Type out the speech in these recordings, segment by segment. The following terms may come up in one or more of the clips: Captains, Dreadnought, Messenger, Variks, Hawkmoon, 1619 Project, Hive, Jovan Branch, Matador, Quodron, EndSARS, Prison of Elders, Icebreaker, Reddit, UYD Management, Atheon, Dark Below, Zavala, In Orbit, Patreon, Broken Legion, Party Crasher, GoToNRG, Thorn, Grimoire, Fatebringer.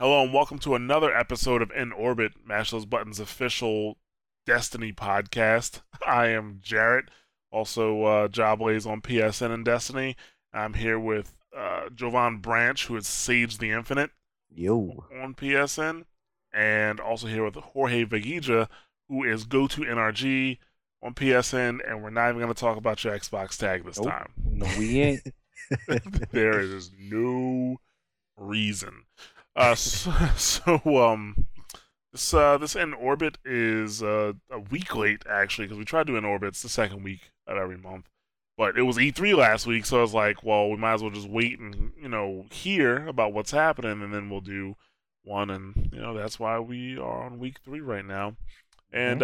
Hello and welcome to another episode of In Orbit, Mash Those Buttons' official Destiny podcast. I am Jarrett, also Joblaze on PSN and Destiny. I'm here with Jovan Branch, who is Sage the Infinite. Yo. On PSN. And also here with Jorge Vigija, who is GoToNRG on PSN, and we're not even going to talk about your Xbox tag this time. No, we ain't. There is no reason. This In Orbit is a week late, actually, because we tried to In Orbit. It's the second week of every month. But it was E3 last week, so I was like, well, we might as well just wait and, hear about what's happening, and then we'll do one. And, that's why we are on week 3 right now. And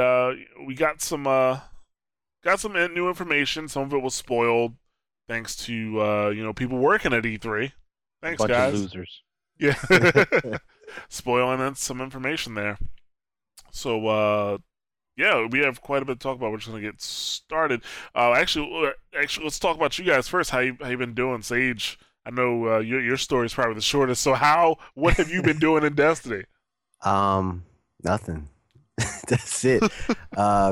we got some new information. Some of it was spoiled thanks to, people working at E3. Thanks, guys. Bunch of losers. Yeah, spoiling some information there. So, we have quite a bit to talk about. We're just gonna get started. Actually, let's talk about you guys first. How you been doing, Sage? I know your story is probably the shortest. So, what have you been doing in Destiny? Nothing. That's it.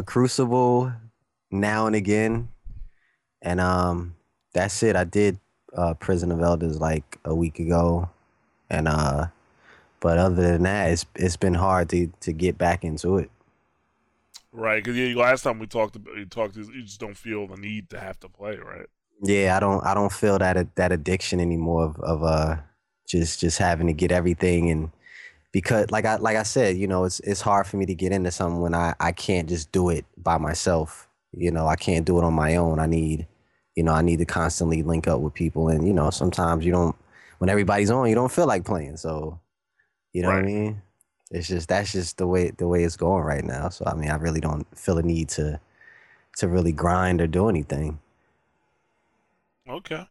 Crucible, now and again, and that's it. I did Prison of Elders like a week ago. And but other than that, it's been hard to get back into it. Right, because last time we talked, you just don't feel the need to have to play, right? Yeah, I don't feel that addiction anymore of just having to get everything, and because like I said, it's hard for me to get into something when I can't just do it by myself. I can't do it on my own. I need to constantly link up with people, and sometimes you don't. When everybody's on, you don't feel like playing. So, What I mean? It's just that's just the way it's going right now. So, I mean, I really don't feel a need to really grind or do anything. Okay.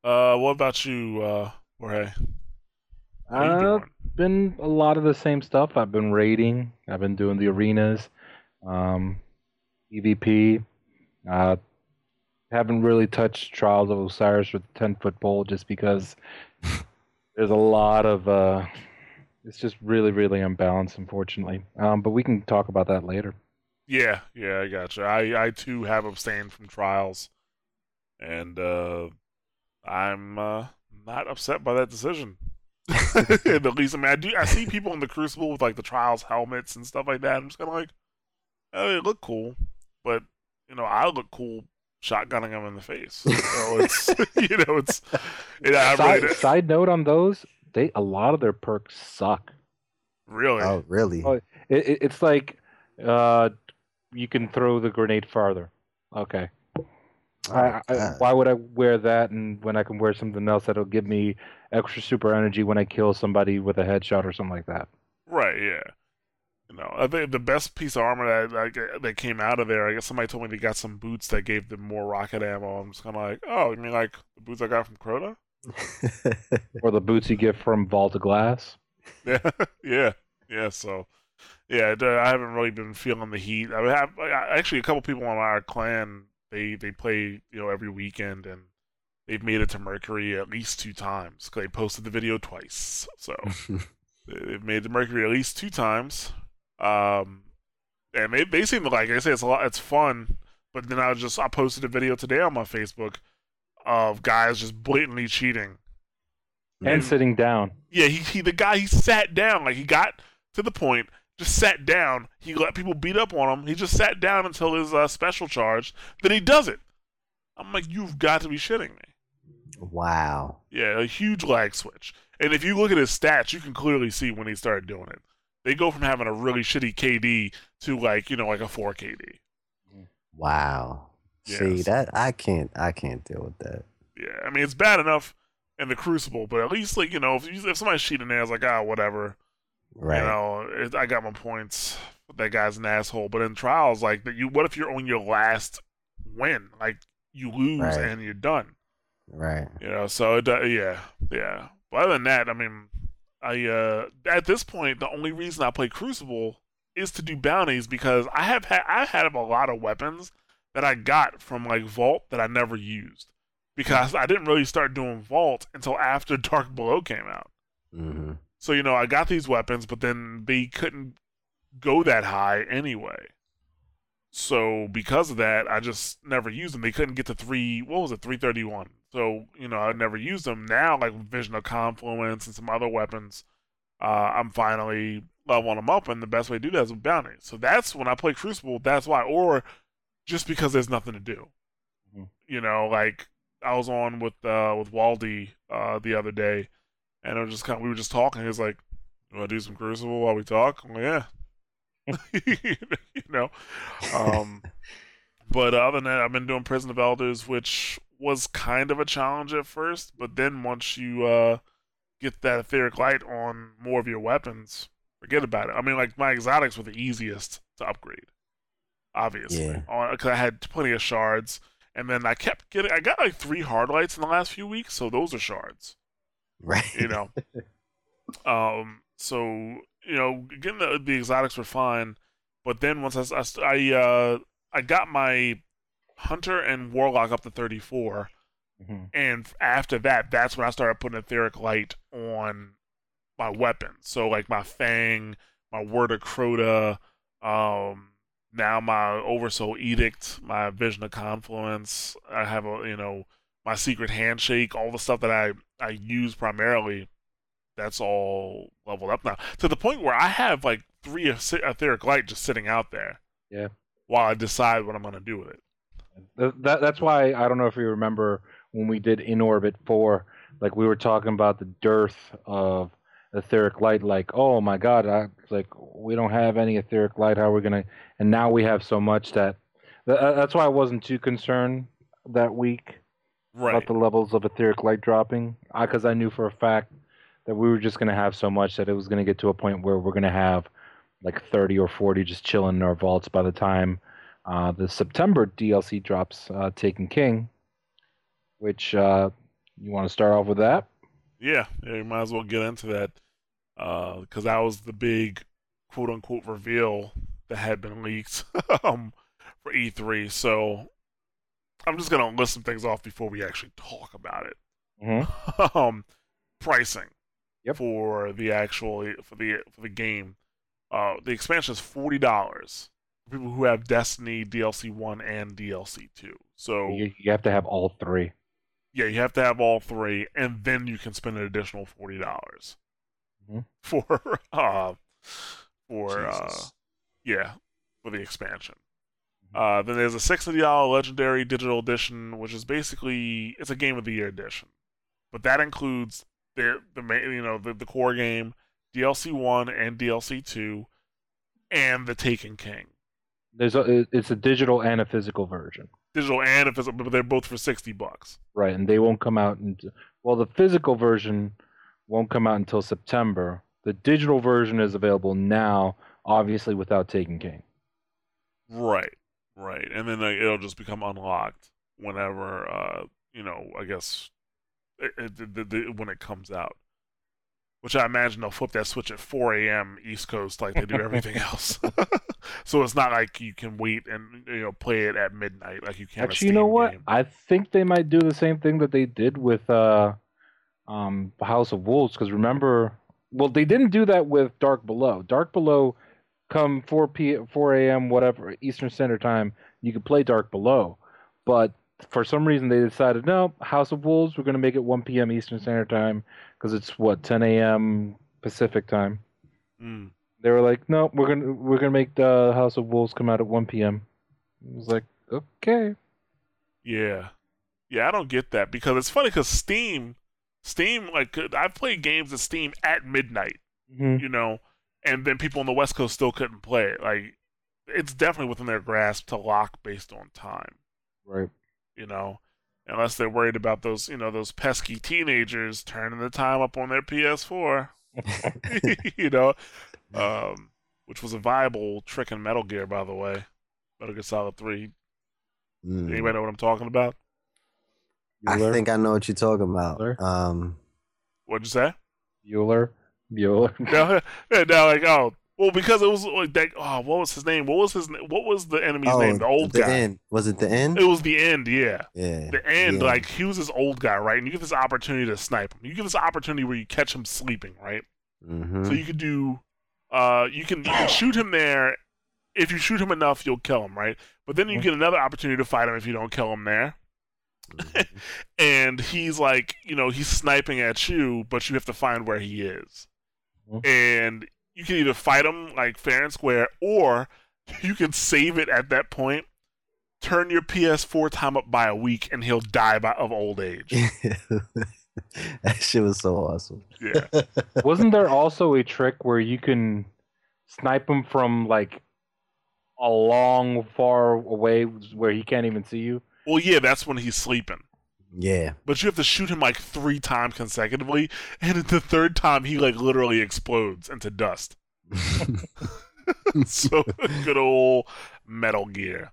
What about you, Jorge? Been a lot of the same stuff. I've been raiding. I've been doing the arenas, EVP. Haven't really touched Trials of Osiris with the 10-foot pole just because there's a lot of... it's just really, really unbalanced, unfortunately. But we can talk about that later. Yeah, I gotcha. I too have abstained from Trials. And I'm not upset by that decision. At least, I see people in the Crucible with the Trials helmets and stuff like that. I'm just kind of they look cool. But, I look cool shotgunning them in the face. Side note on those, a lot of their perks suck. Really? Oh, really? It's you can throw the grenade farther. Okay. Why would I wear that? And when I can wear something else that'll give me extra super energy when I kill somebody with a headshot or something like that. Right. Yeah. I think the best piece of armor that came out of there, I guess somebody told me they got some boots that gave them more rocket ammo. I'm just kind of oh, you mean the boots I got from Crota? Or the boots you get from Vault of Glass? Yeah. So, I haven't really been feeling the heat. I have actually a couple people on our clan, they play every weekend, and they've made it to Mercury at least 2 times, because they posted the video twice. So, they've made it to Mercury at least 2 times. And they seem to like it. They say it's a lot. It's fun, but then I posted a video today on my Facebook of guys just blatantly cheating and sitting down. Yeah, the guy sat down. He got to the point, just sat down. He let people beat up on him. He just sat down until his special charge. Then he does it. I'm like, you've got to be shitting me. Wow. Yeah, a huge lag switch. And if you look at his stats, you can clearly see when he started doing it. They go from having a really shitty KD to a 4 KD. Wow. Yes. See that I can't deal with that. Yeah, it's bad enough in the Crucible, but at least if somebody's cheating there, it's whatever. Right. I got my points. But that guy's an asshole. But in Trials, what if you're on your last win? You lose and you're done. Right. So it yeah. But other than that, I at this point, the only reason I play Crucible is to do bounties, because I had a lot of weapons that I got from Vault that I never used, because I didn't really start doing Vault until after Dark Below came out. Mm-hmm. So, you know, I got these weapons, but then they couldn't go that high anyway. So because of that, I just never used them. They couldn't get to 331. So, you know, I never used them. Now, like with Vision of Confluence and some other weapons, I'm finally leveling them up, and the best way to do that is with bounties. So that's when I play Crucible, that's why. Or just because there's nothing to do. Mm-hmm. You know, like I was on with Waldy the other day, and it was just kind of, we were just talking. He was like, "You want to do some Crucible while we talk?" I'm like, "Yeah." You know, but other than that, I've been doing Prison of Elders, which was kind of a challenge at first, but then once you get that etheric light on more of your weapons, forget about it. I mean, like my exotics were the easiest to upgrade, obviously, because I had plenty of shards, and then I kept getting. I got like 3 hard lights in the last few weeks, so those are shards, right? You know, so. You know, getting the exotics were fine, but then once I got my hunter and warlock up to 34, mm-hmm. and after that, that's when I started putting etheric light on my weapons. So like my Fang, my Word of Crota, now my Oversoul Edict, my Vision of Confluence. I have my Secret Handshake, all the stuff that I use primarily. That's all leveled up now, to the point where I have like 3 etheric light just sitting out there. Yeah. While I decide what I'm going to do with it. That's why, I don't know if you remember when we did In Orbit 4, like we were talking about the dearth of etheric light. Like, oh my God, we don't have any etheric light. How are we going to? And now we have so much that's why I wasn't too concerned that week about the levels of etheric light dropping, because I knew for a fact that we were just going to have so much that it was going to get to a point where we're going to have like 30 or 40 just chilling in our vaults by the time the September DLC drops, Taken King, which you want to start off with that? Yeah, you might as well get into that, because that was the big quote-unquote reveal that had been leaked for E3. So I'm just going to list some things off before we actually talk about it. Mm-hmm. Pricing. Yep. For the game, the expansion is $40 for people who have Destiny DLC 1 and DLC 2. So you have to have all 3. Yeah, you have to have all 3, and then you can spend an additional $40 mm-hmm. for the expansion. Mm-hmm. Then there's a $60 Legendary Digital Edition, which is basically it's a Game of the Year edition, but that includes the core game, DLC 1 and DLC 2, and the Taken King. It's a digital and a physical version. Digital and a physical, but they're both for $60. Right, and they won't come out the physical version won't come out until September. The digital version is available now, obviously without Taken King. Right, and then it'll just become unlocked whenever I guess. When it comes out, which I imagine they'll flip that switch at 4 a.m. East Coast like they do everything else. So it's not like you can wait and play it at midnight like you can. Actually, you know what? Game. I think they might do the same thing that they did with House of Wolves, because remember, well, they didn't do that with Dark Below. Dark Below, come 4 a.m. whatever Eastern Standard Time, you could play Dark Below, but for some reason, they decided, no, House of Wolves, we're going to make it 1 p.m. Eastern Standard Time, because it's, 10 a.m. Pacific Time. Mm. They were like, no, we're gonna make the House of Wolves come out at 1 p.m. I was like, okay. Yeah, I don't get that, because it's funny, because Steam, like, I've played games at Steam at midnight, mm-hmm. And then people on the West Coast still couldn't play it. Like, it's definitely within their grasp to lock based on time. Right. Unless they're worried about those, those pesky teenagers turning the time up on their PS4, which was a viable trick in Metal Gear, by the way. Metal Gear Solid 3. Mm. Anybody know what I'm talking about? I think I know what you're talking about. Bueller? What'd you say? Bueller. No, like, oh. Well, because it was like that. Oh, what was his name? What was the enemy's name? The old guy. End. Was it the End? It was the End. Yeah. The End. Like, he was this old guy, right? And you get this opportunity to snipe him. You get this opportunity where you catch him sleeping, right? Mm-hmm. So you could do, you can shoot him there. If you shoot him enough, you'll kill him, right? But then you get another opportunity to fight him if you don't kill him there. Mm-hmm. And he's like, you know, he's sniping at you, but you have to find where he is. Mm-hmm. And you can either fight him like fair and square, or you can save it at that point, turn your PS4 time up by a week, and he'll die of old age. That shit was so awesome. Yeah. Wasn't there also a trick where you can snipe him from like a long, far away where he can't even see you? Well, yeah, that's when he's sleeping. Yeah. But you have to shoot him like 3 times consecutively, and the 3rd time he like literally explodes into dust. So good old Metal Gear.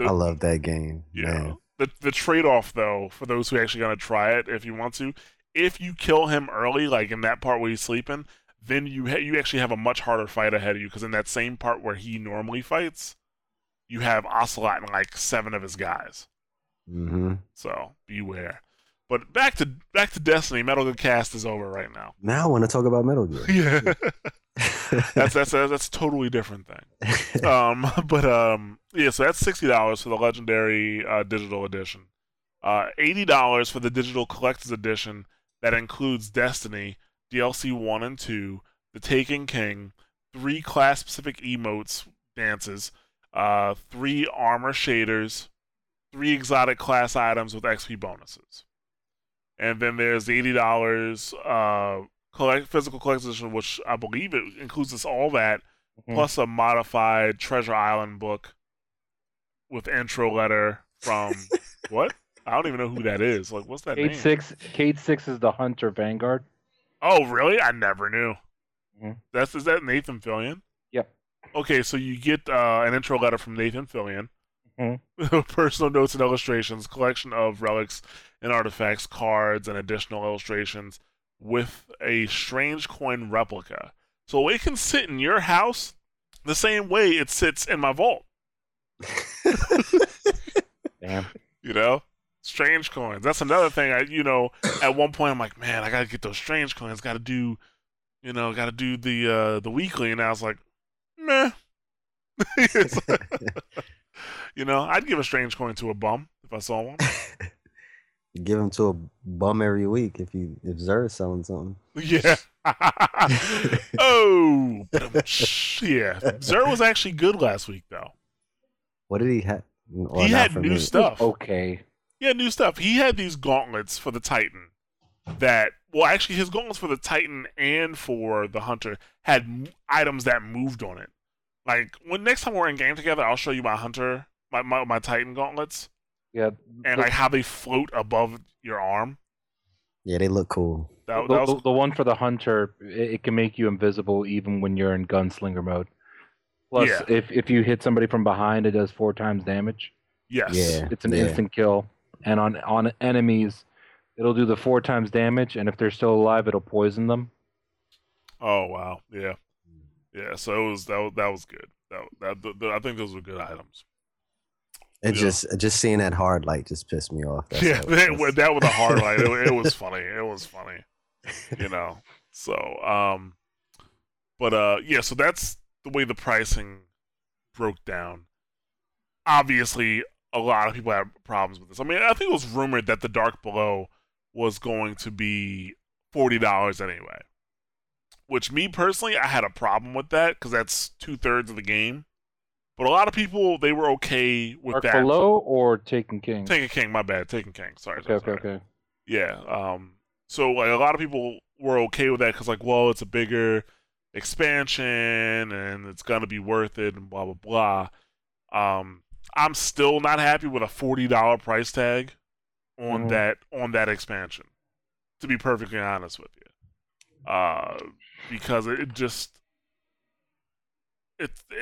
I love that game. Yeah. Man. The trade-off, though, for those who actually gonna try it, if you want to, if you kill him early, like in that part where he's sleeping, then you actually have a much harder fight ahead of you, because in that same part where he normally fights, you have Ocelot and like 7 of his guys. Mm-hmm. So beware. But back to Destiny. Metal Gear Cast is over right now. Now I want to talk about Metal Gear. Yeah. That's a totally different thing. Yeah, so that's $60 for the Legendary Digital Edition. $80 for the Digital Collector's Edition. That includes Destiny, DLC 1 and 2, The Taken King, 3 class-specific emotes, dances, 3 armor shaders, 3 exotic class items with XP bonuses. And then there's the $80 physical collector's edition, which I believe it includes all that, plus a modified Treasure Island book with intro letter from what? I don't even know who that is. Like, what's that name? Cade Six is the Hunter Vanguard. Oh, really? I never knew. Mm-hmm. Is that Nathan Fillion? Yep. Okay, so you get an intro letter from Nathan Fillion. Mm-hmm. Personal notes and illustrations, collection of relics and artifacts, cards, and additional illustrations, with a strange coin replica. So it can sit in your house the same way it sits in my vault. Damn. You know? Strange coins. That's another thing. At one point I'm like, man, I gotta get those strange coins. Gotta do the weekly. And I was like, meh. I'd give a strange coin to a bum if I saw one. Give them to a bum every week if Zer's selling something. Yeah. Oh. Yeah. Zer was actually good last week, though. What did he have? Well, he had new stuff. Okay. Yeah, new stuff. He had these gauntlets for the Titan his gauntlets for the Titan and for the Hunter had items that moved on it. Like, when next time we're in game together, I'll show you my Hunter, my Titan gauntlets. Yeah, and like how they float above your arm. Yeah, they look cool. The one for the Hunter, it can make you invisible even when you're in gunslinger mode. Plus, if you hit somebody from behind, it does 4 times damage. Yes, yeah, it's an instant kill, and on enemies, it'll do the 4 times damage, and if they're still alive, it'll poison them. Oh wow, yeah. So it was that was good. I think those were good items. It just seeing that hard light just pissed me off. That's that was a hard light. It was funny. It was funny, So, So that's the way the pricing broke down. Obviously, a lot of people had problems with this. I mean, I think it was rumored that the Dark Below was going to be $40 anyway. Which, me personally, I had a problem with that because that's 2/3 of the game. But a lot of people, they were okay with Dark that. Dark Below or Taken King? Taken King, my bad. Taken King, sorry. Okay. Yeah. So like, a lot of people were okay with that because, like, well, it's a bigger expansion and it's going to be worth it and blah, blah, blah. I'm still not happy with a $40 price tag on that expansion, to be perfectly honest with you. Because it just...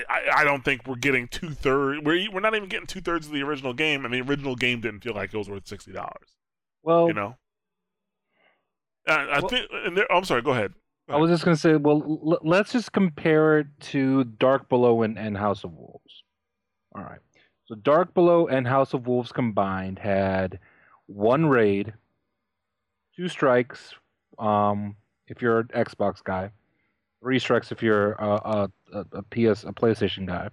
I don't think we're getting 2/3. We're not even getting 2/3 of the original game, and the original game didn't feel like it was worth $60. Well, I think. I'm sorry. Go ahead. I was just gonna say, let's just compare it to Dark Below and House of Wolves. All right. So Dark Below and House of Wolves combined had 1 raid, 2 strikes, if you're an Xbox guy, 3 strikes if you're a PlayStation guy.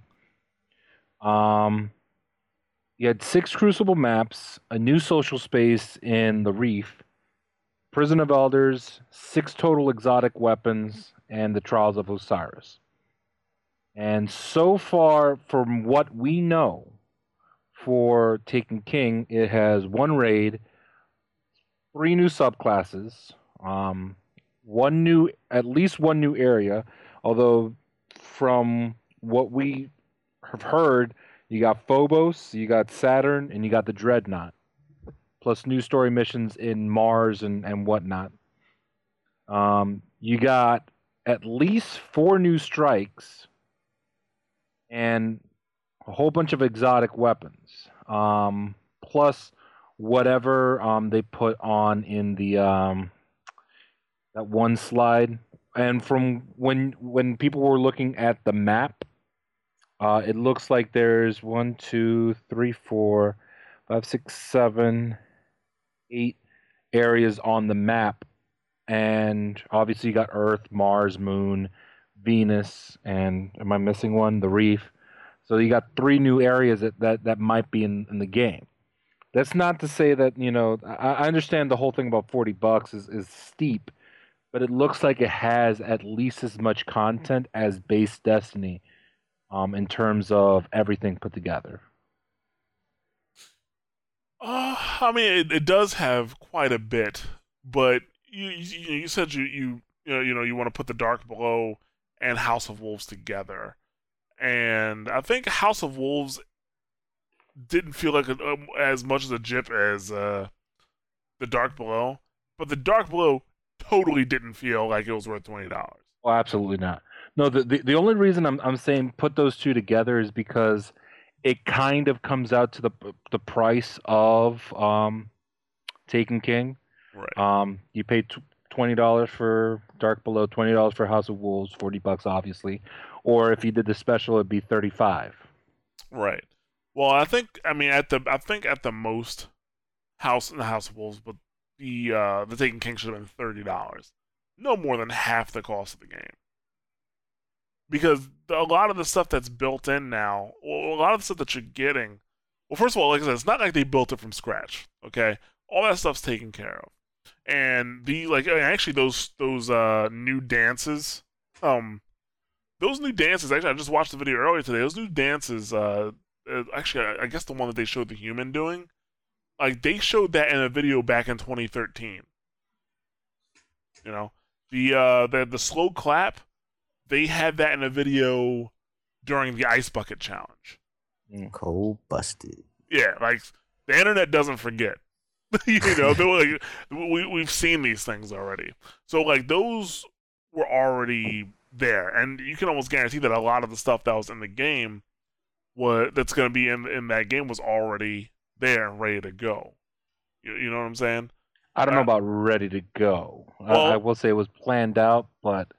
You had 6 Crucible maps, a new social space in the Reef, Prison of Elders, 6 total exotic weapons, and the Trials of Osiris. And so far, from what we know, for Taken King, it has 1 raid, 3 new subclasses, at least one new area. Although, from what we have heard, you got Phobos, you got Saturn, and you got the Dreadnought, plus new story missions in Mars and whatnot. You got at least 4 new strikes and a whole bunch of exotic weapons, plus whatever they put on in the that one slide. And from when people were looking at the map, it looks like there's 8 areas on the map, and obviously you got Earth, Mars, Moon, Venus, and am I missing one? The Reef. So you got 3 new areas that might be in the game. That's not to say that, you know, I understand the whole thing about $40 is steep, but it looks like it has at least as much content as base Destiny, in terms of everything put together. I mean, it does have quite a bit, but you said you want to put the Dark Below and House of Wolves together. And I think House of Wolves didn't feel like as much of a jip as the Dark Below, but the Dark Below totally didn't feel like it was worth $20. Oh, absolutely not. No, the only reason I'm saying put those 2 together is because it kind of comes out to the price of Taken King. Right. You pay $20 for Dark Below, $20 for House of Wolves, $40 obviously. Or if you did the special, it'd be $35. Right. Well, I think at the most, House of Wolves, but the Taken King should have been $30, no more than half the cost of the game. Because a lot of the stuff that's built in now, a lot of the stuff that you're getting, well, first of all, like I said, it's not like they built it from scratch. Okay, all that stuff's taken care of, and those new dances. Those new dances, actually, I just watched the video earlier today. Those new dances, actually, I guess the one that they showed the human doing, like, they showed that in a video back in 2013. You know, the slow clap, they had that in a video during the Ice Bucket Challenge. Cold busted. Yeah, like, the internet doesn't forget. You know, they were like, we've seen these things already. So, like, those were already there, and you can almost guarantee that a lot of the stuff that was in the game, that's going to be in that game, was already there, ready to go. You know what I'm saying? I don't know about ready to go. Well, I will say it was planned out, but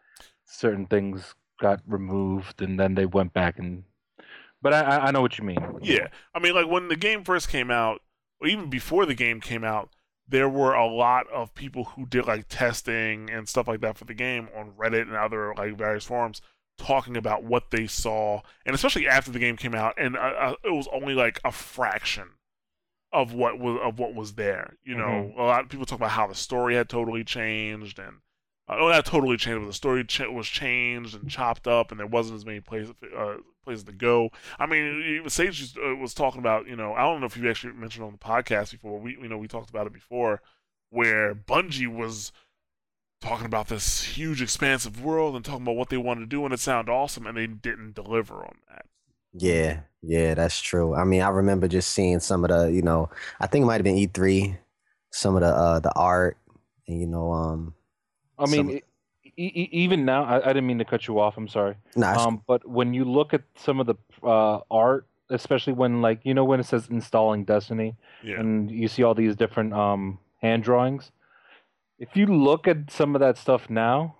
certain things got removed, and then they went back and. But I know what you mean. Yeah, I mean, like, when the game first came out, or even before the game came out, there were a lot of people who did, like, testing and stuff like that for the game on Reddit and other, like, various forums, talking about what they saw, and especially after the game came out, and it was only, like, a fraction of what was there. You know, a lot of people talk about how the story had totally changed, and not totally changed, but the story was changed and chopped up, and there wasn't as many places to go. I mean, Sage was talking about, you know, I don't know if you actually mentioned on the podcast before, we talked about it before, where Bungie was talking about this huge expansive world and talking about what they wanted to do, and it sounded awesome, and they didn't deliver on that. Yeah, that's true. I mean, I remember just seeing some of the, you know, I think it might have been E3, some of the art, and, you know, I mean, even now, I didn't mean to cut you off. I'm sorry. Nice. But when you look at some of the art, especially when, like, you know, when it says installing Destiny, and you see all these different hand drawings, if you look at some of that stuff now,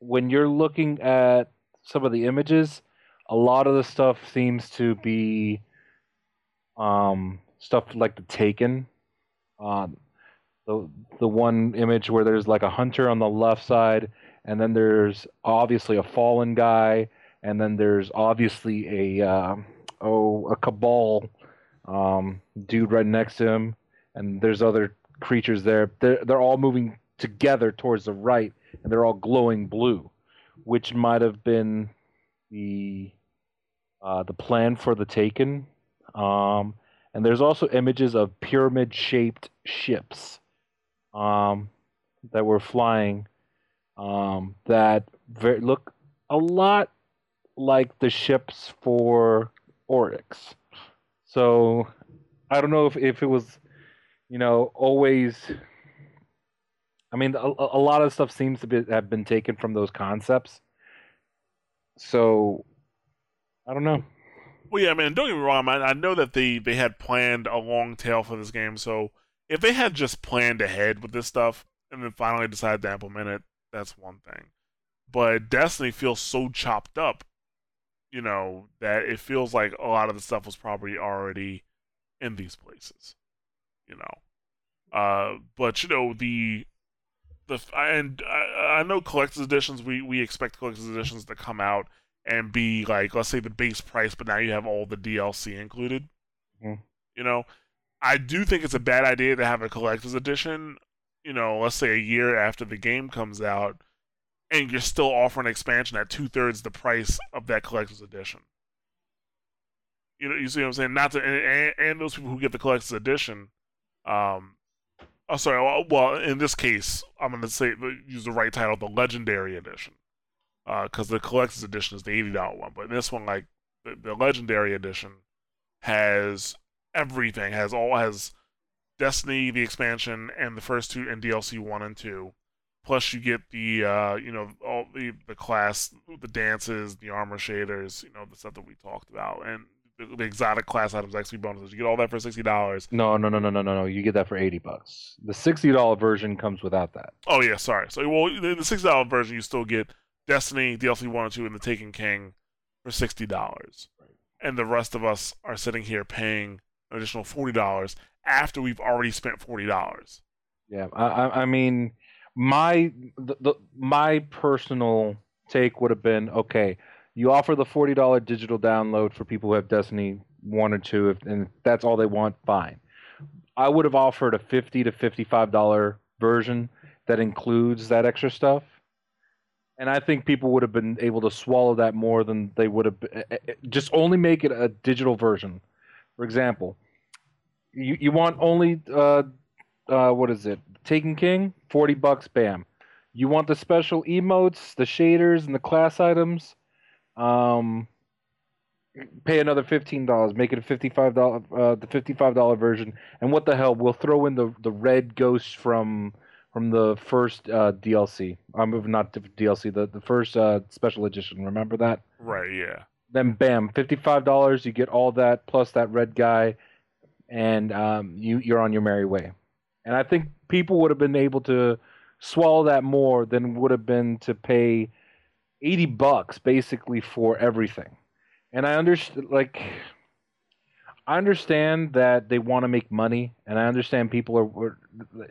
when you're looking at some of the images, a lot of the stuff seems to be stuff like the Taken. the one image where there's like a hunter on the left side, and then there's obviously a fallen guy, and then there's obviously a cabal dude right next to him, and there's other creatures there. They're all moving together towards the right, and they're all glowing blue, which might have been the plan for the Taken. And there's also images of pyramid-shaped ships that were flying that look a lot like the ships for Oryx. So I don't know if it was, you know, always... I mean, a lot of stuff seems to have been taken from those concepts. So, I don't know. Well, yeah, I mean, don't get me wrong, man. I know that they had planned a long tail for this game, so if they had just planned ahead with this stuff and then finally decided to implement it, that's one thing. But Destiny feels so chopped up, you know, that it feels like a lot of the stuff was probably already in these places, you know. But, you know, I know collector's editions, we expect collector's editions to come out and be like, let's say the base price, but now you have all the DLC included. Mm-hmm. You know, I do think it's a bad idea to have a collector's edition, you know, let's say a year after the game comes out, and you're still offering expansion at 2/3 the price of that collector's edition. You know, you see what I'm saying? Not to, and those people who get the collector's edition, oh, sorry. Well, in this case, I'm going to say use the right title, the Legendary Edition, because the Collector's Edition is the $80 one. But this one, like the Legendary Edition, has everything. Has Destiny, the expansion, and the first two, and DLC 1 and 2. Plus, you get the you know, all the class, the dances, the armor shaders, you know, the stuff that we talked about, and the exotic class items, XP bonuses. You get all that for $60. No. You get that for $80. The $60 version comes without that. Oh yeah, sorry. So well, the $60 version, you still get Destiny, DLC 1 and 2, and the Taken King for $60. Right. And the rest of us are sitting here paying an additional $40 after we've already spent $40. Yeah, I mean, my personal take would have been, okay, you offer the $40 digital download for people who have Destiny 1 or 2, and if that's all they want, fine. I would have offered a $50 to $55 version that includes that extra stuff, and I think people would have been able to swallow that more than they would have been. Just only make it a digital version. For example, you want only, what is it, Taken King, $40, bam. You want the special emotes, the shaders, and the class items, pay another $15, make it a $55, the $55 version, and what the hell, we'll throw in the red ghost from the first DLC. Not DLC, the first special edition. Remember that? Right. Yeah. Then bam, $55. You get all that plus that red guy, and you're on your merry way. And I think people would have been able to swallow that more than would have been to pay $80 basically for everything. And I understand that they want to make money, and I understand people are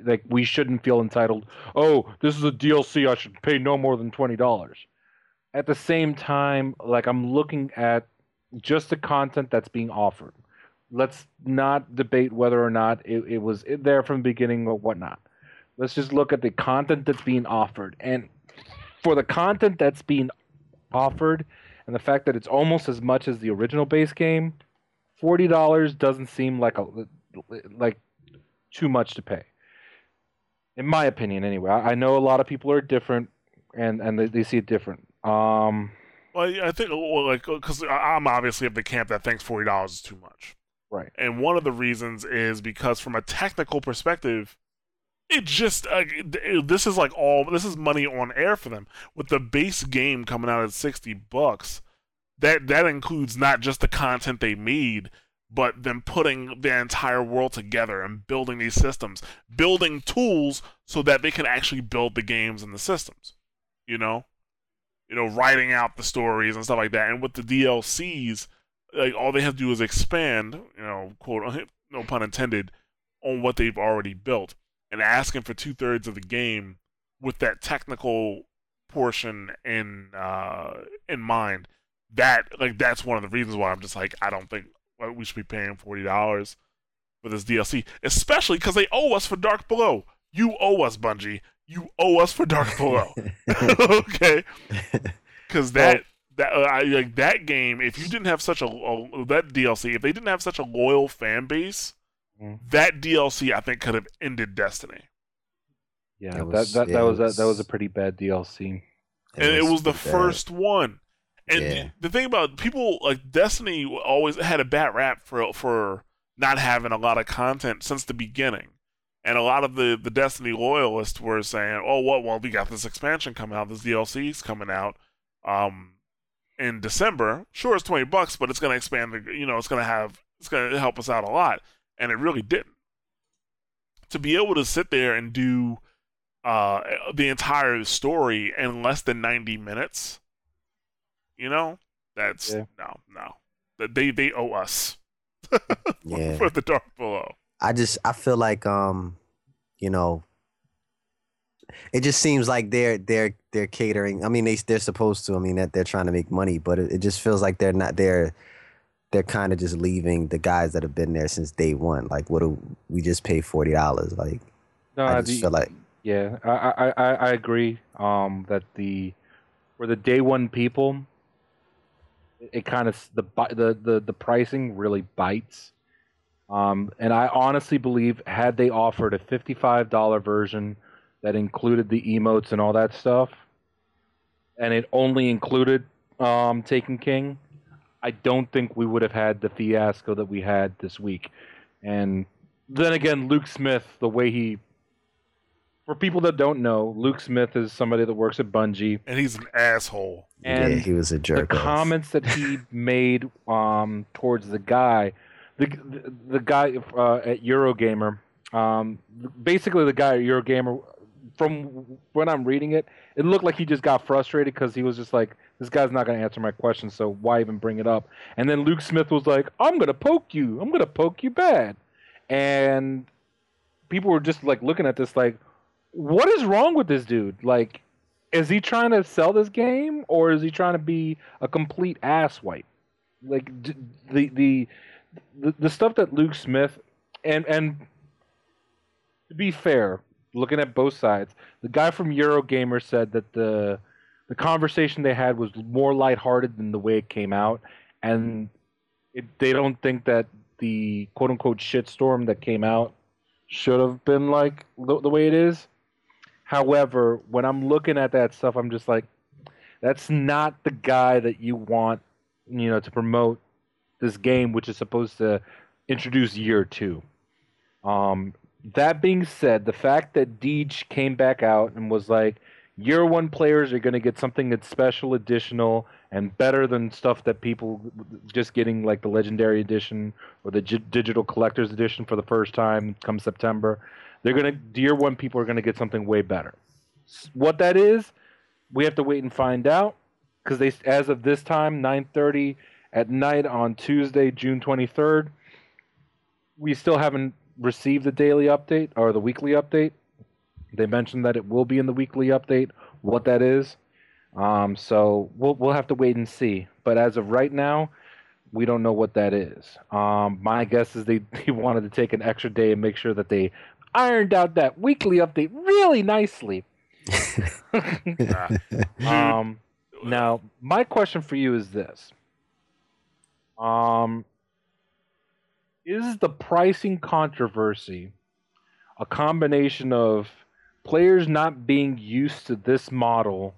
like, we shouldn't feel entitled. Oh, this is a DLC, I should pay no more than $20. At the same time, like, I'm looking at just the content that's being offered. Let's not debate whether or not it was there from the beginning or whatnot. Let's just look at the content that's being offered. And for the content that's being offered and the fact that it's almost as much as the original base game, $40 doesn't seem like too much to pay. In my opinion, anyway. I know a lot of people are different, and they see it different. Well, I think, like, because I'm obviously of the camp that thinks $40 is too much. Right. And one of the reasons is because from a technical perspective, it just, this is money on air for them. With the base game coming out at $60, that includes not just the content they made, but them putting their entire world together and building these systems, building tools so that they can actually build the games and the systems, you know, writing out the stories and stuff like that. And with the DLCs, like, all they have to do is expand, you know, quote, no pun intended, on what they've already built. and asking for 2/3 of the game with that technical portion in mind. That's one of the reasons why I'm just like, I don't think we should be paying $40 for this DLC, especially because they owe us for Dark Below. You owe us, Bungie. You owe us for Dark Below. Okay, because that game, if you didn't have such that DLC, if they didn't have such a loyal fan base, that DLC I think could have ended Destiny. Yeah, that was a pretty bad DLC, and it was the first one. And the thing about people, like, Destiny always had a bad rap for not having a lot of content since the beginning. And a lot of the Destiny loyalists were saying, oh, well, we got this expansion coming out, this DLC's coming out in December. Sure, it's $20, but it's going to expand, it's going to help us out a lot. And it really didn't. To be able to sit there and do the entire story in less than 90 minutes... No. They owe us for the Dark Below. I feel like it just seems like they're catering. I mean, they're supposed to. I mean, that they're trying to make money, but it just feels like they're not there. They're kind of just leaving the guys that have been there since day one. Like, what do we just pay $40? Like, no, I feel like, yeah, I agree. That the day one people. It kind of the pricing really bites, and I honestly believe had they offered a $55 version that included the emotes and all that stuff, and it only included Taken King, I don't think we would have had the fiasco that we had this week. And then again, Luke Smith, the way he. For people that don't know, Luke Smith is somebody that works at Bungie. And he's an asshole. And he was a jerk. The comments that he made towards the guy, the guy at Eurogamer, basically the guy at Eurogamer, from when I'm reading it, it looked like he just got frustrated because he was just like, this guy's not going to answer my question, so why even bring it up? And then Luke Smith was like, I'm going to poke you. I'm going to poke you bad. And people were just like looking at this like, what is wrong with this dude? Like, is he trying to sell this game, or is he trying to be a complete asswipe? Like, the stuff that Luke Smith and to be fair, looking at both sides, the guy from Eurogamer said that the conversation they had was more lighthearted than the way it came out, and they don't think that the quote unquote shitstorm that came out should have been like the way it is. However, when I'm looking at that stuff, I'm just like, that's not the guy that you want, to promote this game, which is supposed to introduce year two. That being said, the fact that Deej came back out and was like, year one players are going to get something that's special, additional, and better than stuff that people just getting like the Legendary Edition or the Digital Collector's Edition for the first time come September. Year one people are going to get something way better. What that is, we have to wait and find out, because as of this time, 9:30 at night on Tuesday, June 23rd, we still haven't received the daily update or the weekly update. They mentioned that it will be in the weekly update, what that is. So we'll have to wait and see. But as of right now, we don't know what that is. My guess is they wanted to take an extra day and make sure that they ironed out that weekly update really nicely. Now, my question for you is this. Is the pricing controversy a combination of players not being used to this model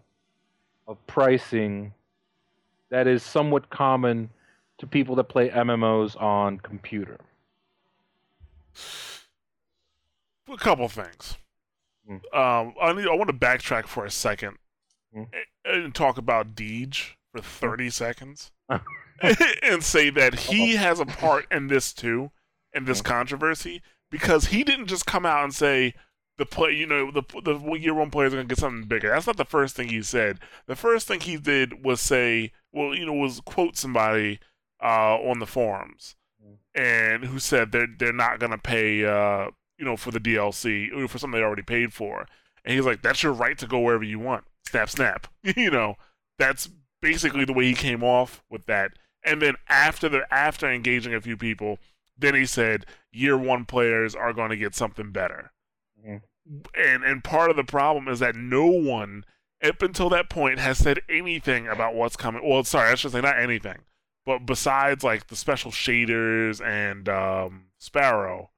of pricing that is somewhat common to people that play MMOs on computer? A couple things. I want to backtrack for a second and talk about Deej for 30 seconds and say that he has a part in this too, in this controversy, because he didn't just come out and say, the year one players are gonna get something bigger. That's not the first thing he said. The first thing he did was say, was quote somebody on the forums, and who said they're not gonna pay you know, for the DLC, for something they already paid for. And he's like, that's your right to go wherever you want. Snap, snap. You know, that's basically the way he came off with that. And then after engaging a few people, then he said, year one players are going to get something better. Mm-hmm. And part of the problem is that no one, up until that point, has said anything about what's coming. Well, sorry, I should say not anything. But besides, like, the special shaders and Sparrow,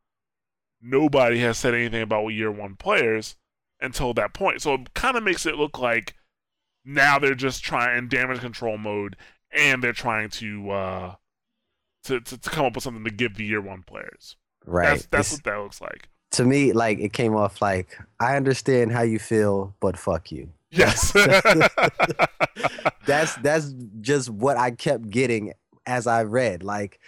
nobody has said anything about year one players until that point. So it kind of makes it look like now they're just trying in damage control mode, and they're trying to come up with something to give the year one players. Right. That's what that looks like. To me, like, it came off like, I understand how you feel, but fuck you. Yes. That's just what I kept getting as I read. Like,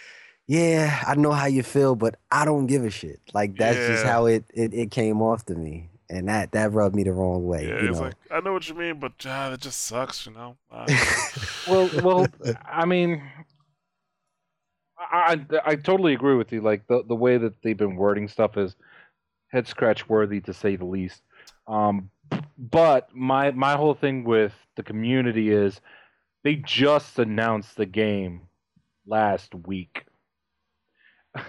yeah, I know how you feel, but I don't give a shit. Like, that's just how it came off to me. And that rubbed me the wrong way. Yeah, it's like, I know what you mean, but it just sucks, you know? Well, I mean, I totally agree with you. Like, the way that they've been wording stuff is head-scratch worthy, to say the least. But my whole thing with the community is they just announced the game last week.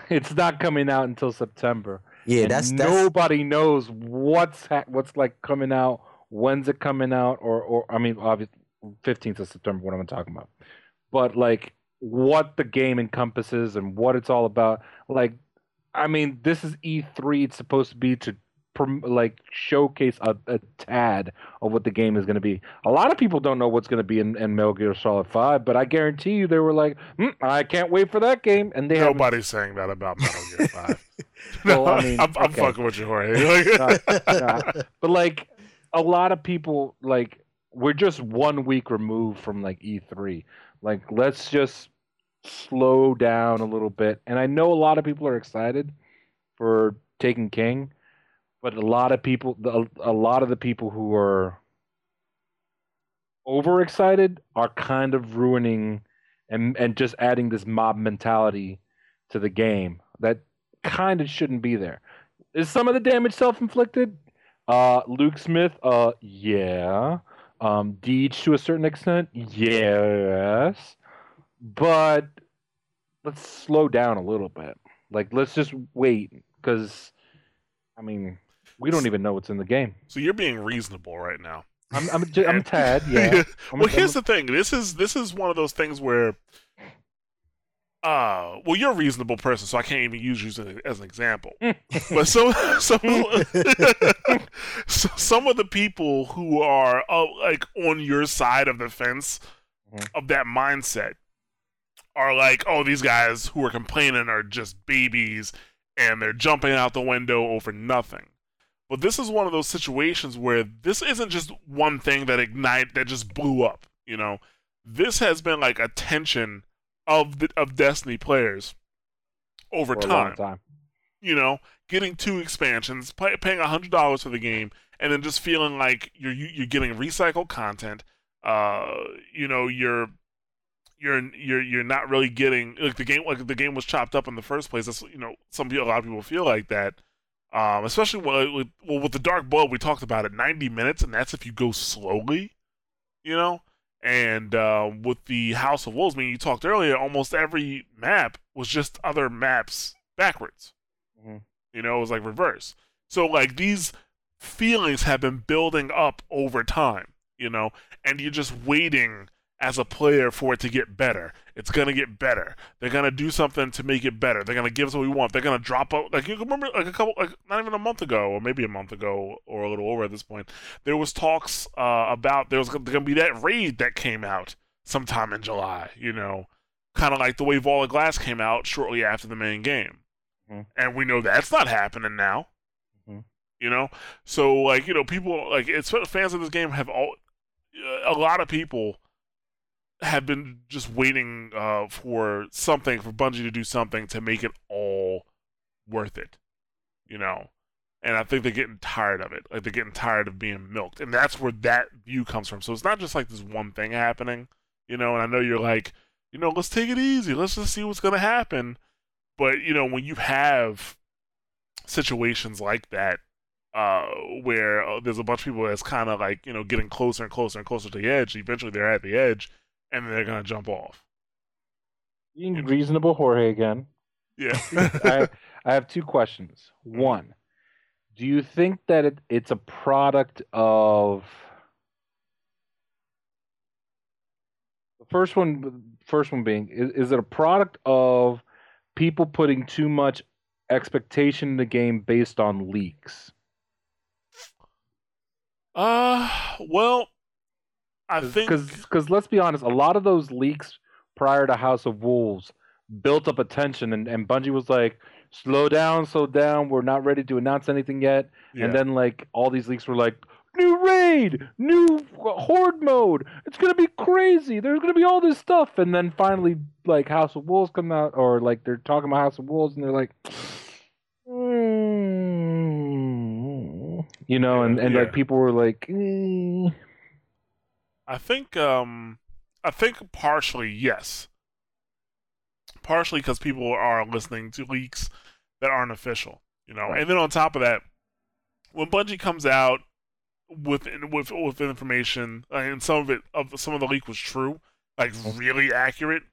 It's not coming out until September. Yeah, that's nobody knows what's like coming out, when's it coming out, or I mean, obviously 15th of September, what I'm talking about. But like what the game encompasses and what it's all about. Like, I mean, this is E3. It's supposed to be to like showcase a tad of what the game is going to be. A lot of people don't know what's going to be in Metal Gear Solid 5, but I guarantee you they were like, I can't wait for that game. And they nobody's saying that about Metal Gear 5. Well, I mean, I'm okay. Fucking with you, Jorge. But like a lot of people, like, we're just 1 week removed from like E3. Like, let's just slow down a little bit. And I know a lot of people are excited for Taken King. But a lot of the people who are overexcited are kind of ruining and just adding this mob mentality to the game that kind of shouldn't be there. Is some of the damage self-inflicted? Luke Smith, yeah. Deej to a certain extent, yes. But let's slow down a little bit. Like, let's just wait, because, I mean, we don't even know what's in the game. So you're being reasonable right now. I'm tad, yeah. Well, here's the thing. This is one of those things where, well, you're a reasonable person, so I can't even use you as an example. But so some of the people who are like on your side of the fence of that mindset are like, oh, these guys who are complaining are just babies, and they're jumping out the window over nothing. But this is one of those situations where this isn't just one thing that just blew up, you know. This has been like a tension of Destiny players over time. You know, getting two expansions, paying $100 for the game, and then just feeling like you're getting recycled content. You know, you're not really getting like the game was chopped up in the first place. That's, you know, a lot of people feel like that. Especially with the Dark Below, we talked about it, 90 minutes, and that's if you go slowly, you know? And with the House of Wolves, I mean, you talked earlier, almost every map was just other maps backwards. Mm-hmm. You know, it was like reverse. So, like, these feelings have been building up over time, you know? And you're just waiting as a player for it to get better. It's going to get better. They're going to do something to make it better. They're going to give us what we want. They're going to drop out. Like, you remember, like, not even a month ago, or maybe a month ago, or a little over at this point, there was talks about there was going to be that raid that came out sometime in July, you know, kind of like the way Vault of Glass came out shortly after the main game. Mm-hmm. And we know that's not happening now, you know? So, like, you know, people, like, it's fans of this game have a lot of people have been just waiting for Bungie to do something to make it all worth it, you know? And I think they're getting tired of it. Like, they're getting tired of being milked. And that's where that view comes from. So it's not just like this one thing happening, you know? And I know you're like, you know, let's take it easy. Let's just see what's going to happen. But, you know, when you have situations like that where there's a bunch of people that's kind of like, you know, getting closer and closer and closer to the edge. Eventually they're at the edge, and they're going to jump off. Being reasonable, Jorge, again. Yeah. I have two questions. One, do you think that it's a product of... The first one being, is it a product of people putting too much expectation in the game based on leaks? Well, I think... Because let's be honest, a lot of those leaks prior to House of Wolves built up attention, and Bungie was like, slow down, we're not ready to announce anything yet. Yeah. And then like all these leaks were like, new raid, new horde mode, it's gonna be crazy, there's gonna be all this stuff. And then finally like House of Wolves come out, or like they're talking about House of Wolves and they're like, you know, and like people were like, I think partially, yes. Partially because people are listening to leaks that aren't official, you know. Right. And then on top of that, when Bungie comes out with information, and some of the leak was true, like really accurate,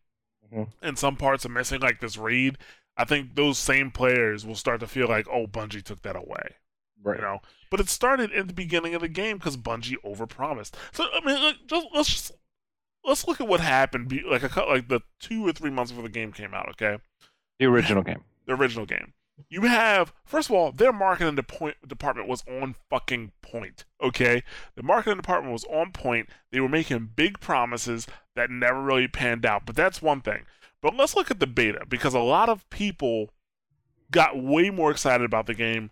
and some parts are missing, like this raid. I think those same players will start to feel like, oh, Bungie took that away, right? You know. But it started at the beginning of the game because Bungie overpromised. So I mean, let's look at what happened, like the 2 or 3 months before the game came out, okay? The original game. You have, first of all, their marketing department was on fucking point, okay? The marketing department was on point. They were making big promises that never really panned out, but that's one thing. But let's look at the beta, because a lot of people got way more excited about the game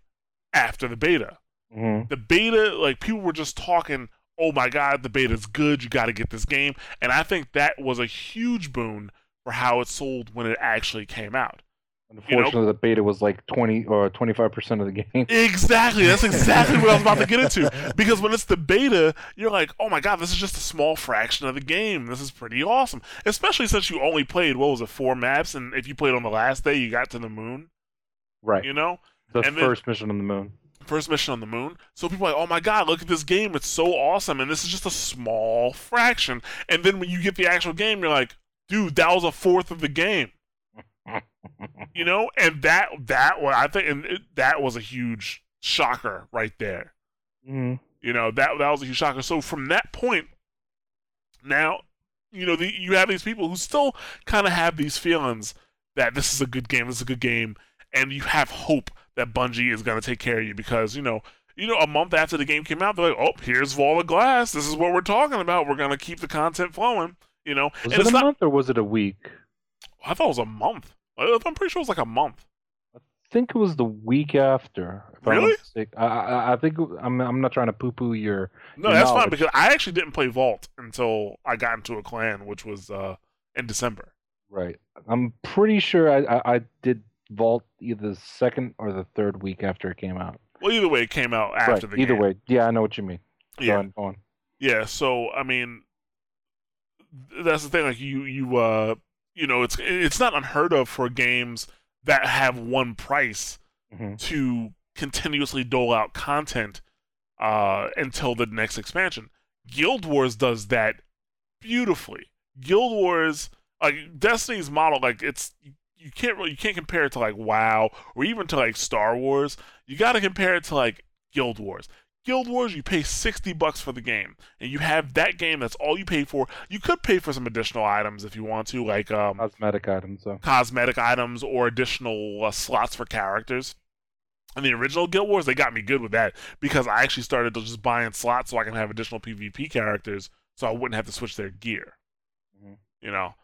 after the beta. Mm-hmm. The beta, like, people were just talking... oh my god, the beta's good, you gotta get this game. And I think that was a huge boon for how it sold when it actually came out. Unfortunately, you know? The beta was like 20 or 25% of the game. Exactly, that's exactly what I was about to get into. Because when it's the beta, you're like, oh my god, this is just a small fraction of the game. This is pretty awesome. Especially since you only played, 4 maps? And if you played on the last day, you got to the moon. Right. You know? The first mission on the moon. First mission on the moon. So people are like, oh my god, look at this game, it's so awesome, and this is just a small fraction. And then when you get the actual game, you're like, dude, that was 1/4 of the game. You know? And that was a huge shocker right there. Mm-hmm. You know, that was a huge shocker. So from that point, now, you know, you have these people who still kind of have these feelings that this is a good game, and you have hope that Bungie is going to take care of you because, you know, a month after the game came out, they're like, oh, here's Vault of Glass. This is what we're talking about. We're going to keep the content flowing, you know. Was it a month or was it a week? I thought it was a month. I'm pretty sure it was like a month. I think it was the week after. Really? I think I'm not trying to poo-poo your No, that's knowledge. Fine because I actually didn't play Vault until I got into a clan, which was in December. Right. I'm pretty sure I did Vault either the second or the third week after it came out. Well, either way, it came out after the game. Either way. Yeah, I know what you mean. Yeah. Go on. Yeah, so, I mean, that's the thing. Like, you know, it's not unheard of for games that have one price to continuously dole out content until the next expansion. Guild Wars does that beautifully. Guild Wars, like, Destiny's model, like, it's... You can't compare it to like WoW or even to like Star Wars. You gotta compare it to like Guild Wars. Guild Wars, you pay $60 for the game, and you have that game. That's all you pay for. You could pay for some additional items if you want to, like cosmetic items, or additional slots for characters. In the original Guild Wars, they got me good with that because I actually started to just buying slots so I can have additional PvP characters, so I wouldn't have to switch their gear. Mm-hmm. You know.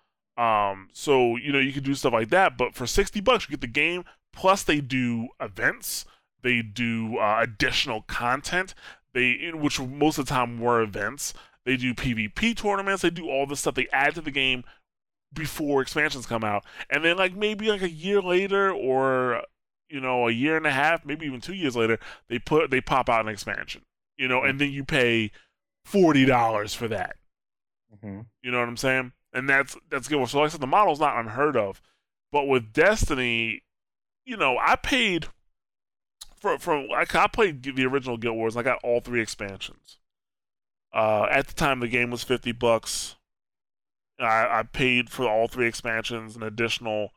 So, you know, you could do stuff like that, but for $60, you get the game, plus they do events, they do additional content, which most of the time were events, they do PvP tournaments, they do all this stuff they add to the game before expansions come out, and then like maybe like a year later, or, you know, a year and a half, maybe even 2 years later, they pop out an expansion, you know, and then you pay $40 for that. Mm-hmm. You know what I'm saying? And that's good. So like I said, the model's not unheard of. But with Destiny, you know, I paid I played the original Guild Wars, and I got all three expansions. At the time, the game was $50. I paid for all three expansions an additional.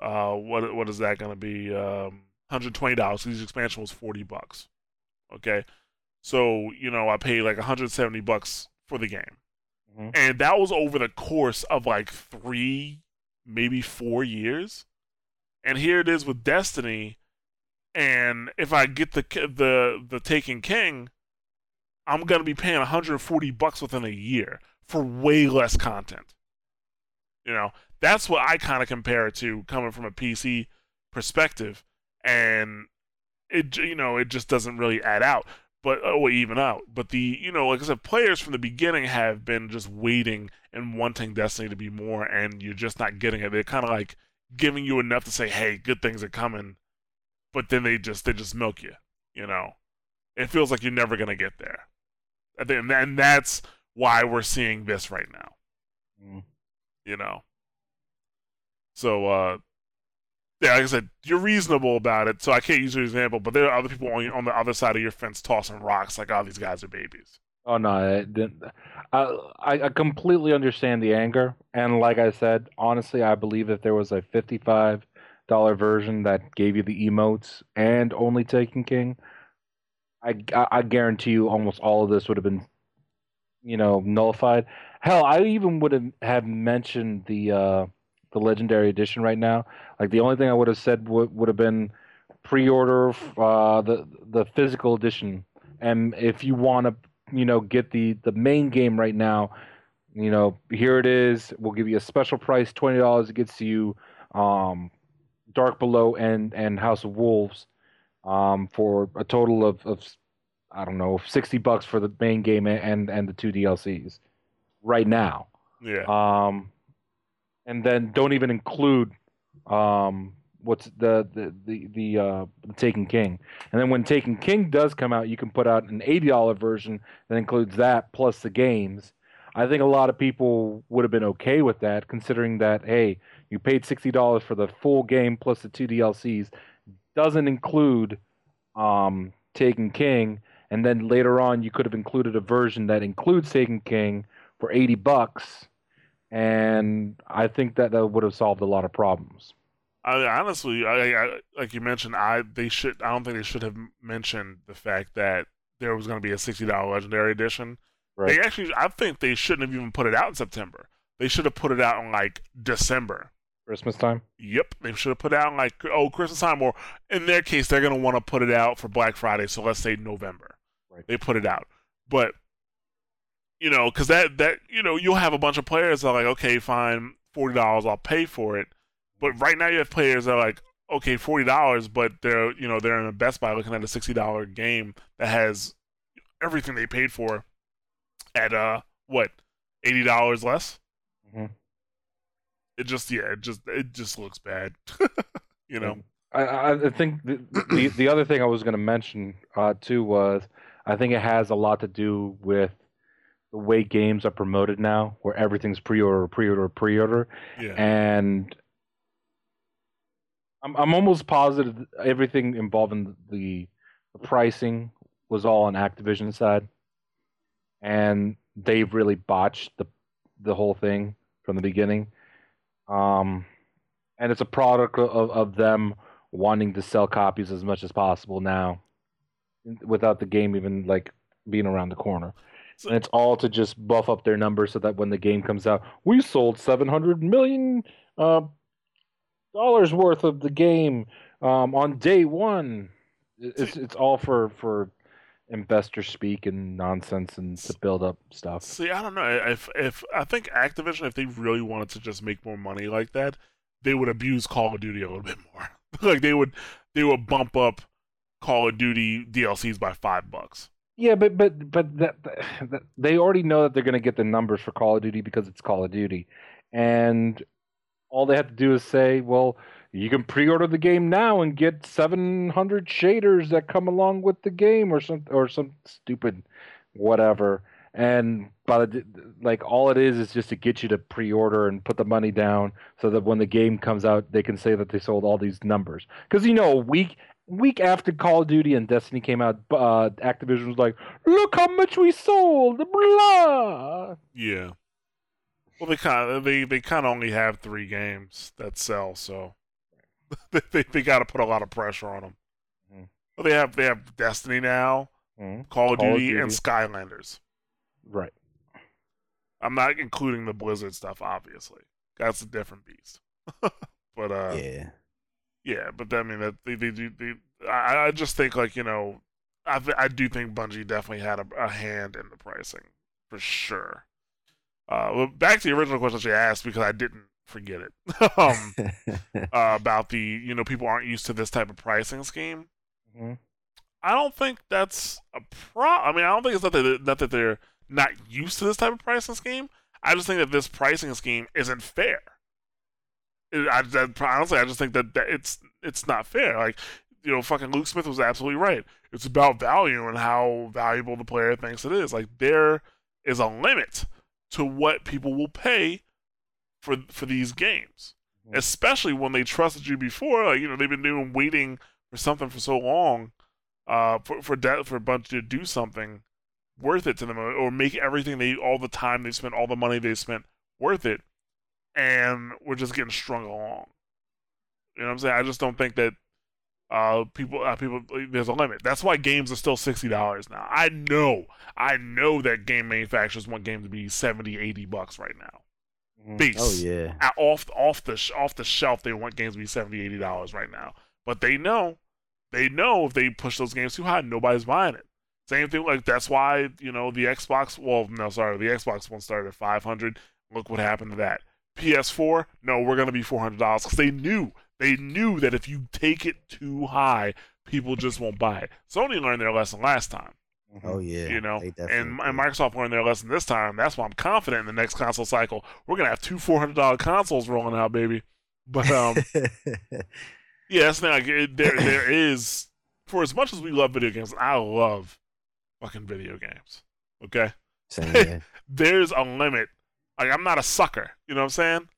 What is that going to be? $120. Each expansion was $40. Okay, so I paid like $170 for the game, mm-hmm. and that was over the course of like 3, maybe 4 years. And here it is with Destiny, and if I get the Taken King, I'm going to be paying $140 within a year for way less content. That's what I kind of compare it to, coming from a PC perspective, and it just doesn't really add out, even out. But like I said, players from the beginning have been just waiting and wanting Destiny to be more, and you're just not getting it. They're kind of like giving you enough to say, "Hey, good things are coming," but then they just milk you. It feels like you're never gonna get there. I think, and that's why we're seeing this right now. Mm. So like I said, you're reasonable about it. So I can't use your example, but there are other people on the other side of your fence tossing rocks, like, "Oh, these guys are babies." Oh no, I completely understand the anger, and like I said, honestly, I believe if there was a $55 version that gave you the emotes and only Taken King, I guarantee you almost all of this would have been, nullified. Hell, I even would have mentioned the Legendary Edition right now. Like, the only thing I would have said would have been pre-order the physical edition, and if you want to, get the main game right now, here it is. We'll give you a special price, $20. It gets you Dark Below and House of Wolves for a total of I don't know, $60 for the main game and the 2 DLCs right now. Yeah. And then don't even include what's the Taken King. And then when Taken King does come out, you can put out an $80 version that includes that plus the games. I think a lot of people would have been okay with that, considering that, hey, you paid $60 for the full game plus the 2 DLCs. Doesn't include Taken King, and then later on you could have included a version that includes Taken King for $80, and I think that would have solved a lot of problems. I honestly, like you mentioned, I don't think they should have mentioned the fact that there was going to be a $60 Legendary Edition. Right. I think they shouldn't have even put it out in September. They should have put it out in like December. Christmas time? Yep. They should have put it out in like, Christmas time, or in their case, they're going to want to put it out for Black Friday, so let's say November. Right. They put it out. But, because you'll have a bunch of players that are like, okay, fine, $40, I'll pay for it. But right now you have players that are like, okay, $40, but they're in a Best Buy looking at a $60 game that has everything they paid for at $80 less. Mm-hmm. It just looks bad, I think the other thing I was going to mention too was, I think it has a lot to do with the way games are promoted now, where everything's pre-order. Yeah. And I'm almost positive everything involving the pricing was all on Activision's side, and they've really botched the whole thing from the beginning. And it's a product of them wanting to sell copies as much as possible now, without the game even like being around the corner. So, and it's all to just buff up their numbers so that when the game comes out, we sold $700 million dollars worth of the game on day one. It's all for investor speak and nonsense and to build up stuff. See, I don't know. If I think Activision, if they really wanted to just make more money like that, they would abuse Call of Duty a little bit more. Like they would bump up Call of Duty DLCs by $5. Yeah, but that they already know that they're going to get the numbers for Call of Duty because it's Call of Duty, and all they have to do is say, well, you can pre-order the game now and get 700 shaders that come along with the game, or some stupid whatever. And all it is just to get you to pre-order and put the money down so that when the game comes out, they can say that they sold all these numbers. Because a week week after Call of Duty and Destiny came out, Activision was like, look how much we sold, blah. Yeah. Well, they kind of only have 3 games that sell, so they got to put a lot of pressure on them. Mm-hmm. Well, they have Destiny now, mm-hmm. Call of Duty, and Skylanders. Right. I'm not including the Blizzard stuff, obviously. That's a different beast. But yeah. But I mean, that I just think, like, you know, I do think Bungie definitely had a hand in the pricing for sure. Well, back to the original question she asked, because I didn't forget it. About the, you know, people aren't used to this type of pricing scheme. Mm-hmm. I don't think that's a problem. I mean, I don't think it's not that they're not used to this type of pricing scheme. I just think that this pricing scheme isn't fair. Honestly, I just think that it's not fair. Like, you know, fucking Luke Smith was absolutely right. It's about value and how valuable the player thinks it is. Like, there is a limit to what people will pay for these games, mm-hmm. especially when they trusted you before. Like, you know, they've been waiting for something for so long, for Bungie to do something worth it to them, or make everything all the money they spent worth it, and we're just getting strung along. You know what I'm saying? I just don't think that people there's a limit. That's why games are still $60 now. I know that game manufacturers want games to be $70-$80 right now. Beast. Oh yeah. Off the shelf, they want games to be $70-$80 right now. But they know if they push those games too high, nobody's buying it. Same thing, like, that's why, you know, the Xbox one started at $500. Look what happened to that. PS4, no, we're gonna be $400, because they knew that if you take it too high, people just won't buy it. Sony learned their lesson last time. Oh yeah, you know, and Microsoft learned their lesson this time. That's why I'm confident in the next console cycle, we're gonna have two $400 consoles rolling out, baby. But yeah, that's not good. There is, for as much as we love video games, I love fucking video games. Okay, same, yeah. There's a limit. Like, I'm not a sucker, you know what I'm saying?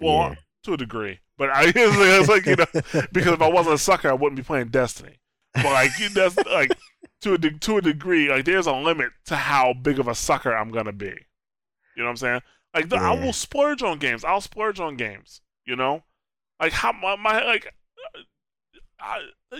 Well, yeah. To a degree, but it's like, you know, because if I wasn't a sucker, I wouldn't be playing Destiny. But like, that's like to a degree, like, there's a limit to how big of a sucker I'm gonna be. You know what I'm saying? Like, yeah. I will splurge on games. I'll splurge on games. You know, like how my like,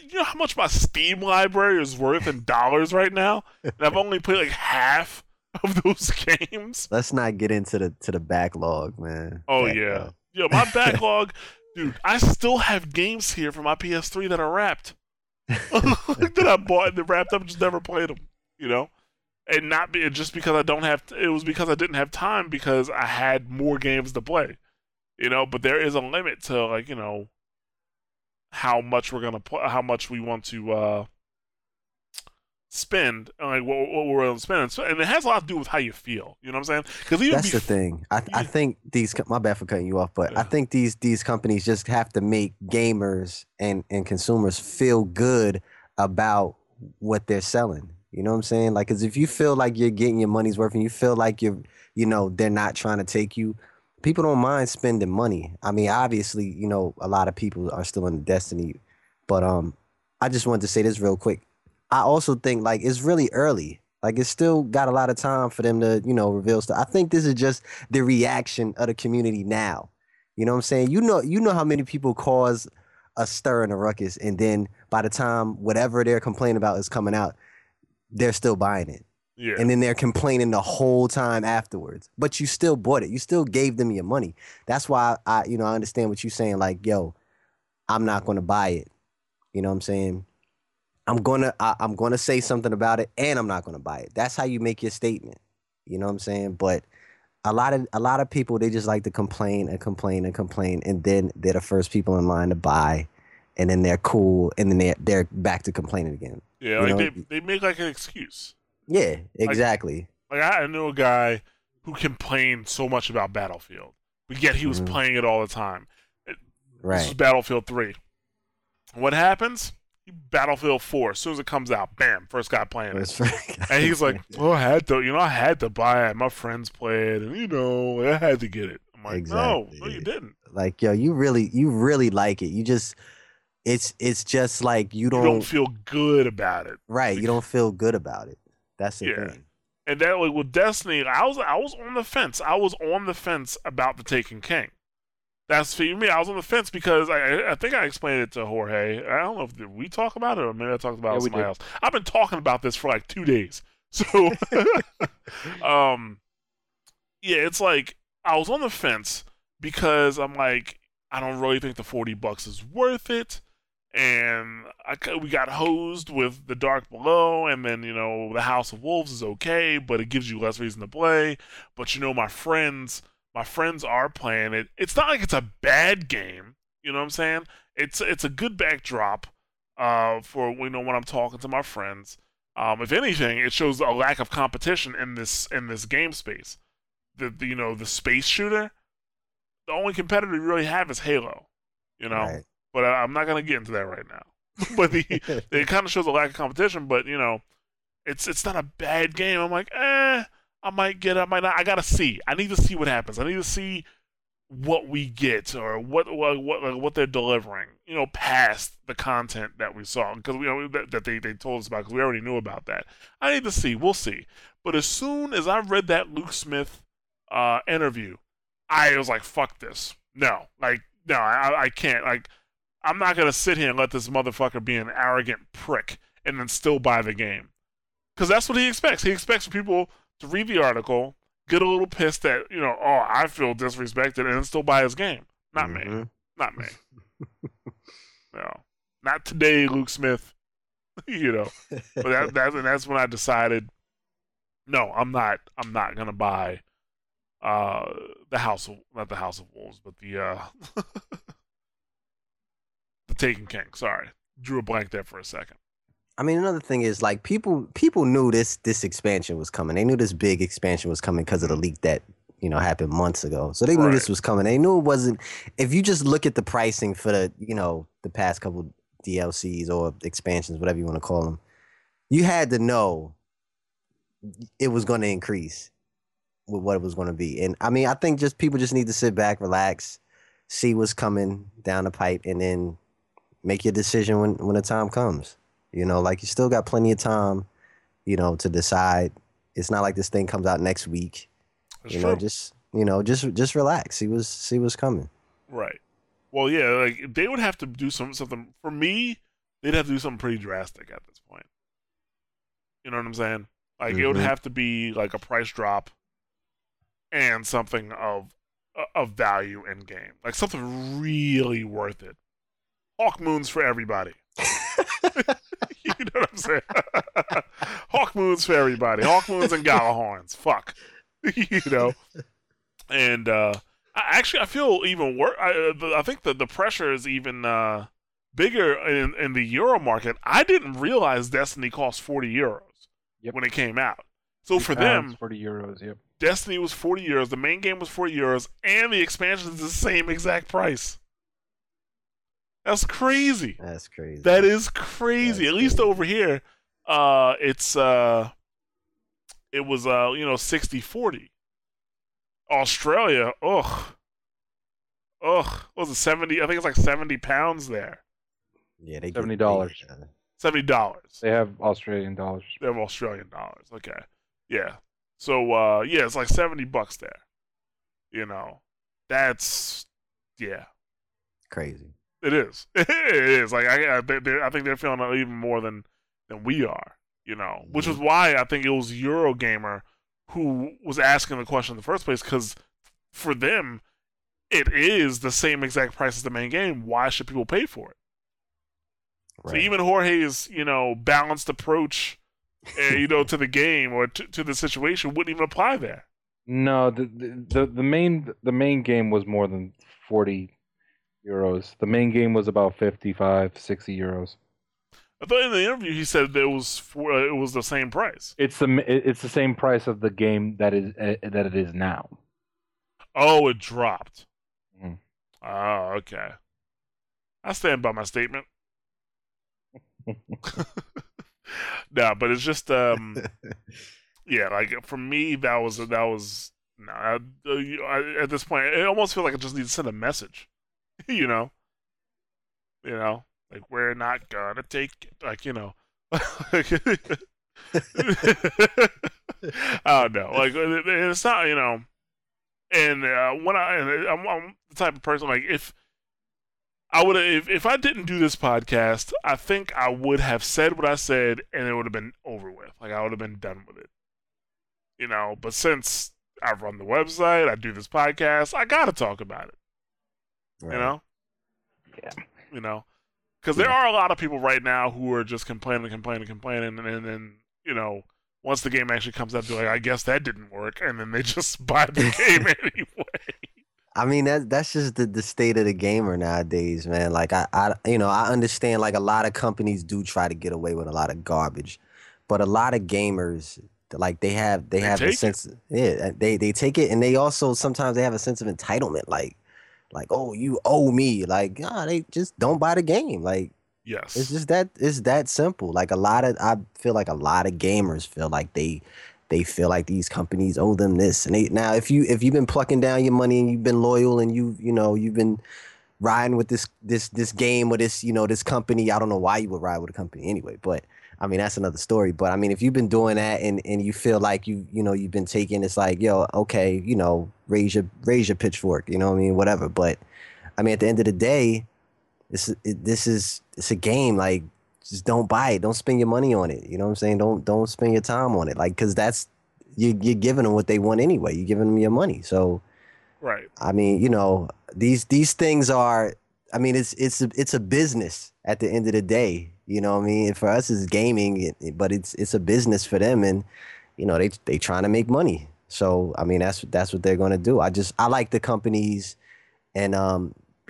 you know how much my Steam library is worth in dollars right now, and I've only played like half of those games. Let's not get into the backlog, man. Oh, backlog. Yeah, my backlog, dude. I still have games here for my PS3 that are wrapped, that I bought and they're wrapped up, just never played them. You know, and just because I don't have. It was because I didn't have time, because I had more games to play. You know, but there is a limit to, like, you know, how much we're gonna play, how much we want to spend, like what we're going to spend, and it has a lot to do with how you feel. You know what I'm saying? Because that's the thing. I think these. My bad for cutting you off, but yeah. I think these companies just have to make gamers and consumers feel good about what they're selling. You know what I'm saying? Like, because if you feel like you're getting your money's worth, and you feel like they're not trying to take you, people don't mind spending money. I mean, obviously, you know, a lot of people are still in Destiny, but I just wanted to say this real quick. I also think, like, it's really early. Like, it's still got a lot of time for them to, you know, reveal stuff. I think this is just the reaction of the community now. You know what I'm saying? You know how many people cause a stir and a ruckus, and then by the time whatever they're complaining about is coming out, they're still buying it. Yeah. And then they're complaining the whole time afterwards. But you still bought it. You still gave them your money. That's why I understand what you're saying. Like, yo, I'm not going to buy it. You know what I'm saying? I'm gonna say something about it, and I'm not gonna buy it. That's how you make your statement. You know what I'm saying? But a lot of people, they just like to complain and complain and complain, and then they're the first people in line to buy, and then they're cool, and then they're back to complaining again. Yeah, you like they make like an excuse. Yeah, exactly. Like I knew a guy who complained so much about Battlefield, but yet he was playing it all the time. Right. This was Battlefield 3. What happens? Battlefield 4, as soon as it comes out, bam, first guy playing it. And he's like, "Oh, I had to buy it. My friends played, and you know, I had to get it." I'm like, exactly. No, you didn't. Like, yo, you really like it. You just It's just like you don't feel good about it. Right. You don't feel good about it. That's the thing. And that, like, with Destiny, I was on the fence. I was on the fence about the Taken King. That's for me. I was on the fence because I think I explained it to Jorge. I don't know if we talk about it or maybe I talked about it with somebody else. I've been talking about this for like 2 days. So, it's like I was on the fence because I'm like, I don't really think the $40 is worth it. And we got hosed with the Dark Below, and then, the House of Wolves is okay, but it gives you less reason to play. But, my friends are playing it. It's not like it's a bad game, you know what I'm saying? It's a good backdrop for when I'm talking to my friends. If anything, it shows a lack of competition in this game space. The space shooter, the only competitor we really have is Halo, Right. But I'm not going to get into that right now. But it kind of shows a lack of competition, but, it's not a bad game. I'm like, I might get it, I might not. I got to see. I need to see what happens. I need to see what we get or what they're delivering, past the content that we saw, because that they told us about, because we already knew about that. I need to see. We'll see. But as soon as I read that Luke Smith interview, I was like, fuck this. No, I can't. Like, I'm not going to sit here and let this motherfucker be an arrogant prick and then still buy the game. Because that's what he expects. He expects people to read the article, get a little pissed that, I feel disrespected, and still buy his game. Not me. Not me. No. Not today, Luke Smith. But that's when I decided, no, I'm not going to buy the Taken King. Sorry. Drew a blank there for a second. I mean, another thing is, like, people knew this expansion was coming. They knew this big expansion was coming because of the leak that, happened months ago. So they knew this was coming. They knew it wasn't. If you just look at the pricing for the, the past couple DLCs or expansions, whatever you want to call them, you had to know it was going to increase with what it was going to be. And, I mean, I think just people just need to sit back, relax, see what's coming down the pipe, and then make your decision when the time comes. Like, you still got plenty of time, to decide. It's not like this thing comes out next week. That's true. Just relax. See what's coming. Right. Well, yeah, like, they would have to do something. For me, they'd have to do something pretty drastic at this point. You know what I'm saying? Like, it would have to be, like, a price drop and something of value in game. Like, something really worth it. Hawkmoon's for everybody. You know what I'm saying? Hawkmoon's for everybody. Hawkmoon's and Galahorns. Fuck. And I feel even worse. I think that the pressure is even bigger in the Euro market. I didn't realize Destiny cost 40 euros when it came out. So for them, 40 euros, Destiny was 40 euros, the main game was 40 euros, and the expansion is the same exact price. That's crazy. That is crazy. At least over here, it was 60-40. Australia, what was it, 70? I think it's like £70 there. Yeah, they $70. $70. They have Australian dollars. Okay, yeah. So it's like $70 there. That's crazy. It is. Like, I think they're feeling it even more than we are, Which is why I think it was Eurogamer who was asking the question in the first place, because for them, it is the same exact price as the main game. Why should people pay for it? Right. So even Jorge's, balanced approach, to the game or to the situation wouldn't even apply there. No, the main game was more than 40 euros. The main game was about 55, 60 euros. I thought in the interview he said that it was the same price. It's the same price of the game that it is now. Oh, it dropped. Mm. Oh, okay. I stand by my statement. No, but it's just Like, for me, that was no. I, at this point, it almost feels like I just need to send a message. Like, we're not gonna take it. Like, you know. I don't know. Like, it's not, you know. And when I'm the type of person, like, if I didn't do this podcast, I think I would have said what I said, and it would have been over with. Like, I would have been done with it, you know. But since I run the website, I do this podcast, I gotta talk about it, right. You know. Yeah. You know, because there are a lot of people right now who are just complaining, and then, you know, once the game actually comes out, they're like, I guess that didn't work, and then they just buy the game anyway. I mean, that's just the state of the gamer nowadays, man. Like, I understand, like, a lot of companies do try to get away with a lot of garbage, but a lot of gamers, like, they have a sense, they take it, and they also sometimes they have a sense of entitlement, like, oh, you owe me, like, God, they just don't buy the game, like. Yes. It's just that it's that simple. Like, I feel like a lot of gamers feel like they feel like these companies owe them this. And now if you've been plucking down your money and you've been loyal and you've been riding with this game or this, you know, this company, I don't know why you would ride with a company anyway, but I mean, that's another story. But I mean, if you've been doing that and you feel like you've been taking, it's like, yo, okay, you know, raise your pitchfork, you know what I mean, whatever. But I mean, at the end of the day, it's a game. Like, just don't buy it. Don't spend your money on it. You know what I'm saying? Don't spend your time on it. Like, because that's you're giving them what they want anyway. You're giving them your money. So, right. I mean, you know, these things are. I mean, it's a business at the end of the day. You know what I mean? And for us, it's gaming, but it's a business for them, and you know they trying to make money. So I mean, that's what they're gonna do. I like the companies, and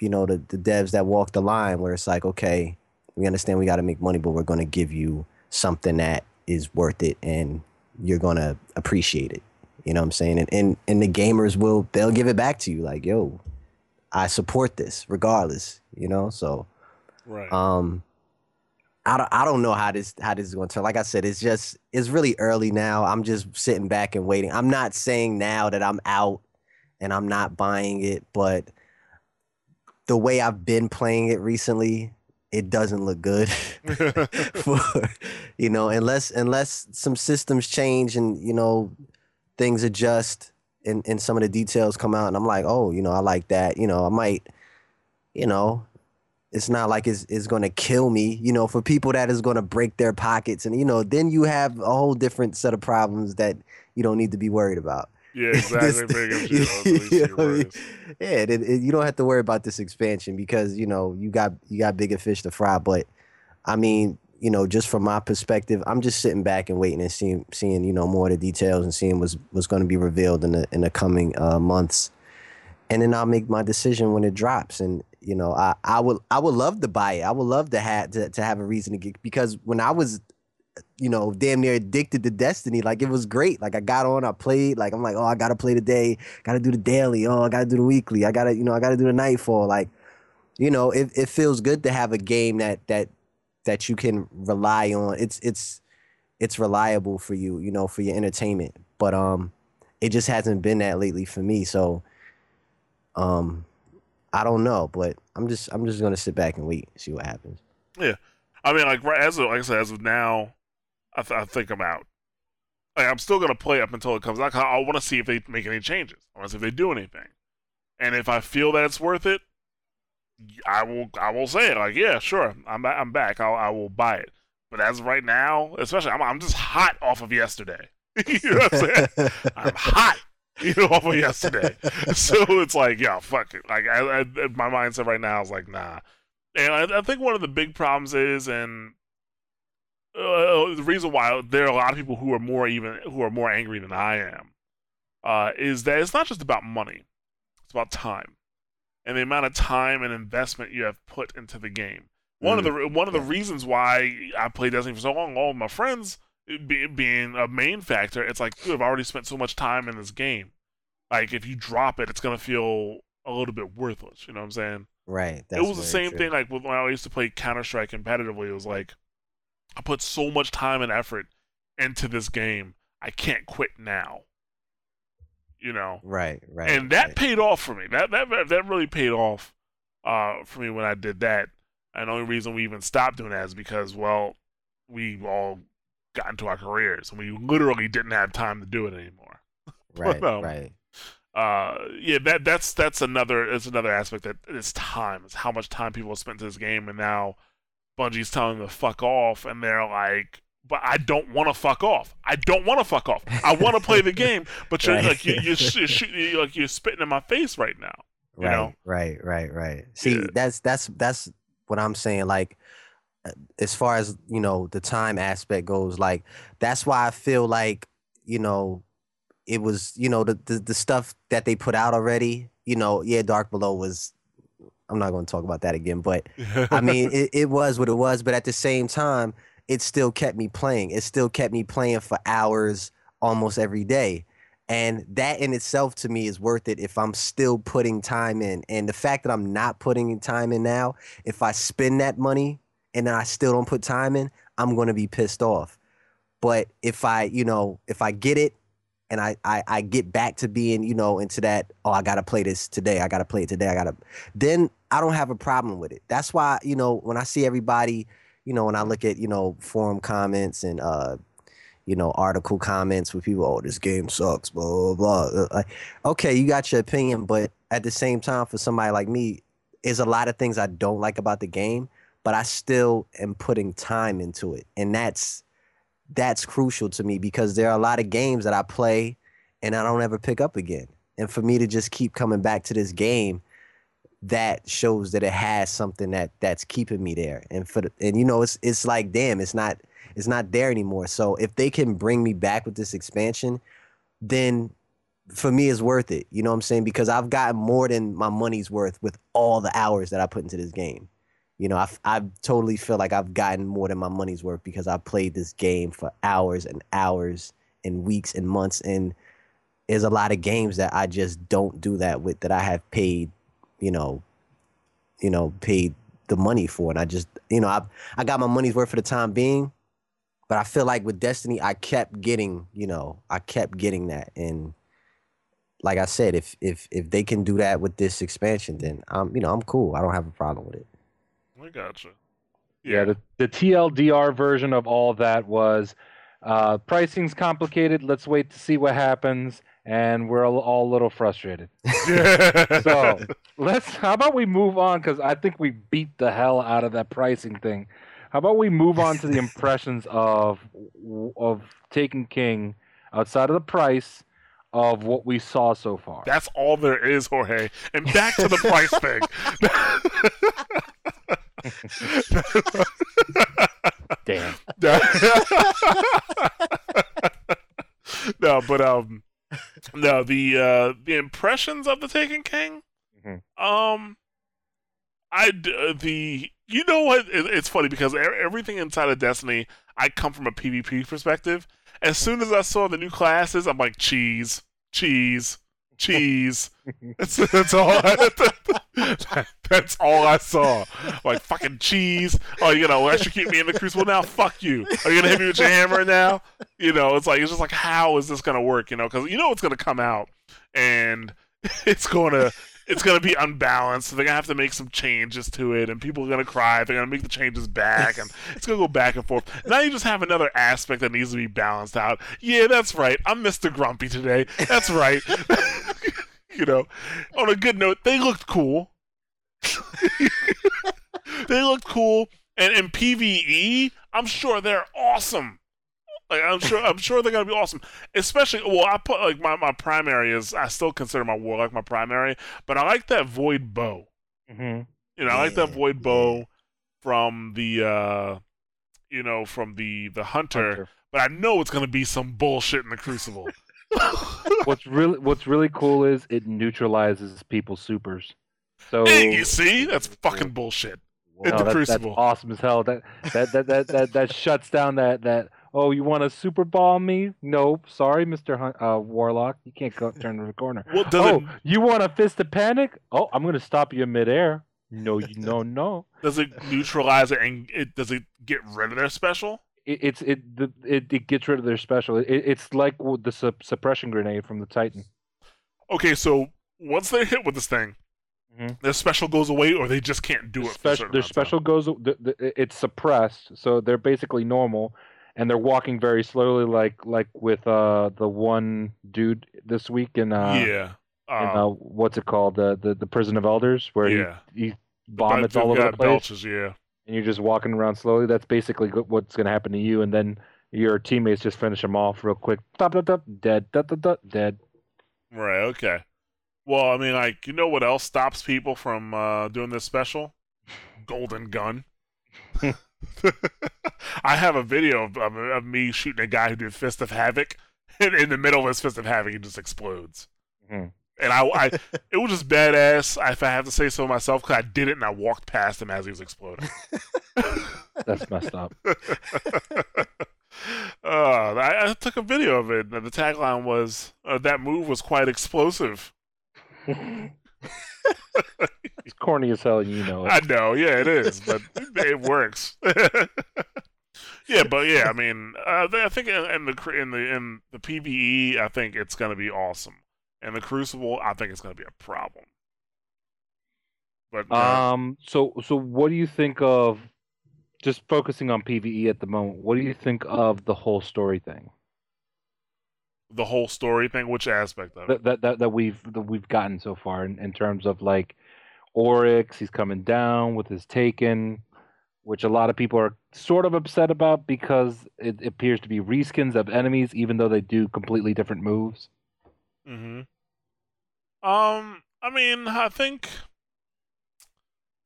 you know, the devs that walk the line where it's like, okay, we understand we got to make money, but we're going to give you something that is worth it and you're going to appreciate it. You know what I'm saying? And the gamers they'll give it back to you. Like, yo, I support this regardless, you know? So, right. I don't know how this is going to turn. Like I said, it's really early now. I'm just sitting back and waiting. I'm not saying now that I'm out and I'm not buying it, but the way I've been playing it recently, it doesn't look good. You know, unless some systems change and, you know, things adjust and some of the details come out and I'm like, oh, you know, I like that. You know, I might, you know, it's not like it's going to kill me, you know, for people that is going to break their pockets. And, you know, then you have a whole different set of problems that you don't need to be worried about. Yeah, exactly. You don't have to worry about this expansion because, you know, you got bigger fish to fry. But I mean, you know, just from my perspective, I'm just sitting back and waiting and seeing, you know, more of the details and seeing what's going to be revealed in the coming months, and then I'll make my decision when it drops. And you know, I would love to buy it. I would love to have a reason to get, because when I was, you know, damn near addicted to Destiny, like, it was great. Like, I got on, I played, like, I'm like, oh, I gotta play today, gotta do the daily, oh, I gotta do the weekly, I gotta, you know, I gotta do the nightfall. Like, you know, it feels good to have a game that you can rely on. It's reliable for you, you know, for your entertainment. But it just hasn't been that lately for me. So I don't know, but I'm just gonna sit back and wait and see what happens. Yeah. I mean, like, as of now, I think I'm out. Like, I'm still gonna play up until it comes out. I want to see if they make any changes. I want to see if they do anything. And if I feel that it's worth it, I will say it. Like, yeah, sure, I'm back. I will buy it. But as of right now, especially, I'm just hot off of yesterday. You know what I'm saying? I'm hot, you know, off of yesterday. So it's like, yeah, fuck it. Like, my mindset right now is like, nah. And I think one of the big problems is, and the reason why there are a lot of people who are more angry than I am, is that it's not just about money, it's about time, and the amount of time and investment you have put into the game. One of the reasons why I played Destiny for so long, all of my friends being a main factor, it's like, dude, I've already spent so much time in this game. Like, if you drop it, it's gonna feel a little bit worthless. You know what I'm saying? Right. That's, it was the same true thing, like, when I used to play Counter-Strike competitively. It was like, I put so much time and effort into this game, I can't quit now. You know? Right. And that paid off for me. That really paid off for me when I did that. And the only reason we even stopped doing that is because, well, we all got into our careers and we literally didn't have time to do it anymore. Right, so, right. Yeah, that's another aspect that it's time. It's how much time people have spent to this game, and now Bungie's telling them to fuck off, and they're like, but I don't want to fuck off. I don't want to fuck off. I want to play the game, but you're right. Like you're spitting in my face right now. You know? Right. See, yeah. that's what I'm saying. Like, as far as, you know, the time aspect goes, like, that's why I feel like, you know, it was, you know, the stuff that they put out already, you know, yeah, Dark Below was, I'm not going to talk about that again, but I mean, it was what it was, but at the same time, it still kept me playing. It still kept me playing for hours almost every day. And that in itself to me is worth it if I'm still putting time in. And the fact that I'm not putting time in now, if I spend that money and then I still don't put time in, I'm going to be pissed off. But if I, you know, if I get it, and I get back to being, you know, into that, oh, I got to play this today. I got to play it today. Then I don't have a problem with it. That's why, you know, when I see everybody, you know, when I look at, you know, forum comments and, you know, article comments with people, oh, this game sucks, blah, blah, blah. Like, okay, you got your opinion, but at the same time, for somebody like me, there's a lot of things I don't like about the game, but I still am putting time into it. And that's crucial to me, because there are a lot of games that I play and I don't ever pick up again. And for me to just keep coming back to this game, that shows that it has something that's keeping me there. And you know, it's like, damn, it's not there anymore. So if they can bring me back with this expansion, then for me it's worth it. You know what I'm saying? Because I've gotten more than my money's worth with all the hours that I put into this game. You know, I totally feel like I've gotten more than my money's worth, because I played this game for hours and hours and weeks and months. And there's a lot of games that I just don't do that with, that I have paid, you know, paid the money for. And I just, you know, I got my money's worth for the time being. But I feel like with Destiny, I kept getting that. And like I said, if they can do that with this expansion, then I'm cool. I don't have a problem with it. I gotcha. Yeah, the TLDR version of all that was pricing's complicated. Let's wait to see what happens, and we're all a little frustrated. So how about we move on? Because I think we beat the hell out of that pricing thing. How about we move on to the impressions of Taken King outside of the price? Of what we saw so far. That's all there is, Jorge. And back to the price thing. Damn. No, but no, the impressions of the Taken King. Mm-hmm. You know what? It's funny because everything inside of Destiny, I come from a PvP perspective. As soon as I saw the new classes, I'm like, cheese. That's all I saw. Like, fucking cheese. Oh, you know, that should keep me in the Crucible now? Fuck you. Are you going to hit me with your hammer now? You know, it's just like, how is this going to work? You know, because you know it's going to come out, and it's going to be unbalanced. So they're going to have to make some changes to it, and people are going to cry. They're going to make the changes back, and it's going to go back and forth. Now you just have another aspect that needs to be balanced out. Yeah, that's right. I'm Mr. Grumpy today. That's right. You know, on a good note, they looked cool. They looked cool. And in PvE, I'm sure they're awesome. Like, I'm sure they're gonna be awesome. Especially, well, I put like my primary is, I still consider my warlock my primary, but I like that void bow. Mm-hmm. You know, I like that void bow from the from the hunter. But I know it's gonna be some bullshit in the Crucible. What's really cool is it neutralizes people's supers. So hey, you see, that's fucking bullshit. Wow. In the Crucible, that's awesome as hell. That shuts down that. Oh, you want to super ball me? Nope. Sorry, Mr. Warlock. You can't turn the corner. You want a fist of panic? Oh, I'm going to stop you in midair. No. Does it neutralize it, and does it get rid of their special? It gets rid of their special. It's like the suppression grenade from the Titan. Okay, so once they're hit with this thing, Mm-hmm. Their special goes away, or they just can't do it. It's suppressed, so they're basically normal, and they're walking very slowly, like with the one dude this week in what's it called, the Prison of Elders, where he vomits all over the place. Belches, yeah. And you're just walking around slowly. That's basically what's going to happen to you, and then your teammates just finish them off real quick. Dop, dop, dop, dead, dop, dop, dop, dead. Right. Okay. Well, I mean, like, you know what else stops people from doing this special? Golden gun. I have a video of me shooting a guy who did Fist of Havoc, and in the middle of his Fist of Havoc, he just explodes. Mm-hmm. And it was just badass, if I have to say so myself, because I did it and I walked past him as he was exploding. That's messed up. I took a video of it, and the tagline was, that move was quite explosive. It's corny as hell, you know it. I know, yeah, it is, but it works. Yeah, but yeah, I mean, I think in the PvE, I think it's going to be awesome, and the Crucible, I think it's going to be a problem. But so what do you think of just focusing on PvE at the moment? What do you think of the whole story thing? The whole story thing, which aspect of it? That we've gotten so far in terms of, like, Oryx, he's coming down with his Taken, which a lot of people are sort of upset about because it appears to be reskins of enemies, even though they do completely different moves. Mm-hmm. I mean, I think...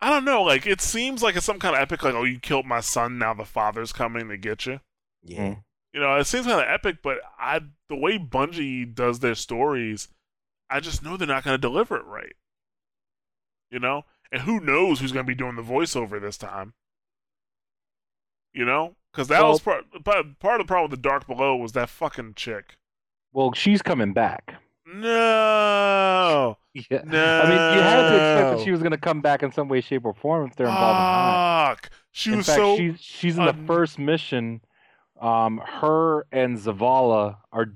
I don't know, like, it seems like it's some kind of epic, like, oh, you killed my son, now the father's coming to get you. Yeah. You know, it seems kind of epic, but the way Bungie does their stories, I just know they're not going to deliver it right. You know? And who knows who's going to be doing the voiceover this time. You know? Because was part of the problem with the Dark Below was that fucking chick. Well, she's coming back. No! Yeah. No! I mean, you had to expect that she was going to come back in some way, shape, or form if they're involved in that. She was so... She's in the first mission... her and Zavala are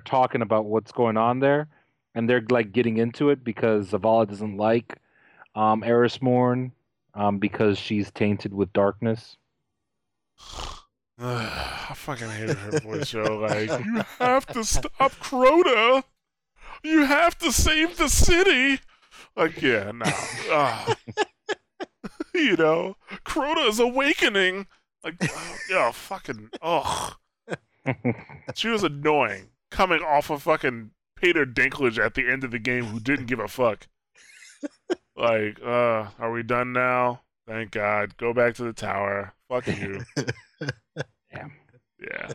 talking about what's going on there, and they're like getting into it because Zavala doesn't like Erismorn because she's tainted with darkness. I fucking hated her voice, yo. Like, you have to stop Crota. You have to save the city. Like, yeah, no. You know, Crota is awakening. Like, yo, fucking, ugh. She was annoying, coming off of fucking Peter Dinklage at the end of the game who didn't give a fuck. Like, are we done now? Thank God. Go back to the tower. Fuck you. Damn. Yeah.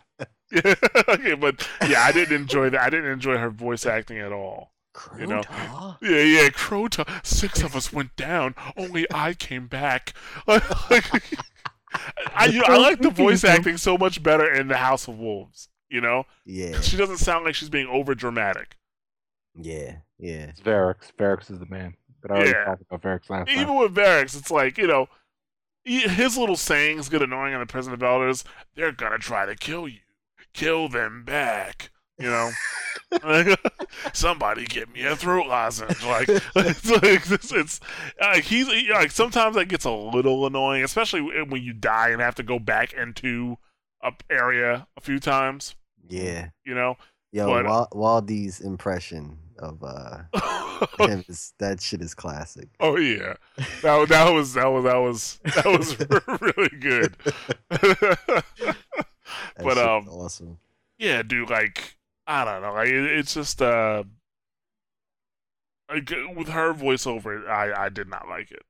Yeah. Okay, but yeah, I didn't enjoy that. I didn't enjoy her voice acting at all. Crota? You know? Yeah, Crota. 6 of us went down. Only I came back. I like the voice acting so much better in the House of Wolves, you know? Yeah. She doesn't sound like she's being over dramatic. Yeah, yeah. It's Variks. Variks is the man. But I already talked about Variks last time. Even with Variks, it's like, you know, his little sayings get annoying on the Prison of Elders. They're gonna try to kill you. Kill them back. You know? Somebody get me a throat lozenge. Like, it's like sometimes that gets a little annoying, especially when you die and have to go back into an area a few times. Yeah. You know? Yo, but Waldy's impression of him that shit is classic. Oh yeah. That was really good. But awesome. Yeah, dude, like, I don't know. Like, it's just, like, with her voiceover, I did not like it.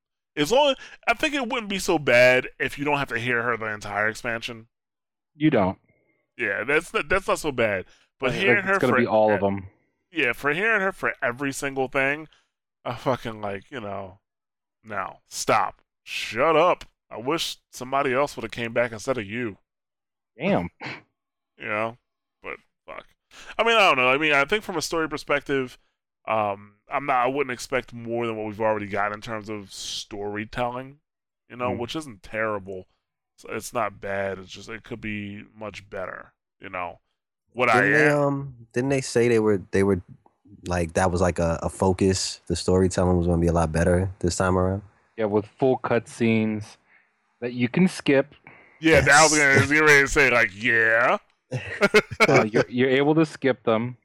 I think it wouldn't be so bad if you don't have to hear her the entire expansion. You don't. Yeah, that's not so bad. But hearing her, it's gonna be all of them. Yeah, for hearing her for every single thing, I fucking, like, you know, no, stop, shut up. I wish somebody else would have came back instead of you. Damn. You know, but fuck. I mean, I don't know. I mean, I think from a story perspective, I wouldn't expect more than what we've already got in terms of storytelling, you know, which isn't terrible. It's not bad. It's just, it could be much better, you know. Didn't they say they were like that was like a focus. The storytelling was going to be a lot better this time around. Yeah, with full cutscenes that you can skip. Yeah, I was getting ready to say like, yeah. You're able to skip them.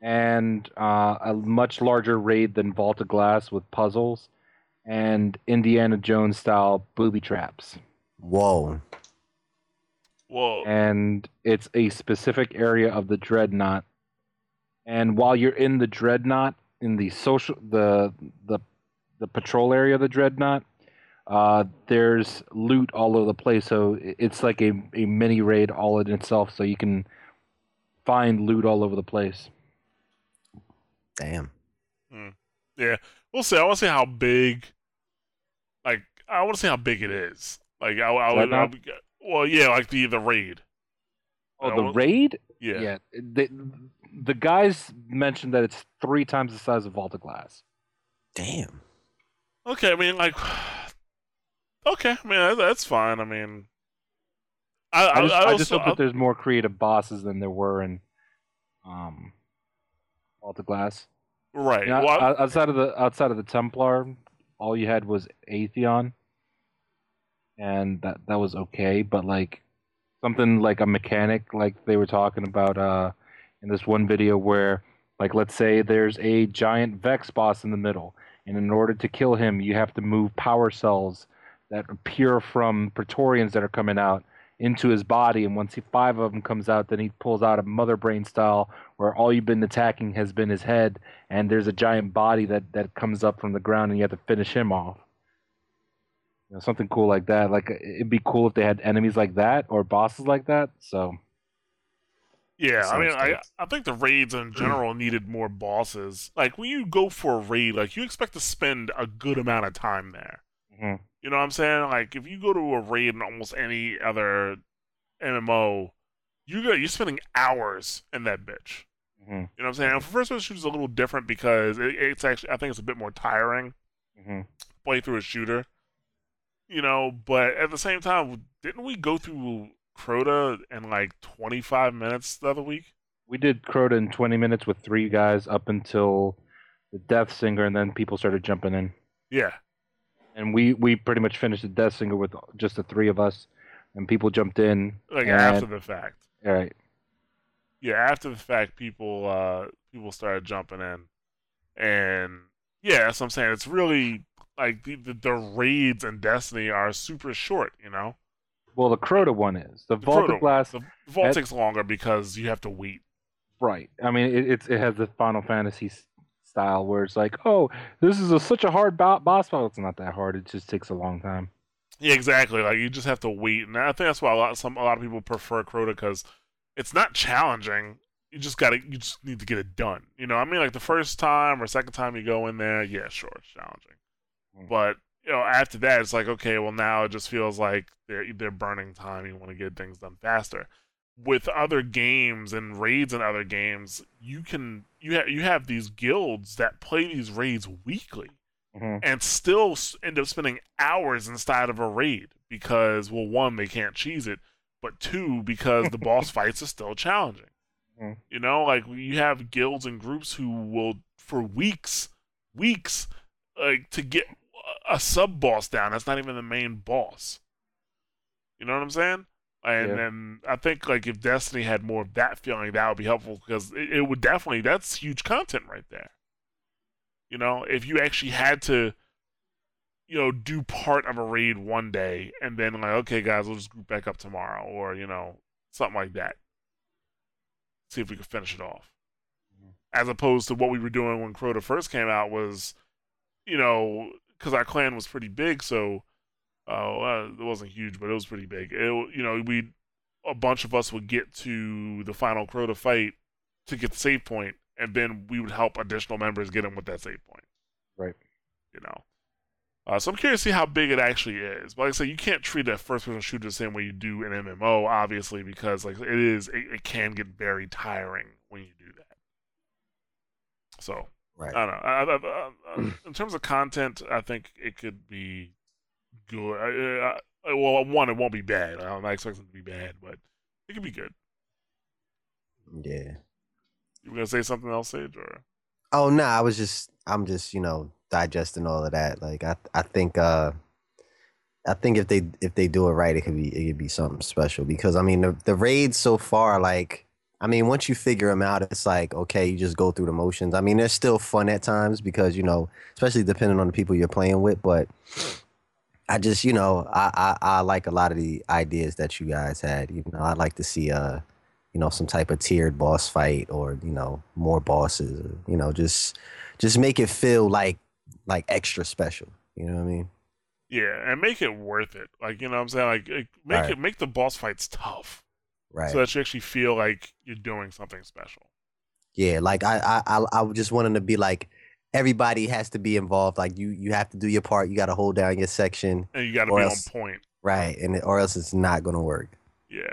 And a much larger raid than Vault of Glass with puzzles and Indiana Jones style booby traps. Whoa. And it's a specific area of the Dreadnought. And while you're in the Dreadnought, in the social the patrol area of the Dreadnought, there's loot all over the place. So it's like a mini raid all in itself. So you can find loot all over the place. Damn. Yeah, we'll see. I want to see how big. Like, I want to see how big it is. Like, like the raid. Oh, the raid? Yeah. The guys mentioned that it's 3 times the size of Vault of Glass. Damn. Okay, I mean, like, okay, I mean, that's fine. I mean, I just hope that there's more creative bosses than there were in Vault of Glass. Right. Now, well, outside of the Templar, all you had was Atheon, and that was okay. But like something like a mechanic, like they were talking about in this one video, where like let's say there's a giant Vex boss in the middle. And in order to kill him, you have to move power cells that appear from Praetorians that are coming out into his body. And once 5 of them comes out, then he pulls out a Mother Brain style where all you've been attacking has been his head. And there's a giant body that comes up from the ground and you have to finish him off. You know, something cool like that. Like, it'd be cool if they had enemies like that or bosses like that. So, yeah, I mean, I think the raids in general needed more bosses. Like, when you go for a raid, like, you expect to spend a good amount of time there. Mm-hmm. You know what I'm saying? Like, if you go to a raid in almost any other MMO, you're spending hours in that bitch. Mm-hmm. You know what I'm saying? And for first-person shooters, it's a little different because it's actually, I think it's a bit more tiring play through a shooter. You know, but at the same time, didn't we go through Crota in like 25 minutes the other week? We did Crota in 20 minutes with 3 guys up until the Death Singer, and then people started jumping in. Yeah. And we pretty much finished the Death Singer with just the 3 of us, and people jumped in. Like, after the fact. All right. Yeah, after the fact, people started jumping in. And yeah, that's what I'm saying. It's really like the raids in Destiny are super short, you know? Well, the Crota one is. The Vault of Glass. The Vault takes longer because you have to wait. Right. I mean, it has the Final Fantasy style where it's like, oh, this is such a hard boss battle. It's not that hard. It just takes a long time. Yeah, exactly. Like, you just have to wait. And I think that's why a lot of people prefer Crota because it's not challenging. You just need to get it done. You know, I mean, like the first time or second time you go in there, yeah, sure, it's challenging. Mm-hmm. But you know, after that, it's like, okay, well, now it just feels like they're burning time. You want to get things done faster. With other games and raids in other games, you have these guilds that play these raids weekly and still end up spending hours inside of a raid because, well, 1, they can't cheese it, but 2, because the boss fights are still challenging. Mm-hmm. You know, like you have guilds and groups who will, for weeks, like to get a sub-boss down that's not even the main boss. You know what I'm saying? And then I think like if Destiny had more of that feeling, that would be helpful because it would definitely, that's huge content right there. You know, if you actually had to, you know, do part of a raid one day and then like, okay guys, we'll just group back up tomorrow or, you know, something like that. See if we could finish it off. As opposed to what we were doing when Crota first came out was, you know, because our clan was pretty big, so it wasn't huge, but it was pretty big. It, you know, a bunch of us would get to the final Crota fight to get the save point, and then we would help additional members get in with that save point. Right. You know. So I'm curious to see how big it actually is. But like I said, you can't treat a first-person shooter the same way you do an MMO, obviously, because like it can get very tiring when you do that. So. Right. I don't know. In terms of content, I think it could be good. It won't be bad. I'm not expecting it to be bad, but it could be good. Yeah. You were gonna say something else, Sage? Or oh no, nah, I'm just you know, digesting all of that. Like I think if they do it right, it could be something special, because I mean the raids so far, like I mean once you figure them out, it's like okay, you just go through the motions. I mean they're still fun at times because you know, especially depending on the people you're playing with, but. I just, you know, I like a lot of the ideas that you guys had. You know, I'd like to see, you know, some type of tiered boss fight, or you know, more bosses. Or, you know, just make it feel like extra special. You know what I mean? Yeah, and make it worth it. Like you know what I'm saying? Like make right. it make the boss fights tough, right? So that you actually feel like you're doing something special. Yeah, like I just want them to be like. Everybody has to be involved. Like you have to do your part. You got to hold down your section, and you got to be else, on point, right? And or else it's not going to work. Yeah,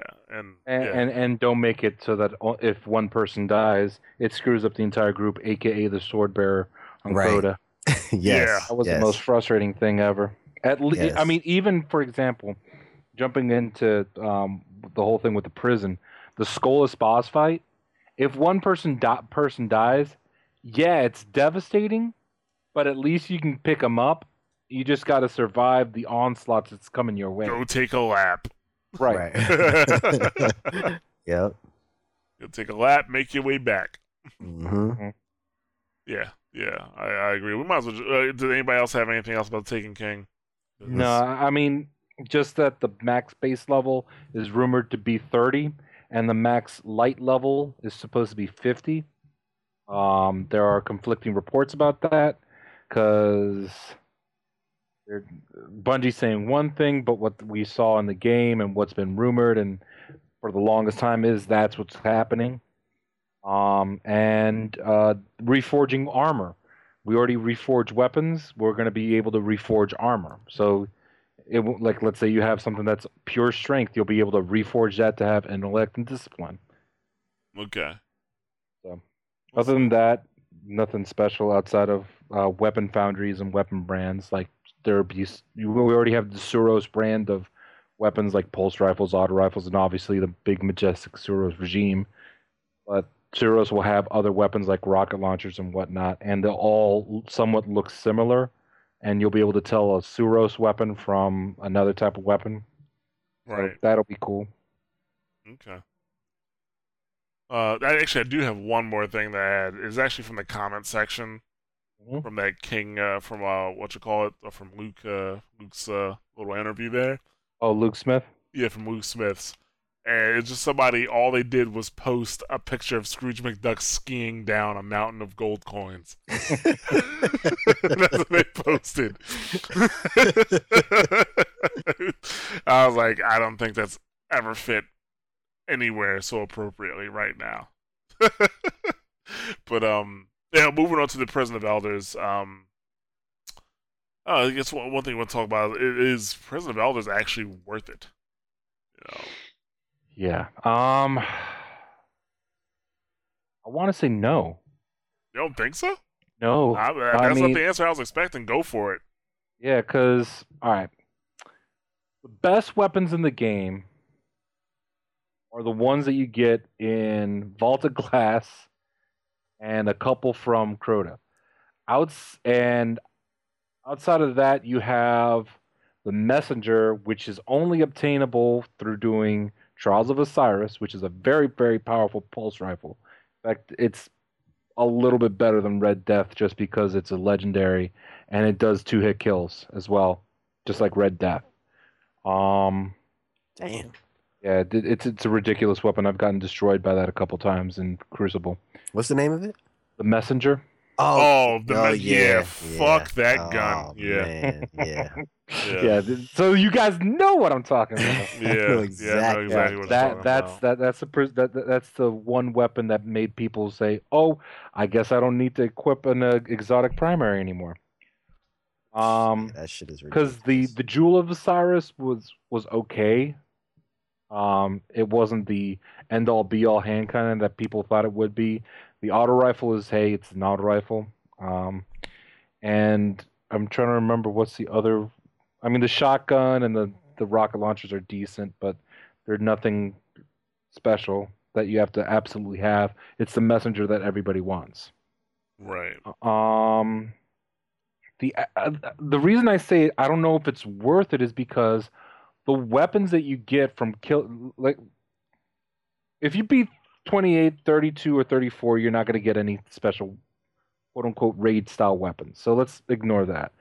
and don't make it so that if one person dies, it screws up the entire group, aka the sword bearer on Crota. Right. Yes, that was the most frustrating thing ever. I mean, even for example, jumping into the whole thing with the prison, the Skolas boss fight. If one person dies. Yeah, it's devastating, but at least you can pick them up. You just got to survive the onslaughts that's coming your way. Go take a lap. Right. Yep. You'll take a lap, make your way back. Mm-hmm. Yeah, I agree. We might as well. Did anybody else have anything else about Taken King? No, I mean, just that the max base level is rumored to be 30, and the max light level is supposed to be 50. There are conflicting reports about that, because Bungie's saying one thing, but what we saw in the game and what's been rumored and for the longest time is that's what's happening. And reforging armor. We already reforged weapons. We're going to be able to reforge armor. So, let's say you have something that's pure strength, you'll be able to reforge that to have intellect and discipline. Okay. So. Other than that, nothing special outside of weapon foundries and weapon brands. Like we already have the Suros brand of weapons, like pulse rifles, auto rifles, and obviously the big majestic Suros regime. But Suros will have other weapons like rocket launchers and whatnot, and they'll all somewhat look similar. And you'll be able to tell a Suros weapon from another type of weapon. Right, so that'll be cool. Okay. I do have one more thing to add. It's actually from the comment section, mm-hmm. from that King, from Luke's little interview there. Oh, Luke Smith? Yeah, from Luke Smith's. And it's just somebody, all they did was post a picture of Scrooge McDuck skiing down a mountain of gold coins. That's what they posted. I was like, I don't think that's ever fit anywhere so appropriately right now. But moving on to the Prison of Elders, I guess one thing I want to talk about is Prison of Elders actually worth it? You know? Yeah. I want to say no. You don't think so? No. That's not the answer I was expecting. Go for it. Yeah, because, all right, the best weapons in the game are the ones that you get in Vault of Glass and a couple from Crota. Outside of that, you have the Messenger, which is only obtainable through doing Trials of Osiris, which is a very, very powerful pulse rifle. In fact, it's a little bit better than Red Death just because it's a legendary, and it does 2-hit kills as well, just like Red Death. Damn. Yeah, it's a ridiculous weapon. I've gotten destroyed by that a couple times in Crucible. What's the name of it? The Messenger. Fuck that gun. Yeah. Man, yeah. So you guys know what I'm talking about. I know exactly what that's the one weapon that made people say, "Oh, I guess I don't need to equip an exotic primary anymore." That shit is ridiculous. Because the Jewel of Osiris was okay. It wasn't the end-all, be-all hand cannon that people thought it would be. The auto rifle is, hey, it's an auto rifle. And I'm trying to remember what's the other... I mean, the shotgun and the rocket launchers are decent, but they're nothing special. that you have to absolutely have. It's the messenger that everybody wants. Right. The reason I say I don't know if it's worth it is because the weapons that you get from kill, like if you beat 28, 32, or 34, you're not going to get any special quote-unquote raid-style weapons. So let's ignore that.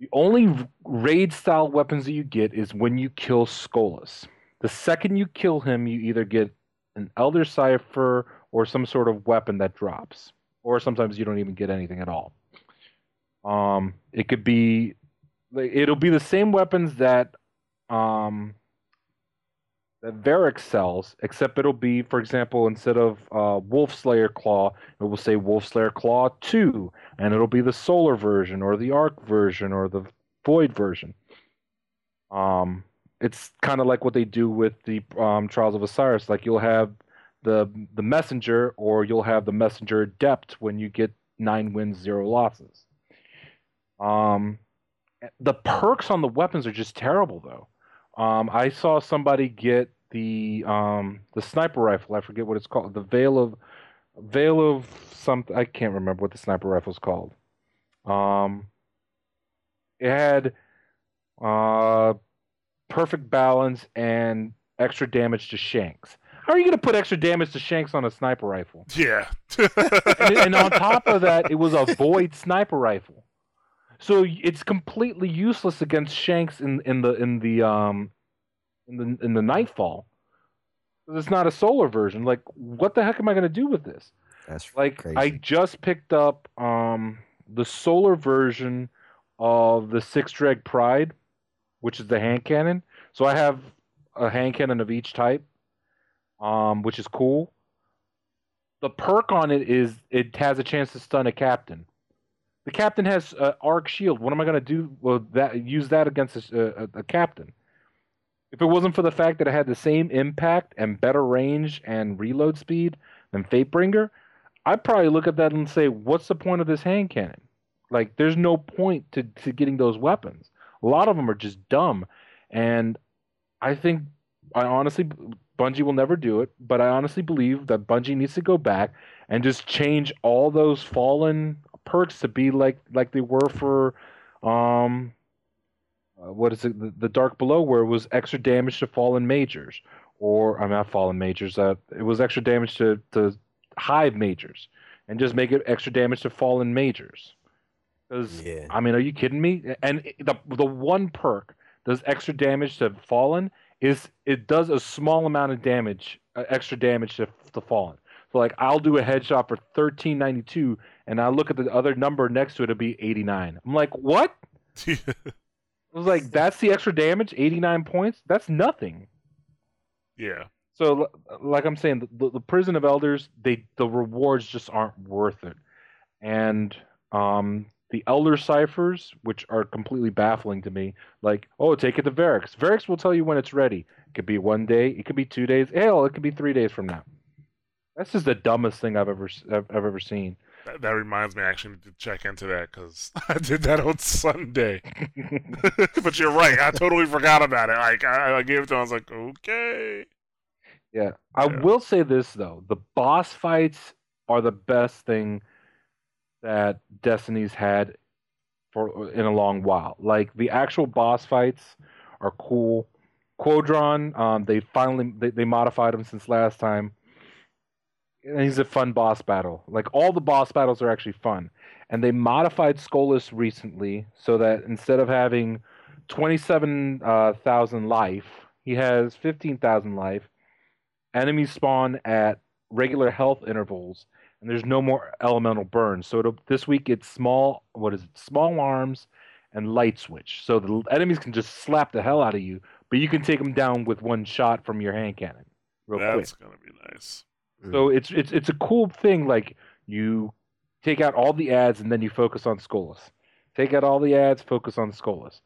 The only raid-style weapons that you get is when you kill Skolas. The second you kill him, you either get an Elder Cipher or some sort of weapon that drops. Or sometimes you don't even get anything at all. It could be... It'll be the same weapons that... that Variks sells, except it'll be, for example, instead of Wolf Slayer Claw, it will say Wolf Slayer Claw 2, and it'll be the Solar version, or the Arc version, or the Void version. It's kind of like what they do with the Trials of Osiris. Like, you'll have the Messenger, or you'll have the Messenger Adept when you get 9 wins, 0 losses. The perks on the weapons are just terrible, though. I saw somebody get the sniper rifle. I forget what it's called. The Veil of something. I can't remember what the sniper rifle's called. It had perfect balance and extra damage to shanks. How are you going to put extra damage to shanks on a sniper rifle? Yeah. and on top of that, it was a void sniper rifle. So it's completely useless against shanks in the Nightfall. It's not a solar version. Like, what the heck am I going to do with this? That's like crazy. I just picked up the solar version of the 6 Dreg Pride, which is the hand cannon. So I have a hand cannon of each type, which is cool. The perk on it is it has a chance to stun a captain. The captain has an arc shield. What am I going to do? Well, use that against a captain. If it wasn't for the fact that it had the same impact and better range and reload speed than Fatebringer, I'd probably look at that and say, what's the point of this hand cannon? Like, there's no point to getting those weapons. A lot of them are just dumb. And I think, Bungie will never do it, but I honestly believe that Bungie needs to go back and just change all those fallen perks to be like they were for the Dark Below, where it was extra damage to fallen majors, or it was extra damage to hive majors, and just make it extra damage to fallen majors, because yeah. I mean, are you kidding me? And the one perk does extra damage to fallen is it does a small amount of damage, extra damage to fallen. So like, I'll do a headshot for 1392, and I look at the other number next to it, it'll be 89. I'm like, what? I was like, that's the extra damage? 89 points? That's nothing. Yeah. So, like I'm saying, the Prison of Elders, the rewards just aren't worth it. And the Elder Ciphers, which are completely baffling to me, like, oh, take it to Variks. Variks will tell you when it's ready. It could be 1 day. It could be 2 days. Hell, it could be 3 days from now. That's just the dumbest thing I've ever seen. That reminds me, I actually need to check into that, because I did that on Sunday. But you're right. I totally forgot about it. Like, I gave it to him. I was like, okay. Yeah. I will say this, though. The boss fights are the best thing that Destiny's had in a long while. Like, the actual boss fights are cool. Quodron, they modified him since last time. And he's a fun boss battle. Like, all the boss battles are actually fun. And they modified Skolas recently so that instead of having 27,000 life, he has 15,000 life. Enemies spawn at regular health intervals, and there's no more elemental burns. So this week it's small arms and light switch. So the enemies can just slap the hell out of you, but you can take them down with one shot from your hand cannon. That's quick. That's going to be nice. So it's a cool thing. Like, you take out all the ads and then you focus on Skolas. Take out all the ads, focus on Skolas.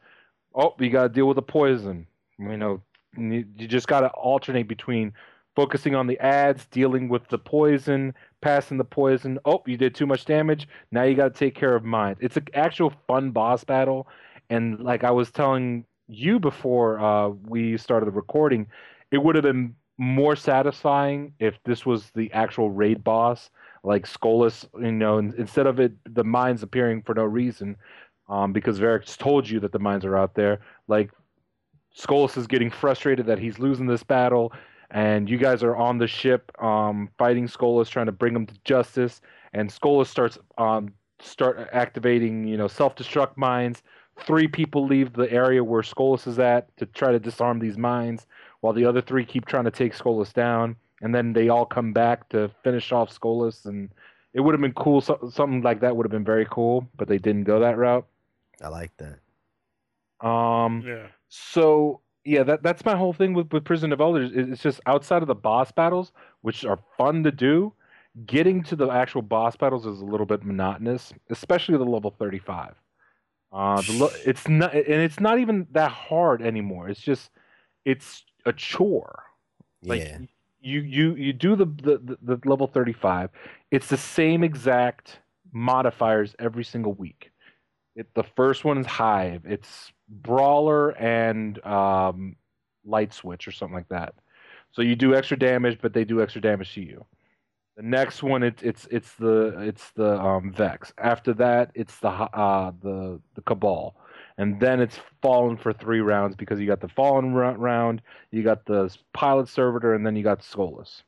Oh, you got to deal with the poison. You know, you just got to alternate between focusing on the ads, dealing with the poison, passing the poison. Oh, you did too much damage. Now you got to take care of mine. It's an actual fun boss battle. And like I was telling you before we started the recording, it would have been more satisfying if this was the actual raid boss, like Skolas, you know, instead of it the mines appearing for no reason, because Variks told you that the mines are out there. Like, Skolas is getting frustrated that he's losing this battle, and you guys are on the ship fighting Skolas, trying to bring him to justice, and Skolas starts activating, you know, self-destruct mines. 3 people leave the area where Skolas is at to try to disarm these mines, while the other 3 keep trying to take Skolas down, and then they all come back to finish off Skolas, and it would have been cool. Something like that would have been very cool, but they didn't go that route. I like that. So, yeah, that's my whole thing with Prison of Elders. It's just outside of the boss battles, which are fun to do, getting to the actual boss battles is a little bit monotonous, especially the level 35. It's not even that hard anymore. It's just, it's a chore. Like, yeah. You do the level 35. It's the same exact modifiers every single week. The first one is Hive. It's Brawler and Light Switch or something like that. So you do extra damage, but they do extra damage to you. The next one, it's the Vex. After that, it's the Cabal, and then it's Fallen for 3 rounds, because you got the Fallen round, you got the Pilot Servitor, and then you got Skolas.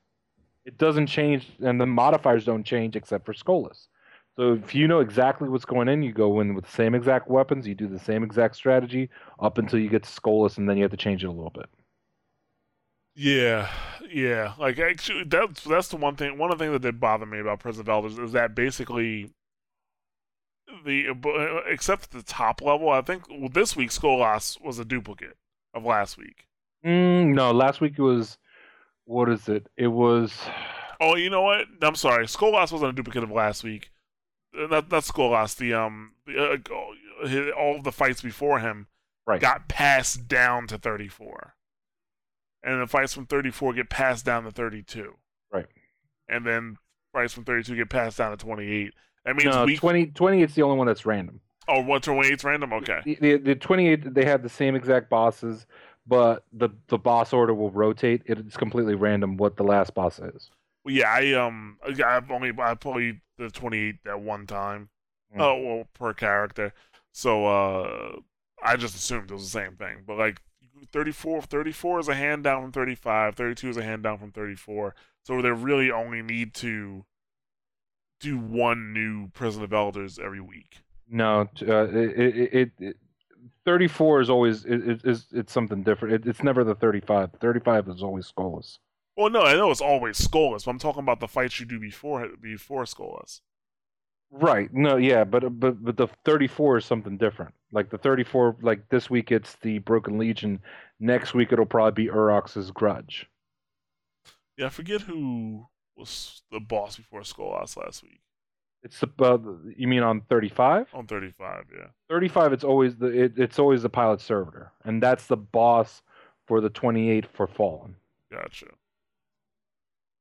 It doesn't change, and the modifiers don't change except for Skolas. So if you know exactly what's going in, you go in with the same exact weapons, you do the same exact strategy up until you get to Skolas, and then you have to change it a little bit. Yeah. Like, actually, that's the one thing. One of the things that did bother me about Prison of Elders is that basically, except at the top level, I think this week Skolas was a duplicate of last week. No, last week it was, what is it? It was. Oh, you know what? I'm sorry. Skolas wasn't a duplicate of last week. Not Skolas. All of the fights before him got passed down to 34. And the fights from 34 get passed down to 32. Right. And then fights from 32 get passed down to 28. That means 20 is the only one that's random. Oh, what, 28's random? Okay. The 28, they have the same exact bosses, but the boss order will rotate. It's completely random what the last boss is. Well, yeah, I played the 28 at one time. Mm. Oh, well, per character. So I just assumed it was the same thing. But, like, 34 is a hand down from 35. 32 is a hand down from 34. So they really only need to do one new Prison of Elders every week. No, 34 is always it's something different. It's never the 35. 35 is always Skolas. Well, no, I know it's always Skolas, but I'm talking about the fights you do before Skolas. Right. No. Yeah. But the 34 is something different. Like the 34. Like this week, it's the Broken Legion. Next week, it'll probably be Urox's Grudge. Yeah, I forget who was the boss before Skolas last week. It's you mean on 35? On 35, yeah. 35. It's always the Pilot Servitor, and that's the boss for the 28 for Fallen. Gotcha.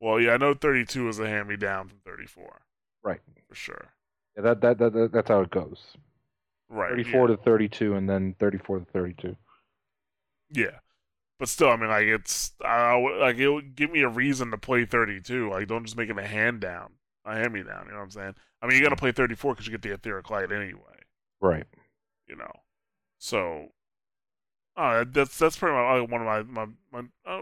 Well, yeah, I know 32 is a hand-me-down from 34. Right. For sure. Yeah, that's how it goes. Right. 34 to 32, and then 34 to 32. Yeah, but still, I mean, like it would give me a reason to play 32. Like, don't just make it a hand me down. You know what I'm saying? I mean, you got to play 34 because you get the etheric light anyway. Right. You know, so that's pretty much one of my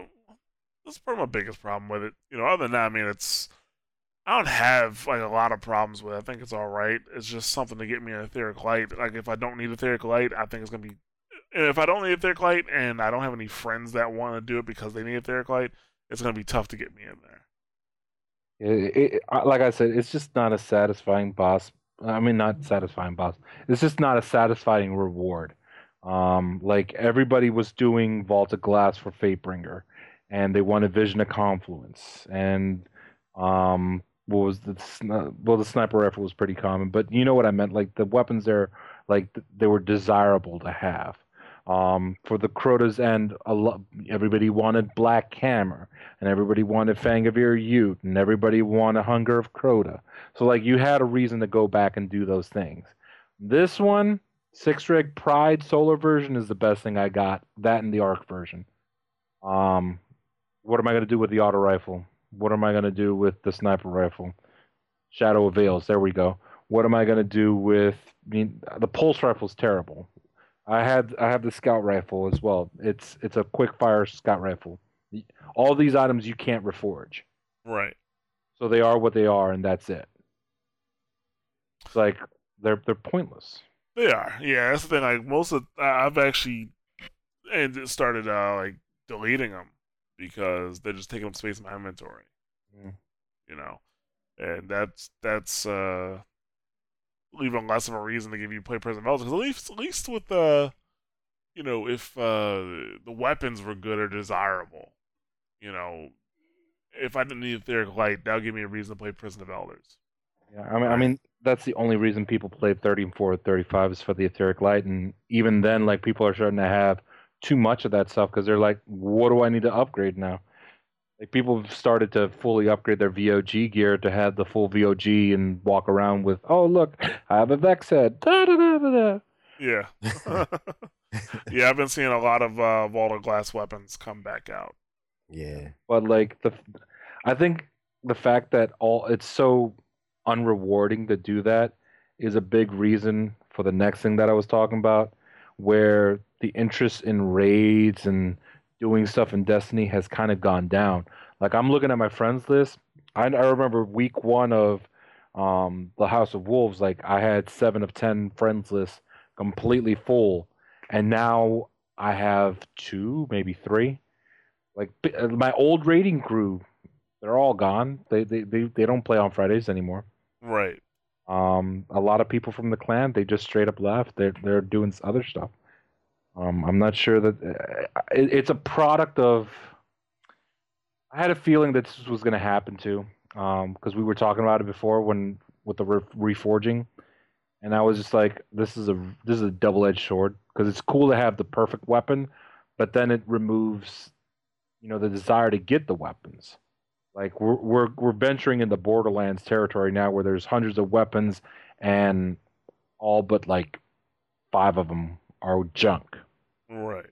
that's probably my biggest problem with it. You know, other than that, I mean, I don't have, like, a lot of problems with it. I think it's all right. It's just something to get me an etheric light. Like, if I don't need etheric light, I think it's going to be... If I don't need etheric light and I don't have any friends that want to do it because they need etheric light, it's going to be tough to get me in there. Like I said, it's just not a satisfying boss. I mean, not satisfying boss. It's just not a satisfying reward. Like, everybody was doing Vault of Glass for Fatebringer, and they wanted Vision of Confluence, and... the sniper rifle was pretty common, but you know what I meant. Like, the weapons there, like, they were desirable to have. For the Crota's end, everybody wanted Black Hammer, and everybody wanted Fang of Ir Yût, and everybody wanted Hunger of Crota. So, like, you had a reason to go back and do those things. This one, 6-rig Pride Solar version is the best thing I got. That and the Arc version. What am I going to do with the auto rifle? What am I going to do with the sniper rifle? Shadow of Veils, there we go. What am I going to do with... I mean, the pulse rifle's terrible. I have the scout rifle as well. It's a quick-fire scout rifle. All these items you can't reforge. Right. So they are what they are, and that's it. It's like, they're pointless. They are, yeah. That's the thing. Like, most of... I've actually started, like, deleting them because they're just taking up space in my inventory. Mm. You know? And that's even less of a reason to give you play Prison of Elders. At least with you know, if the weapons were good or desirable, you know, if I didn't need Etheric Light, that'll give me a reason to play Prison of Elders. Yeah, I mean that's the only reason people play 34 or 35 is for the Etheric Light, and even then, like, people are starting to have too much of that stuff because they're like, what do I need to upgrade now? Like, people have started to fully upgrade their VOG gear to have the full VOG and walk around with, oh, look, I have a Vex head. Da-da-da-da-da. Yeah. Yeah, I've been seeing a lot of Vault of Glass weapons come back out. Yeah. But, like, I think the fact that it's so unrewarding to do that is a big reason for the next thing that I was talking about, where the interest in raids and doing stuff in Destiny has kind of gone down. Like, I'm looking at my friends list. I remember week one of the House of Wolves, like, I had 7 of 10 friends lists completely full, and now I have 2, maybe 3. Like, my old raiding crew, they're all gone. They don't play on Fridays anymore. Right. A lot of people from the clan, they just straight up left. They're doing other stuff. I'm not sure that it's a product of. I had a feeling that this was going to happen too, because we were talking about it before with the reforging, and I was just like, "This is a double-edged sword," because it's cool to have the perfect weapon, but then it removes, you know, the desire to get the weapons. Like, we're venturing into Borderlands territory now, where there's hundreds of weapons, and all but like 5 of them are junk. Right.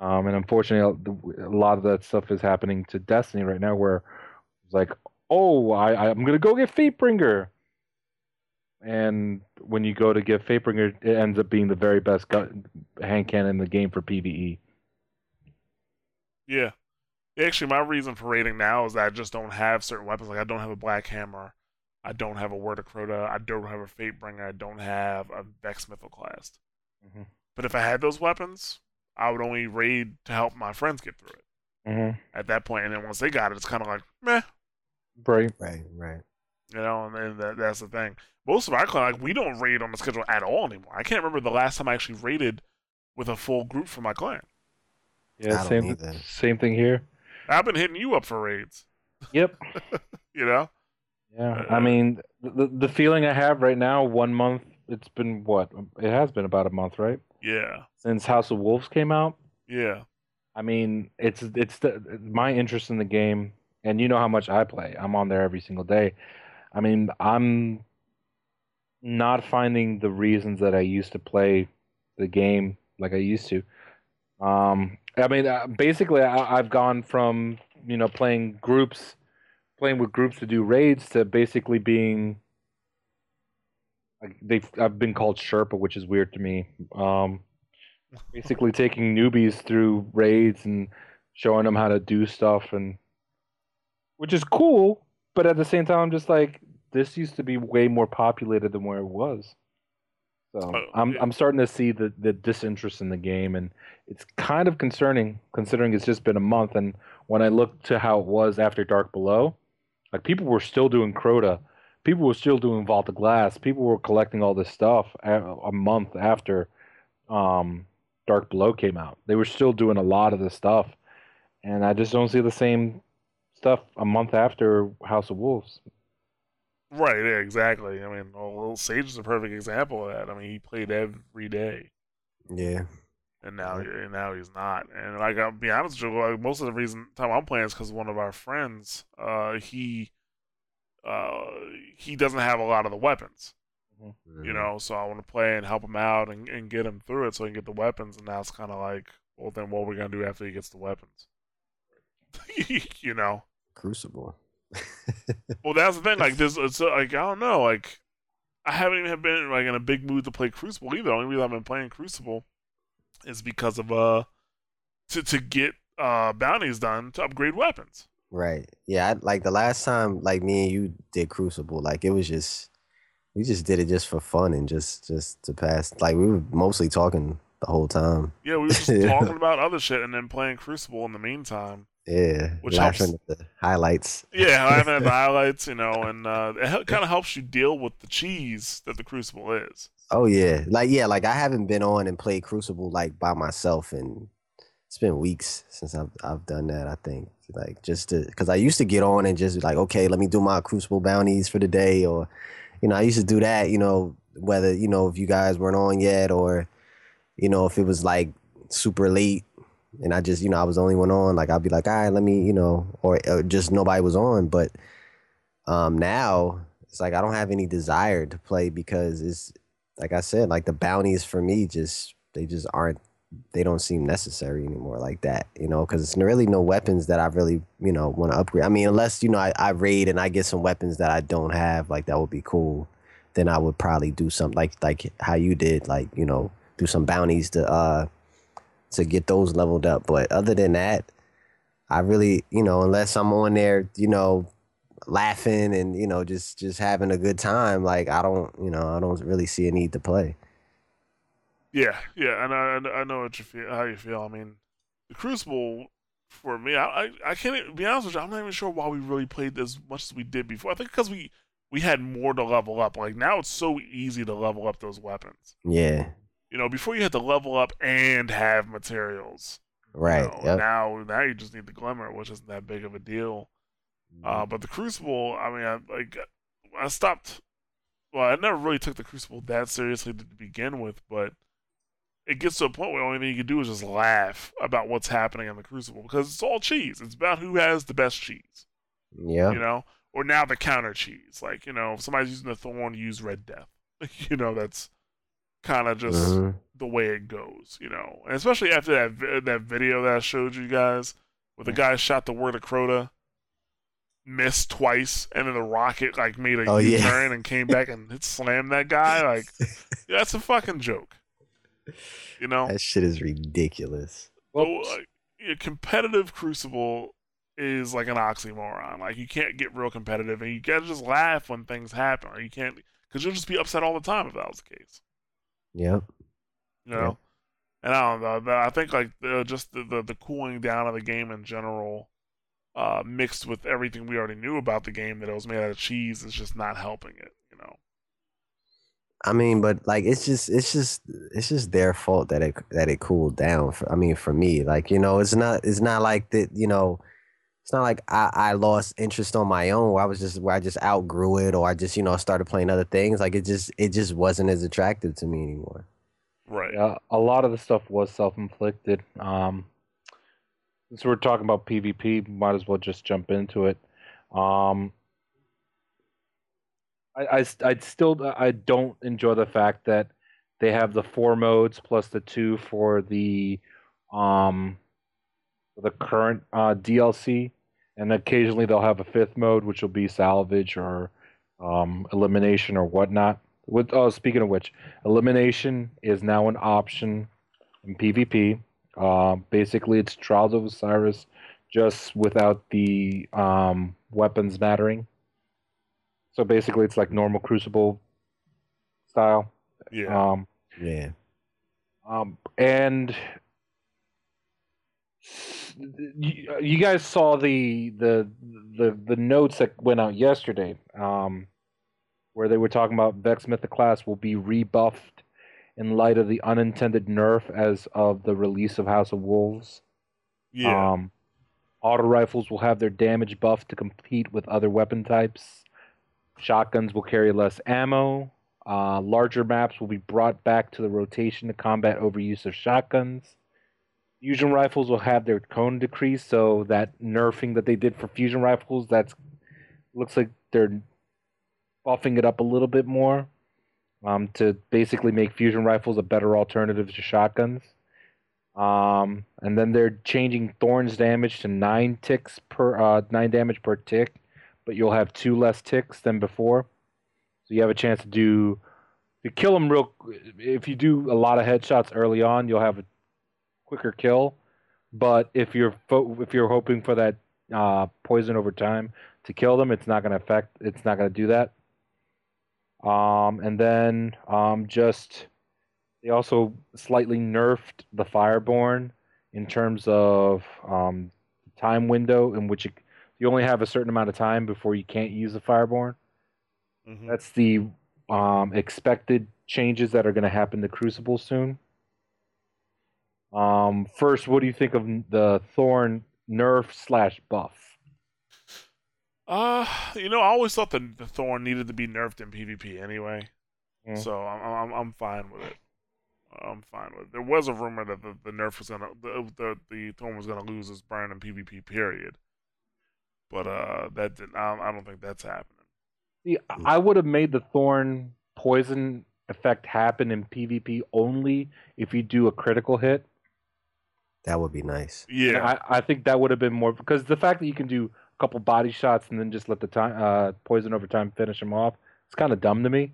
And unfortunately, a lot of that stuff is happening to Destiny right now, where it's like, oh, I'm going to go get Fatebringer. And when you go to get Fatebringer, it ends up being the very best hand cannon in the game for PvE. Yeah. Actually, my reason for raiding now is that I just don't have certain weapons. Like, I don't have a Black Hammer. I don't have a Word of Crota. I don't have a Fatebringer. I don't have a Vex Mythoclast. Mm-hmm. But if I had those weapons, I would only raid to help my friends get through it. Mm-hmm. At that point, and then once they got it, it's kind of like, meh. Right. You know, and then that's the thing. Most of our clan, like, we don't raid on the schedule at all anymore. I can't remember the last time I actually raided with a full group from my clan. Yeah, same thing here. I've been hitting you up for raids. Yep. You know? Yeah, I mean, the feeling I have right now, 1 month, it's been what? It has been about a month, right? Yeah. Since House of Wolves came out. Yeah. I mean, it's my interest in the game, and you know how much I play. I'm on there every single day. I mean, I'm not finding the reasons that I used to play the game like I used to. I mean, basically, I've gone from, you know, playing with groups to do raids to basically being... I've been called Sherpa, which is weird to me. Basically taking newbies through raids and showing them how to do stuff, and which is cool, but at the same time, I'm just like, this used to be way more populated than where it was. So I'm starting to see the disinterest in the game, and it's kind of concerning considering it's just been a month. And when I look to how it was after Dark Below, like, people were still doing Crota. People were still doing Vault of Glass. People were collecting all this stuff a month after Dark Below came out. They were still doing a lot of this stuff. And I just don't see the same stuff a month after House of Wolves. Right, yeah, exactly. I mean, old Sage is a perfect example of that. I mean, he played every day. Yeah. And now he's not. And, like, I'll be honest with you, like, most of the reason time I'm playing is because one of our friends, he doesn't have a lot of the weapons, mm-hmm. You know, so I want to play and help him out and get him through it so he can get the weapons, and now it's kind of like, well, then what are we going to do after he gets the weapons? you know, Crucible. Well, that's the thing. Like this, it's like I don't know. Like I haven't even been like in a big mood to play Crucible either. The only reason I've been playing Crucible is because of to get bounties done to upgrade weapons. Right. Yeah. Like the last time, like me and you did Crucible. Like it was just we just did it just for fun and just to pass. Like we were mostly talking the whole time. Yeah, we were just talking about other shit and then playing Crucible in the meantime. Yeah, which laughing helps at the highlights. Yeah, laughing at the highlights, you know, and it kind of helps you deal with the cheese that the Crucible is. Oh yeah, like I haven't been on and played Crucible like by myself, and it's been weeks since I've done that. I think like just because I used to get on and just like okay, let me do my Crucible bounties for the day, or you know I used to do that. You know whether you know if you guys weren't on yet, or you know if it was like super late. And I just, you know, I was the only one on. Like, I'd be like, all right, let me, you know, or just nobody was on. But now it's like I don't have any desire to play because it's, like I said, like the bounties for me just, they just aren't, they don't seem necessary anymore like that, you know, because it's really no weapons that I really, you know, want to upgrade. I mean, unless, you know, I raid and I get some weapons that I don't have, like that would be cool. Then I would probably do something like how you did, like, you know, do some bounties to get those leveled up. But other than that, I really, you know, unless I'm on there, you know, laughing and, you know, just having a good time, like I don't, you know, I don't really see a need to play. Yeah, and I know what you feel, how you feel. I mean, the Crucible for me, I can't be honest with you, I'm not even sure why we really played as much as we did before. I think because we had more to level up. Like now it's so easy to level up those weapons. Yeah. You know, before you had to level up and have materials. Right. You know, yep. Now you just need the Glimmer, which isn't that big of a deal. But the Crucible, I mean, I stopped. Well, I never really took the Crucible that seriously to begin with, but it gets to a point where the only thing you can do is just laugh about what's happening in the Crucible because it's all cheese. It's about who has the best cheese. Yeah. You know, or now the counter cheese. Like, you know, if somebody's using the Thorn, use Red Death. You know, that's kind of just the way it goes, you know. And especially after that video that I showed you guys, where the guy shot the Word of Crota, missed twice, and then the rocket like made a U-turn and came back and it slammed that guy. Like, yeah, that's a fucking joke, you know. That shit is ridiculous. So, a competitive Crucible is like an oxymoron. Like, you can't get real competitive, and you gotta just laugh when things happen. Or you can't, because you'll just be upset all the time if that was the case. Yep. You know, and I don't know. I think like just the cooling down of the game in general, mixed with everything we already knew about the game that it was made out of cheese, is just not helping it. You know. I mean, but like it's just their fault that it cooled down. For me, like, you know, it's not like that. You know, it's not like I lost interest on my own. Where I just outgrew it, or I just, you know, started playing other things. Like it just wasn't as attractive to me anymore. Right. A lot of the stuff was self-inflicted. Since we're talking about PvP, might as well just jump into it. I don't enjoy the fact that they have the 4 modes plus the 2 for the current DLC. And occasionally they'll have a 5th mode, which will be salvage or elimination or whatnot. Speaking of which, elimination is now an option in PvP. Basically, it's Trials of Osiris, just without the weapons mattering. So basically, it's like normal Crucible style. Yeah. And you guys saw the notes that went out yesterday, where they were talking about Vex Mythoclast will be rebuffed in light of the unintended nerf as of the release of House of Wolves. Yeah. Auto rifles will have their damage buff to compete with other weapon types. Shotguns will carry less ammo. Larger maps will be brought back to the rotation to combat overuse of shotguns. Fusion rifles will have their cone decrease, so that nerfing that they did for fusion rifles, that looks like they're buffing it up a little bit more to basically make fusion rifles a better alternative to shotguns. And then they're changing Thorn's damage to 9 damage per tick, but you'll have 2 less ticks than before. So you have a chance to do kill them real. If you do a lot of headshots early on, you'll have a quicker kill. But if you're hoping for that poison over time to kill them, it's not going to affect. It's not going to do that. And then they also slightly nerfed the Fireborn in terms of the time window in which you only have a certain amount of time before you can't use the Fireborn. Mm-hmm. That's the expected changes that are going to happen to Crucible soon. First, what do you think of the Thorn nerf / buff? I always thought the Thorn needed to be nerfed in PvP anyway, so I'm fine with it. I'm fine with it. There was a rumor that the Thorn was gonna lose its burn in PvP period, but that didn't. I don't think that's happening. See, I would have made the Thorn poison effect happen in PvP only if you do a critical hit. That would be nice. Yeah, I think that would have been more, because the fact that you can do couple body shots and then just let the time poison over time finish him off. It's kind of dumb to me.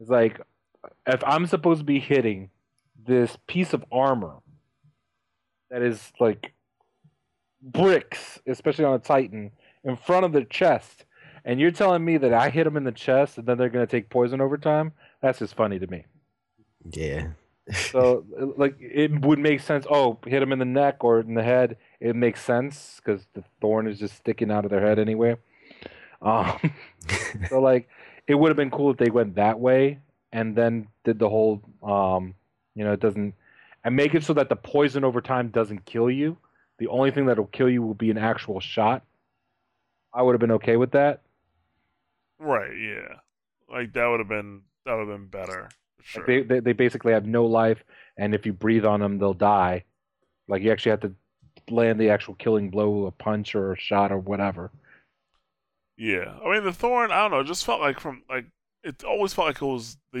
It's like, if I'm supposed to be hitting this piece of armor that is like bricks, especially on a Titan, in front of their chest, and you're telling me that I hit them in the chest and then they're going to take poison over time, that's just funny to me. Yeah. So, like, it would make sense. Oh, hit them in the neck or in the head. It makes sense because the Thorn is just sticking out of their head anyway. So, like, it would have been cool if they went that way and then did the whole, it doesn't... And make it so that the poison over time doesn't kill you. The only thing that will kill you will be an actual shot. I would have been okay with that. Right, yeah. Like, that would have been better. Sure. Like they basically have no life, and if you breathe on them, they'll die. Like, you actually have to land the actual killing blow, a punch or a shot or whatever. Yeah, I mean the Thorn, I don't know, it just felt like they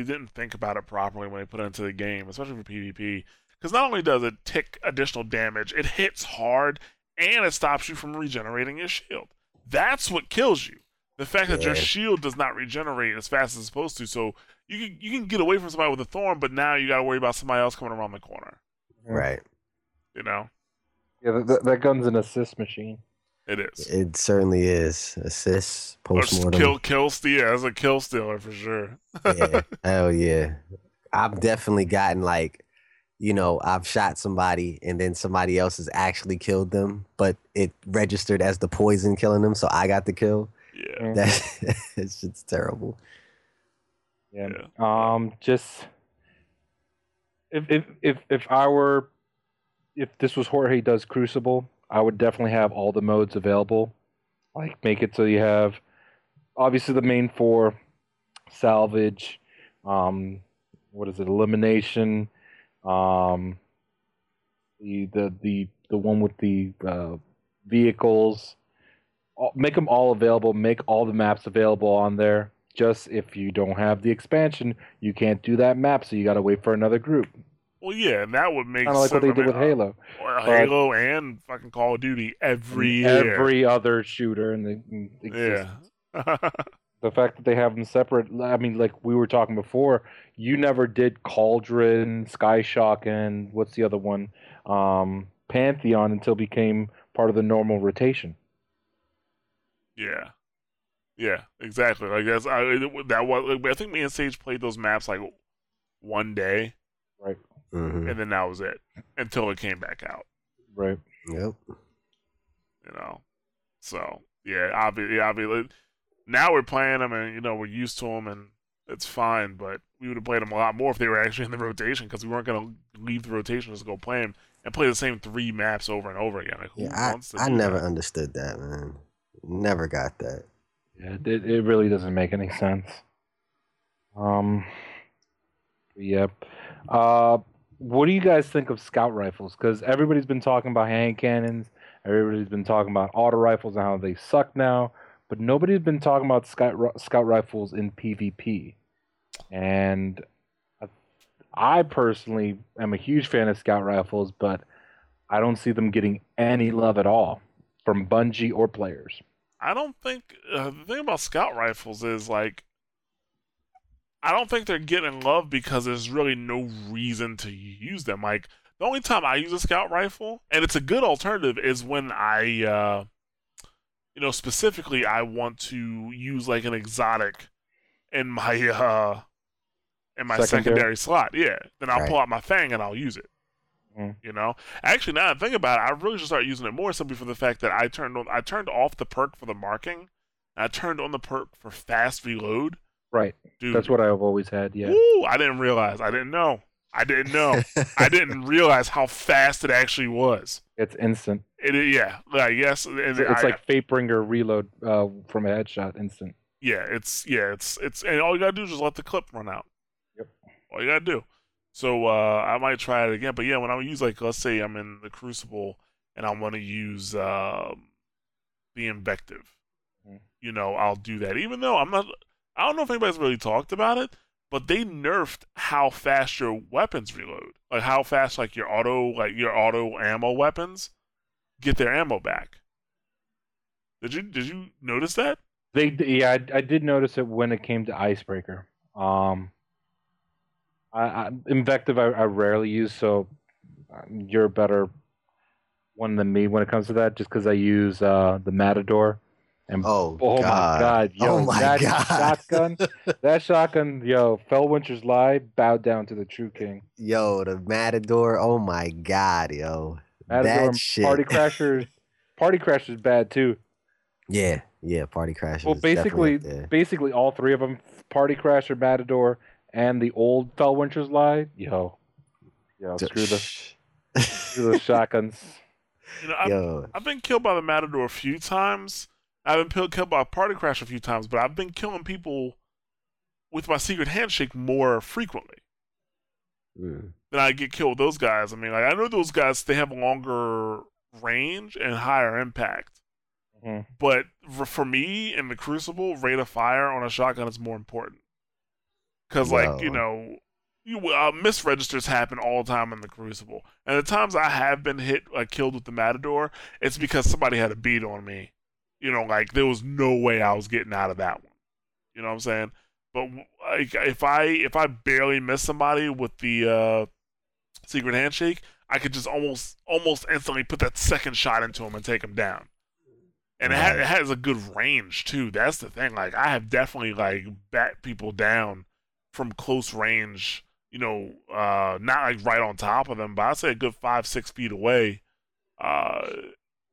didn't think about it properly when they put it into the game, especially for PvP. Because not only does it tick additional damage, it hits hard and it stops you from regenerating your shield. That's what kills you. The fact that your shield does not regenerate as fast as it's supposed to, so you can get away from somebody with a Thorn, but now you got to worry about somebody else coming around the corner. Right. You know. Yeah, that gun's an assist machine. It is. It certainly is. Assist, post-mortem. Kill stealer. That's a kill stealer for sure. Yeah. Hell yeah. I've definitely gotten I've shot somebody and then somebody else has actually killed them, but it registered as the poison killing them, so I got the kill. Yeah. It's just terrible. Yeah. Just if this was Jorge Does Crucible, I would definitely have all the modes available. Like, make it so you have, obviously, the main 4, salvage, elimination, the one with the vehicles. Make them all available. Make all the maps available on there. Just if you don't have the expansion, you can't do that map, so you got to wait for another group. Well, yeah, and that would make sense. Kind of like what they did with Halo. Or Halo and fucking Call of Duty every year. Every other shooter in existence. Yeah. The fact that they have them separate, I mean, like we were talking before, you never did Cauldron, Skyshock, and what's the other one? Pantheon, until it became part of the normal rotation. Yeah. Yeah, exactly. I guess I think me and Sage played those maps like one day. Right. Mm-hmm. And then that was it until it came back out. Right. Yep. So, yeah, obviously now we're playing them and, we're used to them and it's fine, but we would have played them a lot more if they were actually in the rotation, because we weren't going to leave the rotation just go play them and play the same 3 maps over and over again. Like, I never understood that, man. Never got that. Yeah, it really doesn't make any sense. Yep. What do you guys think of scout rifles? Because everybody's been talking about hand cannons. Everybody's been talking about auto rifles and how they suck now. But nobody's been talking about scout rifles in PvP. And I personally am a huge fan of scout rifles, but I don't see them getting any love at all from Bungie or players. I don't think... the thing about scout rifles is, like... I don't think they're getting love because there's really no reason to use them. Like, the only time I use a scout rifle, and it's a good alternative, is when I... you know, specifically, I want to use, like, an exotic in my secondary slot. Yeah. Then I'll pull out my Fang and I'll use it. Mm. You know? Actually, now that I think about it, I really should start using it more simply for the fact that I turned off the perk for the marking, and I turned on the perk for fast reload. Right. Dude, that's what I've always had, yeah. Ooh, I didn't realize. I didn't know. I didn't realize how fast it actually was. It's instant. Yes. It's like Fatebringer reload from a headshot, instant. Yeah, it's and all you gotta do is just let the clip run out. Yep. All you gotta do. So I might try it again, but yeah, when I use, like, let's say I'm in the Crucible and I want to use the Invective, you know, I'll do that. Even though I don't know if anybody's really talked about it, but they nerfed how fast your weapons reload, like how fast your auto ammo weapons get their ammo back. Did you notice that? I did notice it when it came to Icebreaker. Invective I rarely use, so you're a better one than me when it comes to that, just because I use the Matador. And oh my god! That shotgun, yo, Fell Winter's Lie, bowed down to the true king. Yo, the Matador, oh my god, yo, Matador, that shit. Party Crasher's bad too. Yeah, Party Crasher. Well, basically, all three of them: Party Crasher, Matador, and the old Fell Winter's Lie. Yo, screw the shotguns. You know, I've been killed by the Matador a few times. I've been killed by a Party Crasher a few times, but I've been killing people with my Secret Handshake more frequently than I get killed with those guys. I mean, like, I know those guys, they have longer range and higher impact. Mm-hmm. But for me, in the Crucible, rate of fire on a shotgun is more important. Because, like, you know, misregisters happen all the time in the Crucible. And the times I have been killed with the Matador, it's because somebody had a beat on me. You know, like, there was no way I was getting out of that one. You know what I'm saying? But, like, if I barely miss somebody with the Secret Handshake, I could just almost instantly put that second shot into him and take him down. And it has a good range, too. That's the thing. Like, I have definitely, like, bat people down from close range, you know, not, like, right on top of them, but I'd say a good 5-6 feet away,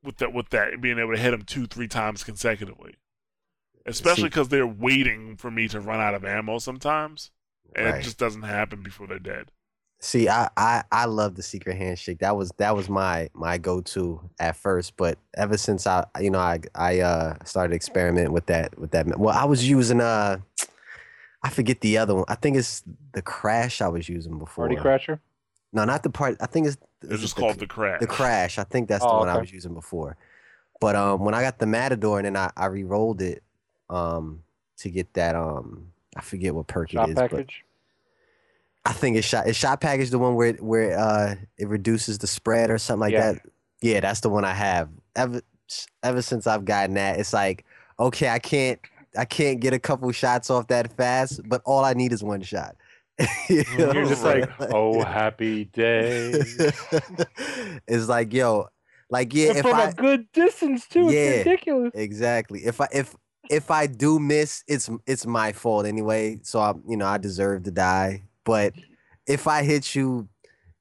with that being able to hit them 2-3 times consecutively, especially because they're waiting for me to run out of ammo sometimes, and it just doesn't happen before they're dead. See, I love the Secret Handshake. That was my go-to at first, but ever since I started experimenting with that. Well, I was using I forget the other one. I think it's the Crash I was using before. Party Crasher? No, not the part. I think it's just called the Crash. The Crash. I think that's the one I was using before. But when I got the Matador and then I re-rolled it to get that I forget what perk it is. Shot package? I think it's shot package, the one where it reduces the spread or something like that. Yeah, that's the one I have. Ever since I've gotten that, it's like, okay, I can't get a couple shots off that fast, but all I need is one shot. You know, you're just like, oh, happy day. It's like, yo, like, yeah, if from a good distance too, it's ridiculous. Exactly. If I do miss, it's my fault anyway. So I deserve to die. But if I hit you,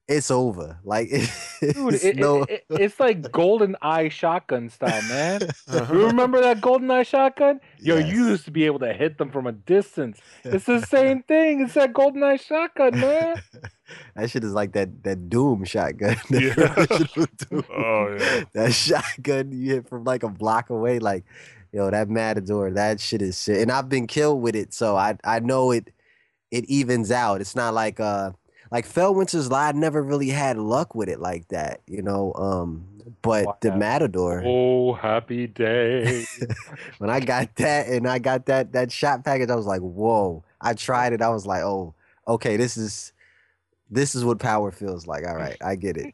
it's over. Like, it's like Golden Eye shotgun style, man. You remember that Golden Eye shotgun? Yo, you used to be able to hit them from a distance. It's the same thing. It's that Golden Eye shotgun, man. That shit is like that Doom shotgun. Yeah. That shotgun you hit from like a block away. Like, yo, that Matador, that shit is shit. And I've been killed with it, so I know it evens out. It's not like like Fell Winter's Lie, I never really had luck with it like that, you know. But the Matador. Oh, happy day! When I got that and I got that shot package, I was like, whoa! I tried it. I was like, oh, okay, this is what power feels like. All right, I get it.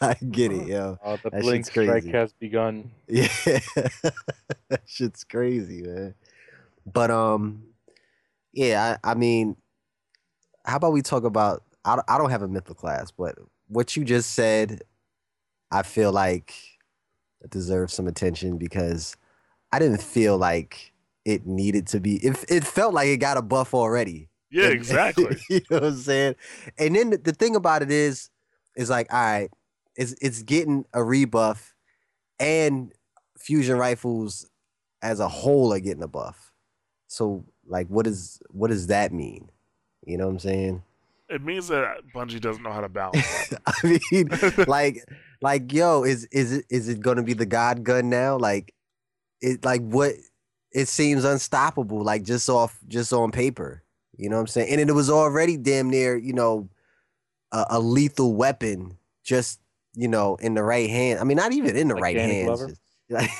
I get it, yo. The that blink strike has begun. Yeah, that shit's crazy, man. But yeah, I mean, how about we talk about? I don't have a Mythoclast, but what you just said, I feel like it deserves some attention because I didn't feel like it needed to be. It felt like it got a buff already. Yeah, exactly. You know what I'm saying? And then the thing about it is like, all right, it's getting a rebuff, and fusion rifles as a whole are getting a buff. So like, what does that mean? You know what I'm saying? It means that Bungie doesn't know how to balance. I mean, like, yo, is it gonna be the God gun now? Like, it like what? It seems unstoppable. Like just on paper. You know what I'm saying? And it was already damn near, you know, a lethal weapon just, you know, in the right hand. I mean, not even in the right hand. Like,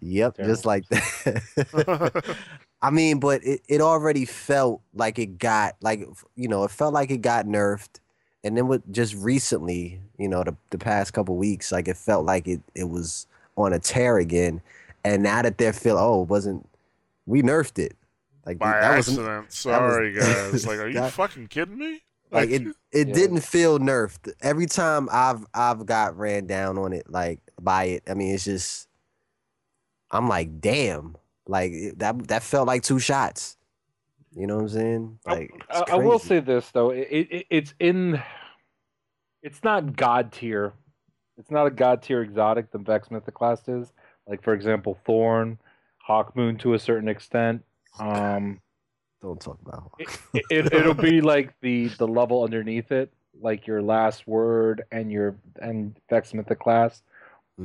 yep, terrible. Just like that. I mean, but it already felt like it got, like, you know, it felt like it got nerfed. And then with just recently, you know, the past couple of weeks, like it felt like it was on a tear again. And now that they're feeling, oh, it wasn't, we nerfed it. Like, by accident, sorry guys. Like, are you fucking kidding me? Like it didn't feel nerfed. Every time I've got ran down on it, like by it. I mean, it's just I'm like, damn, like that felt like two shots. You know what I'm saying? Like, I will say this though, it's not god tier. It's not a god tier exotic than Vex Mythoclast is. Like for example, Thorn, Hawkmoon to a certain extent. Don't talk about it'll be like the level underneath it, like your Last Word and Vex Mythoclast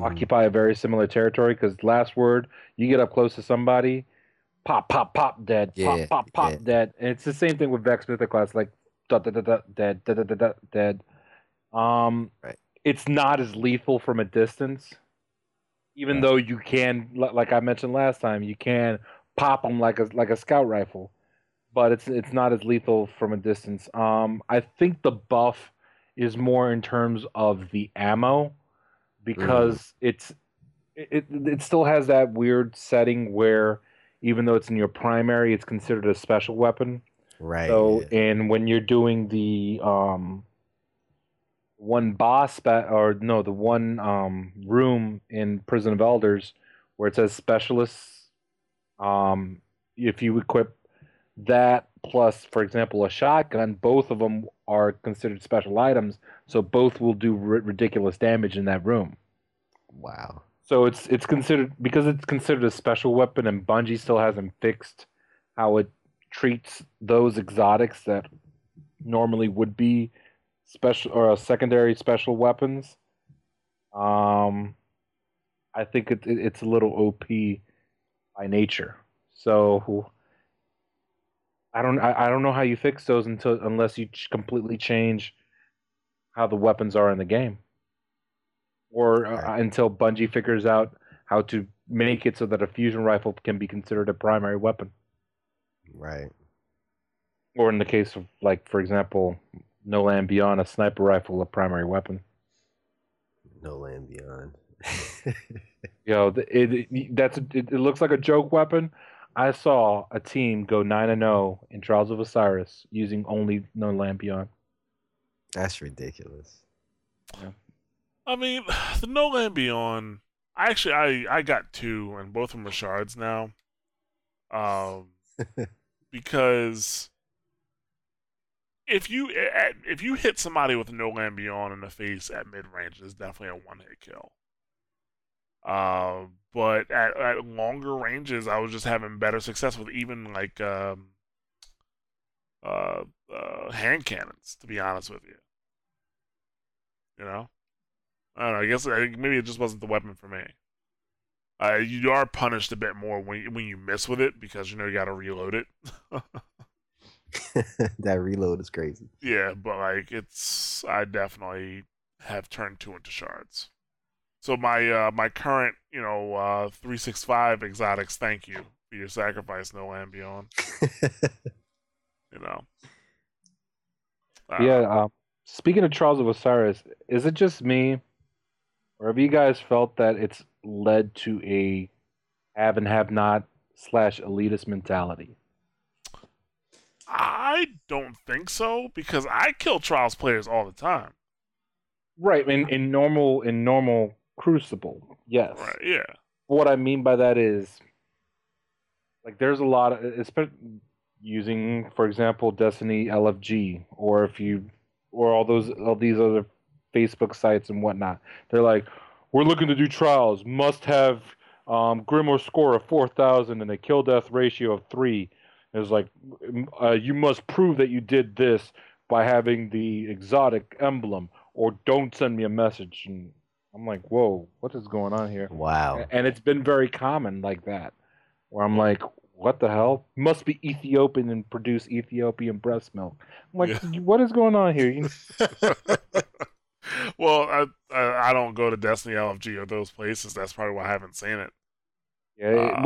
occupy a very similar territory because Last Word, you get up close to somebody, pop, pop, pop, dead, yeah, pop, pop, pop, yeah. Dead. And it's the same thing with Vex Mythoclast, like da da da da dead, da da da da dead. Right. It's not as lethal from a distance, even though you can, like I mentioned last time, you can pop them like a scout rifle, but it's not as lethal from a distance. I think the buff is more in terms of the ammo because it still has that weird setting where even though it's in your primary, it's considered a special weapon. Right. So and when you're doing the one room in Prison of Elders where it says specialists. If you equip that plus, for example, a shotgun, both of them are considered special items, so both will do ridiculous damage in that room. Wow! So it's considered because it's considered a special weapon, and Bungie still hasn't fixed how it treats those exotics that normally would be special or secondary special weapons. I think it's a little OP. By nature, so I don't know how you fix those unless you completely change how the weapons are in the game, or until Bungie figures out how to make it so that a fusion rifle can be considered a primary weapon. Right. Or in the case of, like, for example, No Land Beyond, a sniper rifle, a primary weapon. No Land Beyond. Yo, it looks like a joke weapon. I saw a team go 9-0 in Trials of Osiris using only No Land Beyond. That's ridiculous. Yeah. I mean, the No Land Beyond. I got two, and both of them are shards now. Because if you hit somebody with No Land Beyond in the face at mid range, it's definitely a one-hit kill. But at longer ranges, I was just having better success with even like hand cannons. To be honest with you, you know, I don't know. I guess maybe it just wasn't the weapon for me. You are punished a bit more when you mess with it because you know you got to reload it. That reload is crazy. Yeah, but like I definitely have turned two into shards. So my my current, you know, 365 exotics, thank you for your sacrifice, No Land Beyond. You know. Yeah, Speaking of Trials of Osiris, is it just me, or have you guys felt that it's led to a have and have not / elitist mentality? I don't think so, because I kill Trials players all the time. Right, in normal Crucible, yes. Right, yeah. What I mean by that is, like, there's a lot of, especially using, for example, Destiny LFG, or all these other Facebook sites and whatnot. They're like, we're looking to do trials, must have Grimoire score of 4,000 and a kill death ratio of 3. It was like, you must prove that you did this by having the exotic emblem, or don't send me a message. And I'm like, whoa, what is going on here? Wow. And it's been very common like that, where I'm like, what the hell? Must be Ethiopian and produce Ethiopian breast milk. I'm like, What is going on here? Well, I don't go to Destiny LFG or those places. That's probably why I haven't seen it. Yeah,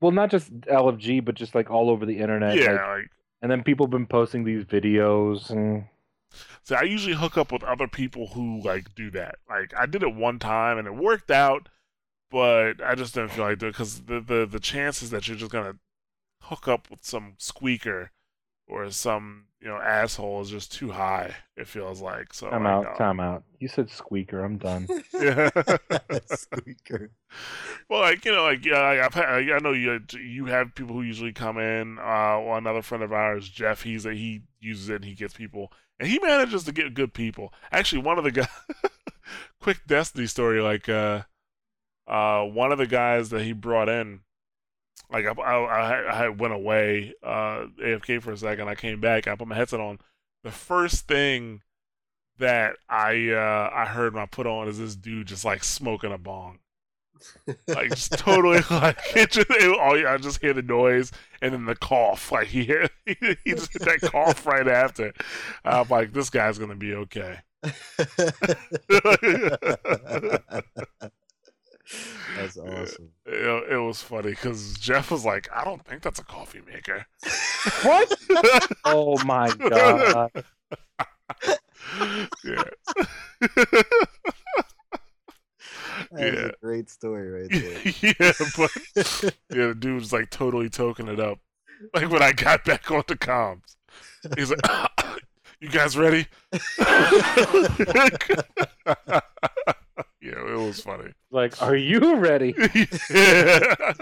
well, not just LFG, but just like all over the internet. Yeah, and then people have been posting these videos. And... So I usually hook up with other people who do that. I did it one time and it worked out, but I just didn't feel like doing it, because the chances that you're just gonna hook up with some squeaker or some asshole is just too high. It feels like so. Time out. You said squeaker. I'm done. Yeah, squeaker. Well, I know you have people who usually come in. Well, another friend of ours, Jeff, he uses it and he gets people, and he manages to get good people. Actually, one of the guys, quick Destiny story. One of the guys that he brought in. I went away AFK for a second. I came back. I put my headset on. The first thing that I heard when I put on is this dude just smoking a bong, just totally I just hear the noise and then the cough. He just hit that cough right after. I'm like, this guy's gonna be okay. That's awesome. It was funny because Jeff was like, I don't think that's a coffee maker. What? Oh my God. Yeah. That's a great story right there. Yeah, but the dude was totally toking it up. When I got back on the comms, he's like, you guys ready? Yeah, it was funny. Are you ready? Yeah.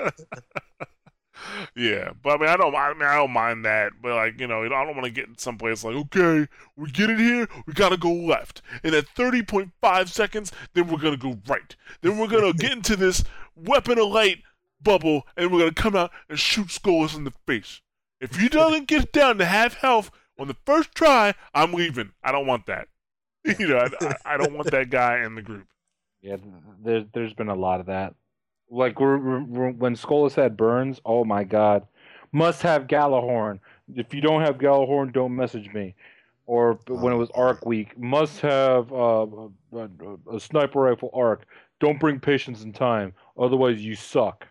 Yeah, but I don't mind that. But I don't want to get in some place okay, we get in here, we gotta go left, and at 30.5 seconds, then we're gonna go right. Then we're gonna get into this weapon of light bubble, and we're gonna come out and shoot Skolas in the face. If you don't get down to half health on the first try, I'm leaving. I don't want that. I don't want that guy in the group. Yeah, there's been a lot of that. When Skolas had Burns, oh my God, must have Galahorn. If you don't have Galahorn, don't message me. Or when it was Arc Week, must have a sniper rifle Arc. Don't bring patience in time, otherwise you suck.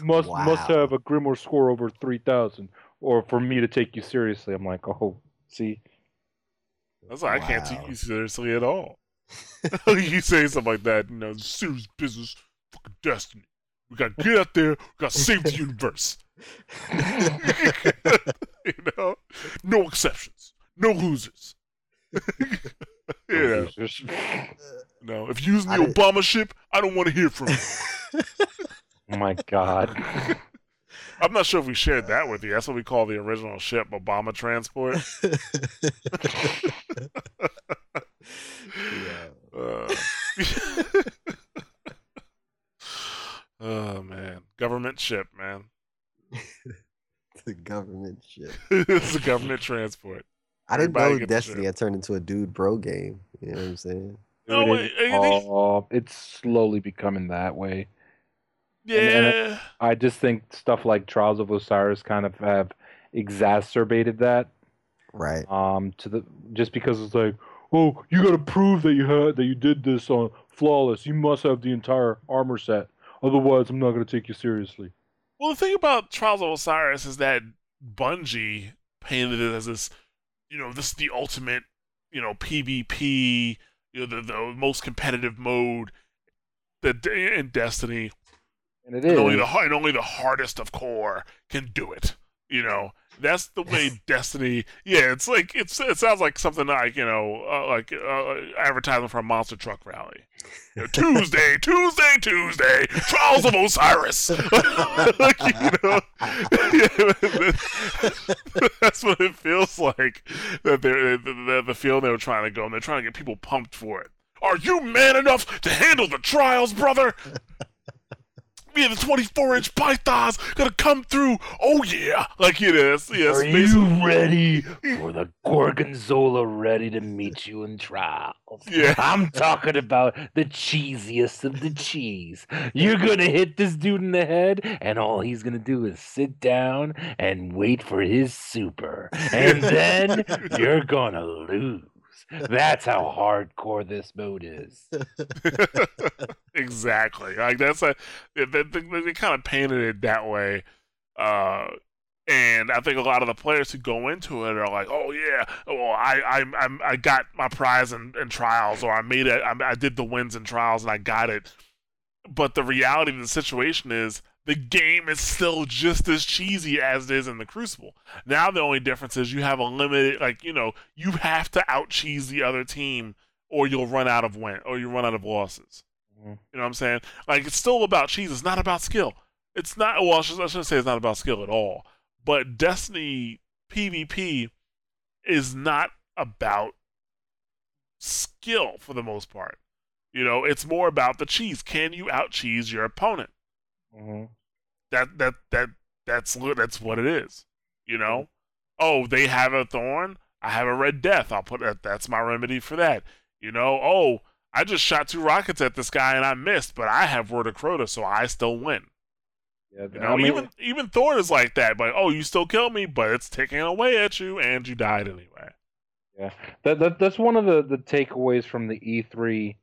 Must have a Grimoire score over 3,000, or for me to take you seriously. I'm like, oh, see, that's why I can't take you seriously at all. You say something like that, serious business, fucking Destiny. We gotta get out there, we gotta save the universe. No exceptions, no losers. No, if you use the Obama ship, I don't want to hear from you. Oh my God. I'm not sure if we shared that with you. That's what we call the original ship, Obama Transport. Yeah. Oh man, government ship, man. The government ship. It's a government transport. I didn't know Destiny had turned into a dude bro game. You know what I'm saying? No, it's slowly becoming that way. Yeah. And I just think stuff like Trials of Osiris kind of have exacerbated that. Right. Just because it's like, oh, you gotta prove that you did this on flawless. You must have the entire armor set, otherwise I'm not gonna take you seriously. Well, the thing about Trials of Osiris is that Bungie painted it as this, this is the ultimate, you know, PvP, you know, the most competitive mode in Destiny. And it is. And only the hardest of core can do it. You know, that's the way Destiny. Yeah, it's like it sounds like something like, you know, advertising for a monster truck rally. You know, Tuesday, Trials of Osiris. Like, you know, that's what it feels like. That they're the field they were trying to go, and they're trying to get people pumped for it. Are you man enough to handle the trials, brother? Me and the 24-inch pythons gonna come through. Oh yeah, like it is. Yes. Are you ready for the Gorgonzola ready to meet you in trials? Yeah. I'm talking about the cheesiest of the cheese. You're gonna hit this dude in the head, and all he's gonna do is sit down and wait for his super, and then you're gonna lose. That's how hardcore this mode is. Exactly. Like that's they kind of painted it that way, and I think a lot of the players who go into it are like, "Oh yeah, well I got my prize in trials, or I made it. I did the wins in trials, and I got it." But the reality of the situation is, the game is still just as cheesy as it is in the Crucible. Now the only difference is you have a limited, like, you know, you have to out-cheese the other team or you'll run out of losses. Mm-hmm. You know what I'm saying? Like, it's still about cheese. It's not about skill. It's not, well, I shouldn't say it's not about skill at all. But Destiny PvP is not about skill for the most part. You know, it's more about the cheese. Can you out-cheese your opponent? Mm-hmm. That's what it is, you know. Oh, they have a Thorn. I have a Red Death. I'll put that's my remedy for that, you know. Oh, I just shot 2 rockets at this guy and I missed, but I have Word of Crota, so I still win. Yeah, you know, even Thorn is like that. But oh, you still killed me, but it's ticking away at you, and you died anyway. Yeah, that's one of the takeaways from the E3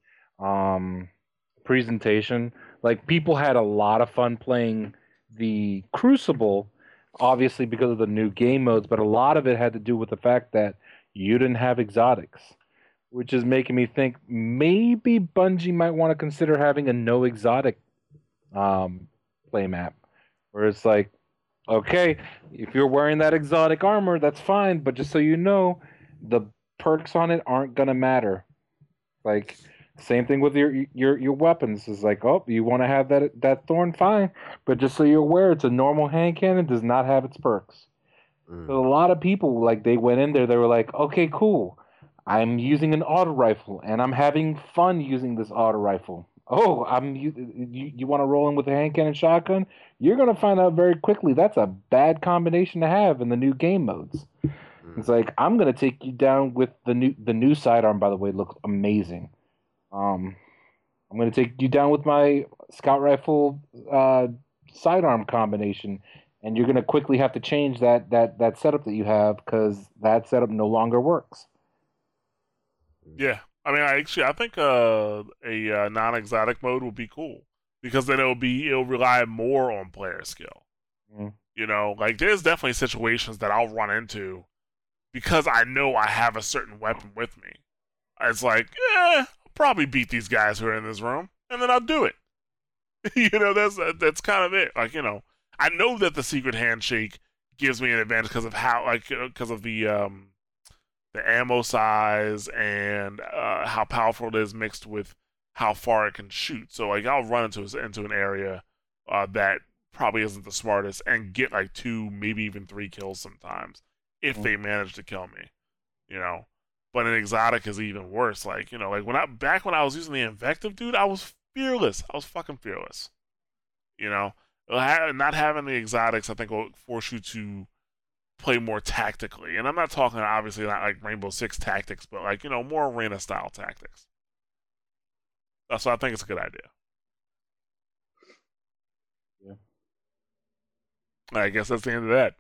presentation. Like, people had a lot of fun playing the Crucible, obviously because of the new game modes, but a lot of it had to do with the fact that you didn't have exotics, which is making me think maybe Bungie might want to consider having a no-exotic play map, where it's like, okay, if you're wearing that exotic armor, that's fine, but just so you know, the perks on it aren't going to matter. Like... Same thing with your weapons. It's like, oh, you want to have that Thorn, fine. But just so you're aware, it's a normal hand cannon, does not have its perks. Mm. So a lot of people, like, they went in there, they were like, okay, cool. I'm using an auto rifle, and I'm having fun using this auto rifle. Oh, you want to roll in with a hand cannon shotgun? You're going to find out very quickly that's a bad combination to have in the new game modes. Mm. It's like, I'm going to take you down with the new sidearm, by the way, looks amazing. I'm going to take you down with my scout rifle sidearm combination, and you're going to quickly have to change that setup that you have because that setup no longer works. Yeah. I mean, I think a non-exotic mode would be cool because then it'll rely more on player skill. Mm. You know, like there's definitely situations that I'll run into because I know I have a certain weapon with me. It's like, probably beat these guys who are in this room, and then I'll do it. You know, that's kind of it. Like, you know, I know that the Secret Handshake gives me an advantage because of how, like, because of the ammo size and how powerful it is mixed with how far it can shoot. So, like, I'll run into an area that probably isn't the smartest and get like 2, maybe even 3 kills sometimes if they manage to kill me. You know. But an exotic is even worse. Like, you know, like when I was using the invective, dude, I was fearless. I was fucking fearless. You know, not having the exotics, I think, will force you to play more tactically. And I'm not talking, obviously, not like Rainbow Six tactics, but like, you know, more arena style tactics. So I think it's a good idea. Yeah. I guess that's the end of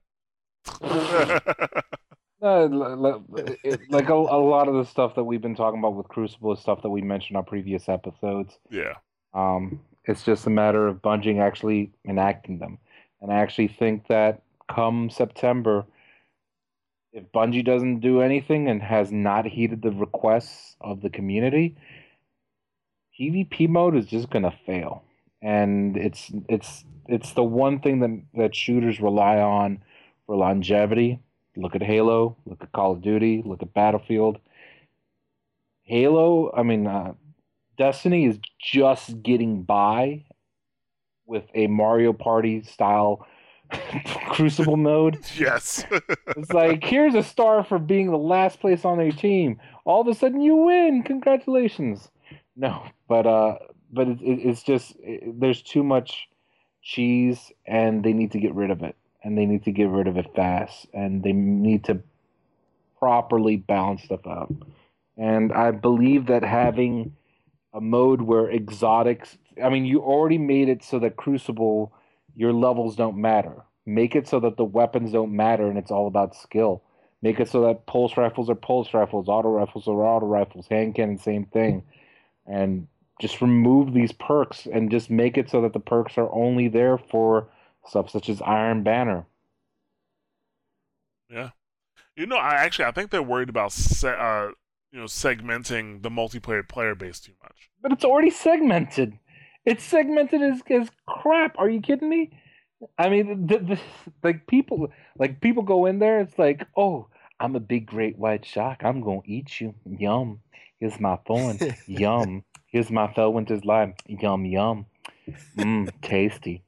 that. Like a lot of the stuff that we've been talking about with Crucible is stuff that we mentioned on previous episodes. Yeah. It's just a matter of Bungie actually enacting them. And I actually think that come September, if Bungie doesn't do anything and has not heeded the requests of the community, PvP mode is just going to fail. And it's the one thing that shooters rely on for longevity. Look at Halo, look at Call of Duty, look at Battlefield. Destiny is just getting by with a Mario Party style Crucible mode. Yes. It's like, here's a star for being the last place on your team. All of a sudden you win. Congratulations. No, but it's just, there's too much cheese, and they need to get rid of it. And they need to get rid of it fast. And they need to properly balance stuff out. And I believe that having a mode where exotics... you already made it so that Crucible, your levels don't matter. Make it so that the weapons don't matter and it's all about skill. Make it so that pulse rifles are pulse rifles, auto rifles are auto rifles, hand cannon, same thing. And just remove these perks and just make it so that the perks are only there for stuff such as Iron Banner. Yeah. I think they're worried about... segmenting the multiplayer player base too much. But it's already segmented. It's segmented as crap. Are you kidding me? People go in there, it's like, oh, I'm a big great white shark. I'm going to eat you. Yum. Here's my thorn. Yum. Here's my Fellwinter's lime. Yum, yum. Tasty.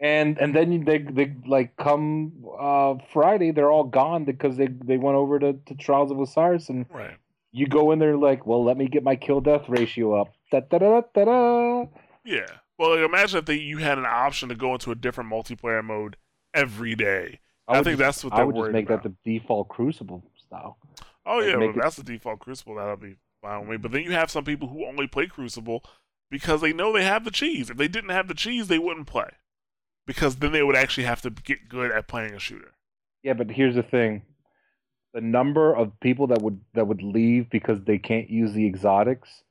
And then they come Friday, they're all gone because they went over to Trials of Osiris, and right. You go in there like, well, let me get my kill death ratio up. Da, da, da, da, da. Yeah. Well, imagine if you had an option to go into a different multiplayer mode every day. I think that's what they're worried about. I would just make that the default Crucible style. Oh yeah, that's the default Crucible. That'll be fine with me. But then you have some people who only play Crucible because they know they have the cheese. If they didn't have the cheese, they wouldn't play. Because then they would actually have to get good at playing a shooter. Yeah, but here's the thing. The number of people that would leave because they can't use the exotics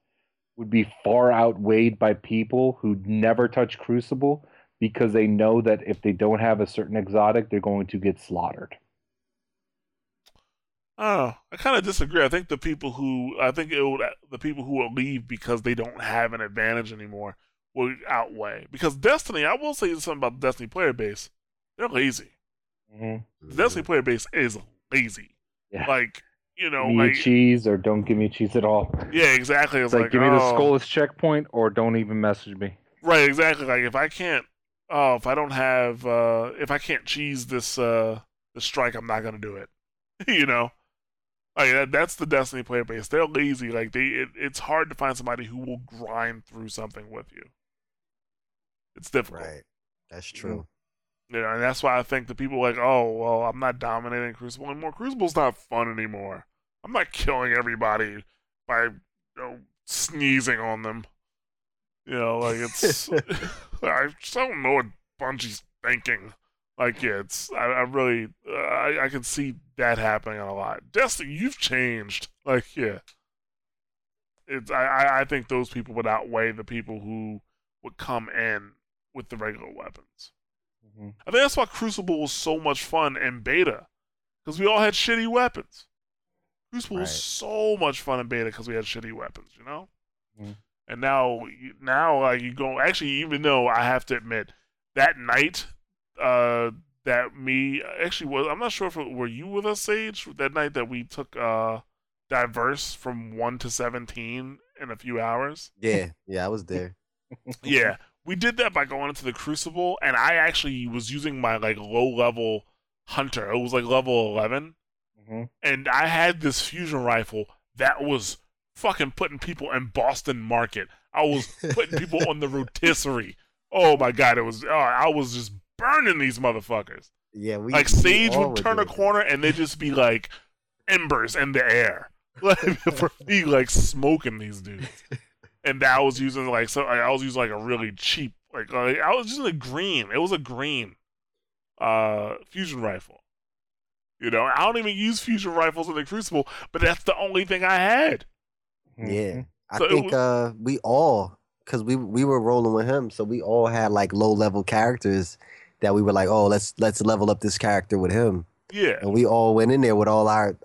would be far outweighed by people who never touch Crucible because they know that if they don't have a certain exotic, they're going to get slaughtered. Oh, I kind of disagree. I think the people who will leave because they don't have an advantage anymore will outweigh, because Destiny, I will say something about the Destiny player base. They're lazy. Mm-hmm. The Destiny player base is lazy. Yeah. Cheese or don't give me cheese at all. Yeah, exactly. It's like give me the Skolas checkpoint or don't even message me. Right, exactly. Like if I can't cheese this strike, I'm not gonna do it. That's the Destiny player base. They're lazy. It's hard to find somebody who will grind through something with you. It's difficult. Right. That's true. And that's why I think the people are like, oh, well, I'm not dominating Crucible anymore. Crucible's not fun anymore. I'm not killing everybody by sneezing on them. It's... I just don't know what Bungie's thinking. I can see that happening a lot. Destiny, you've changed. I think those people would outweigh the people who would come in with the regular weapons. Mm-hmm. I think that's why Crucible was so much fun in beta, because we all had shitty weapons. Crucible was so much fun in beta because we had shitty weapons, Mm-hmm. And now you go. Actually, even though I have to admit that night. I'm not sure if were you with us, Sage, that night that we took Diverse from 1 to 17 in a few hours? Yeah, I was there. Yeah, we did that by going into the Crucible, and I actually was using my low-level Hunter. It was level 11, mm-hmm. And I had this fusion rifle that was fucking putting people in Boston Market. I was putting people on the rotisserie. Oh my god, I was just burning these motherfuckers. Yeah, Sage would turn a corner and they'd just be like embers in the air. For me, smoking these dudes. And I was using a really cheap I was using a green. It was a green fusion rifle. I don't even use fusion rifles in the Crucible, but that's the only thing I had. Yeah, I think we all, because we were rolling with him, so we all had low level characters. That we were like, oh, let's level up this character with him. Yeah. And we all went in there with all our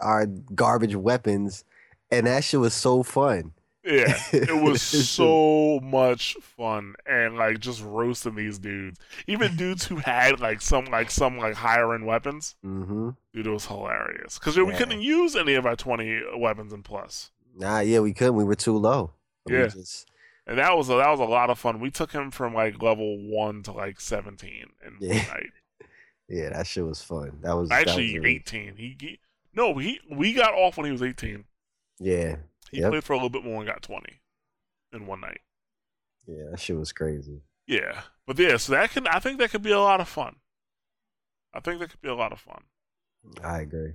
garbage weapons, and that shit was so fun. Yeah, it was so much fun, and like just roasting these dudes, even dudes who had some higher end weapons. Mm-hmm. Dude, it was hilarious because we couldn't use any of our 20 weapons and plus. Nah, yeah, we couldn't. We were too low. And that was a lot of fun. We took him from like level 1 to like 17 in one night. Yeah, that shit was fun. That was actually 18. We got off when he was 18. Yeah. He played for a little bit more and got 20 in one night. Yeah, that shit was crazy. Yeah. But yeah, so I think that could be a lot of fun. I agree.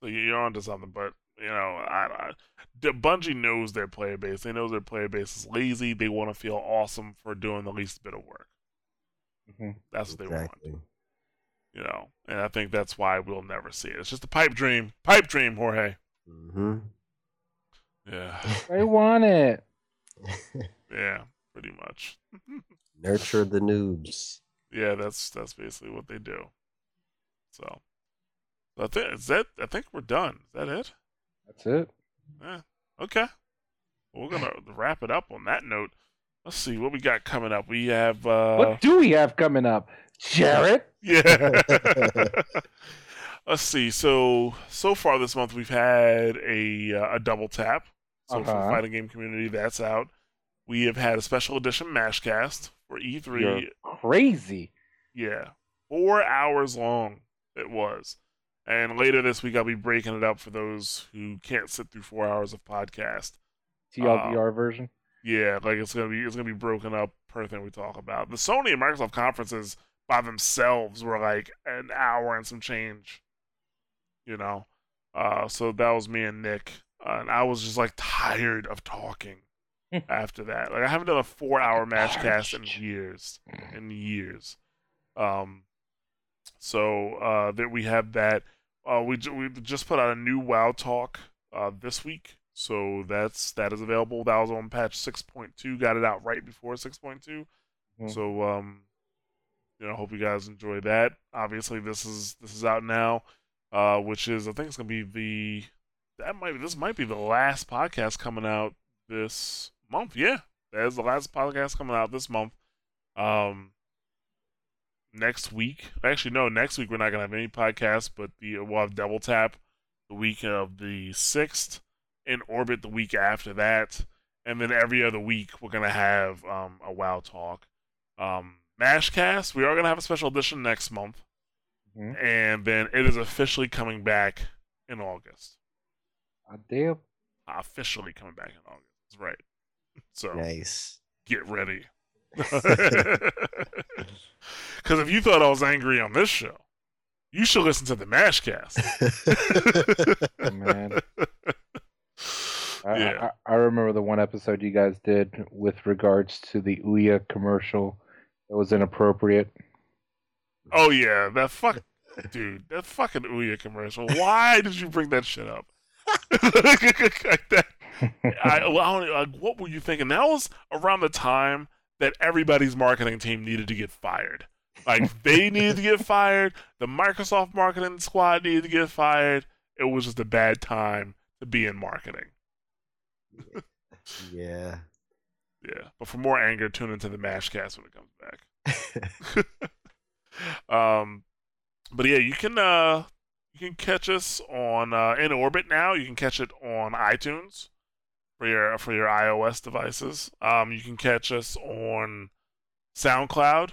So you're onto something, but you know, Bungie knows their player base. They know their player base is lazy. They want to feel awesome for doing the least bit of work. Mm-hmm. That's what they want. You know, and I think that's why we'll never see it. It's just a pipe dream. Pipe dream, Jorge. Mm-hmm. Yeah. They want it. Yeah, pretty much. Nurture the noobs. Yeah, that's basically what they do. So, I think we're done. Is that it? That's it. Yeah. Okay. Well, we're gonna wrap it up on that note. Let's see what we got coming up. We have. What do we have coming up, Jarrett? Yeah. Let's see. So far this month we've had a double tap. So for the fighting game community, that's out. We have had a special edition Mashcast for E3. You're crazy. Yeah, 4 hours long it was. And later this week I'll be breaking it up for those who can't sit through 4 hours of podcast. TLDR version. Yeah, like it's gonna be broken up per thing we talk about. The Sony and Microsoft conferences by themselves were like an hour and some change. You know, so that was me and Nick, and I was just like tired of talking after that. Like I haven't done a 4 hour Mashcast in years. So that we have that. We just put out a new WoW talk this week, so that is available. That was on patch 6.2. Got it out right before 6.2. Mm-hmm. So you know, hope you guys enjoy that. Obviously, this is out now. Which is, I think it's gonna be this might be the last podcast coming out this month. Yeah, that is the last podcast coming out this month. Next week we're not gonna have any podcasts, but we'll have Double Tap the week of the 6th, In Orbit the week after that, and then every other week we're gonna have a WoW talk. Mashcast, we are gonna have a special edition next month. Mm-hmm. And then it is officially coming back in August. Damn. Officially coming back in August. That's right. So nice. Get ready. Because if you thought I was angry on this show, you should listen to the Mashcast. Oh, man. Yeah. I remember the one episode you guys did with regards to the Ouya commercial that was inappropriate. Oh yeah, that fucking Ouya commercial. Why did you bring that shit up? Like that. What were you thinking? That was around the time that everybody's marketing team needed to get fired. Like they needed to get fired. The Microsoft marketing squad needed to get fired. It was just a bad time to be in marketing. Yeah. Yeah. But for more anger, tune into the Mashcast when it comes back. But yeah, you can catch us on In Orbit now. You can catch it on iTunes for your iOS devices. You can catch us on SoundCloud.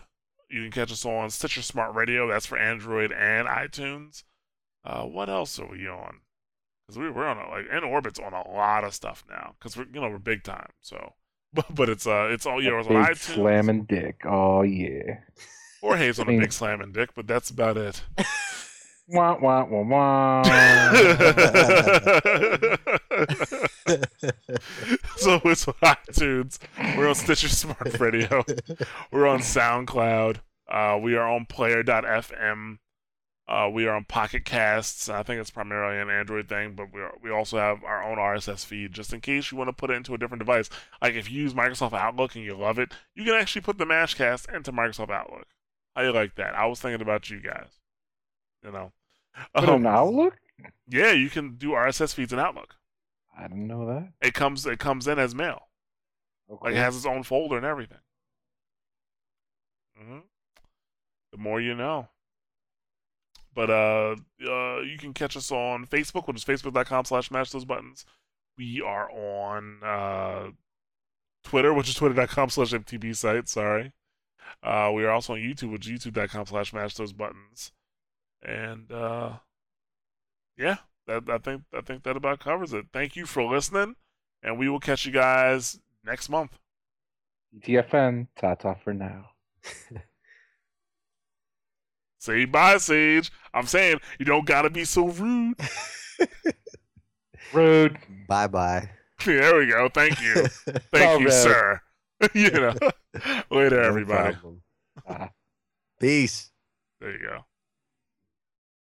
You can catch us on Stitcher Smart Radio. That's for Android and iTunes. What else are we on? Because we're on In Orbit's on a lot of stuff now. Because we're big time. So, but it's all yours on iTunes. Slamming dick. Oh yeah. Jorge's on a big slamming dick, but that's about it. Wah, wah, wah, wah. So it's on iTunes. We're on Stitcher Smart Radio. We're on SoundCloud. We are on Player.fm. We are on Pocket Casts. I think it's primarily an Android thing, but we also have our own RSS feed just in case you want to put it into a different device. Like if you use Microsoft Outlook and you love it, you can actually put the Mashcast into Microsoft Outlook. How you like that? I was thinking about you guys. you know. But an Outlook? Yeah, you can do RSS feeds in Outlook. I didn't know that. It comes in as mail. Okay. Like, it has its own folder and everything. Mm-hmm. The more you know. But you can catch us on Facebook, which is facebook.com/mashthosebuttons. We are on Twitter, which is twitter.com/mtbsite. Sorry. We are also on YouTube, which is youtube.com/mashthosebuttons. And yeah, I think that about covers it. Thank you for listening, and we will catch you guys next month. TFN, ta-ta for now. Say bye, Sage. I'm saying you don't gotta be so rude. Rude. Bye bye. There we go. Thank you. Thank you, sir. You know. Later, everybody. Peace. There you go.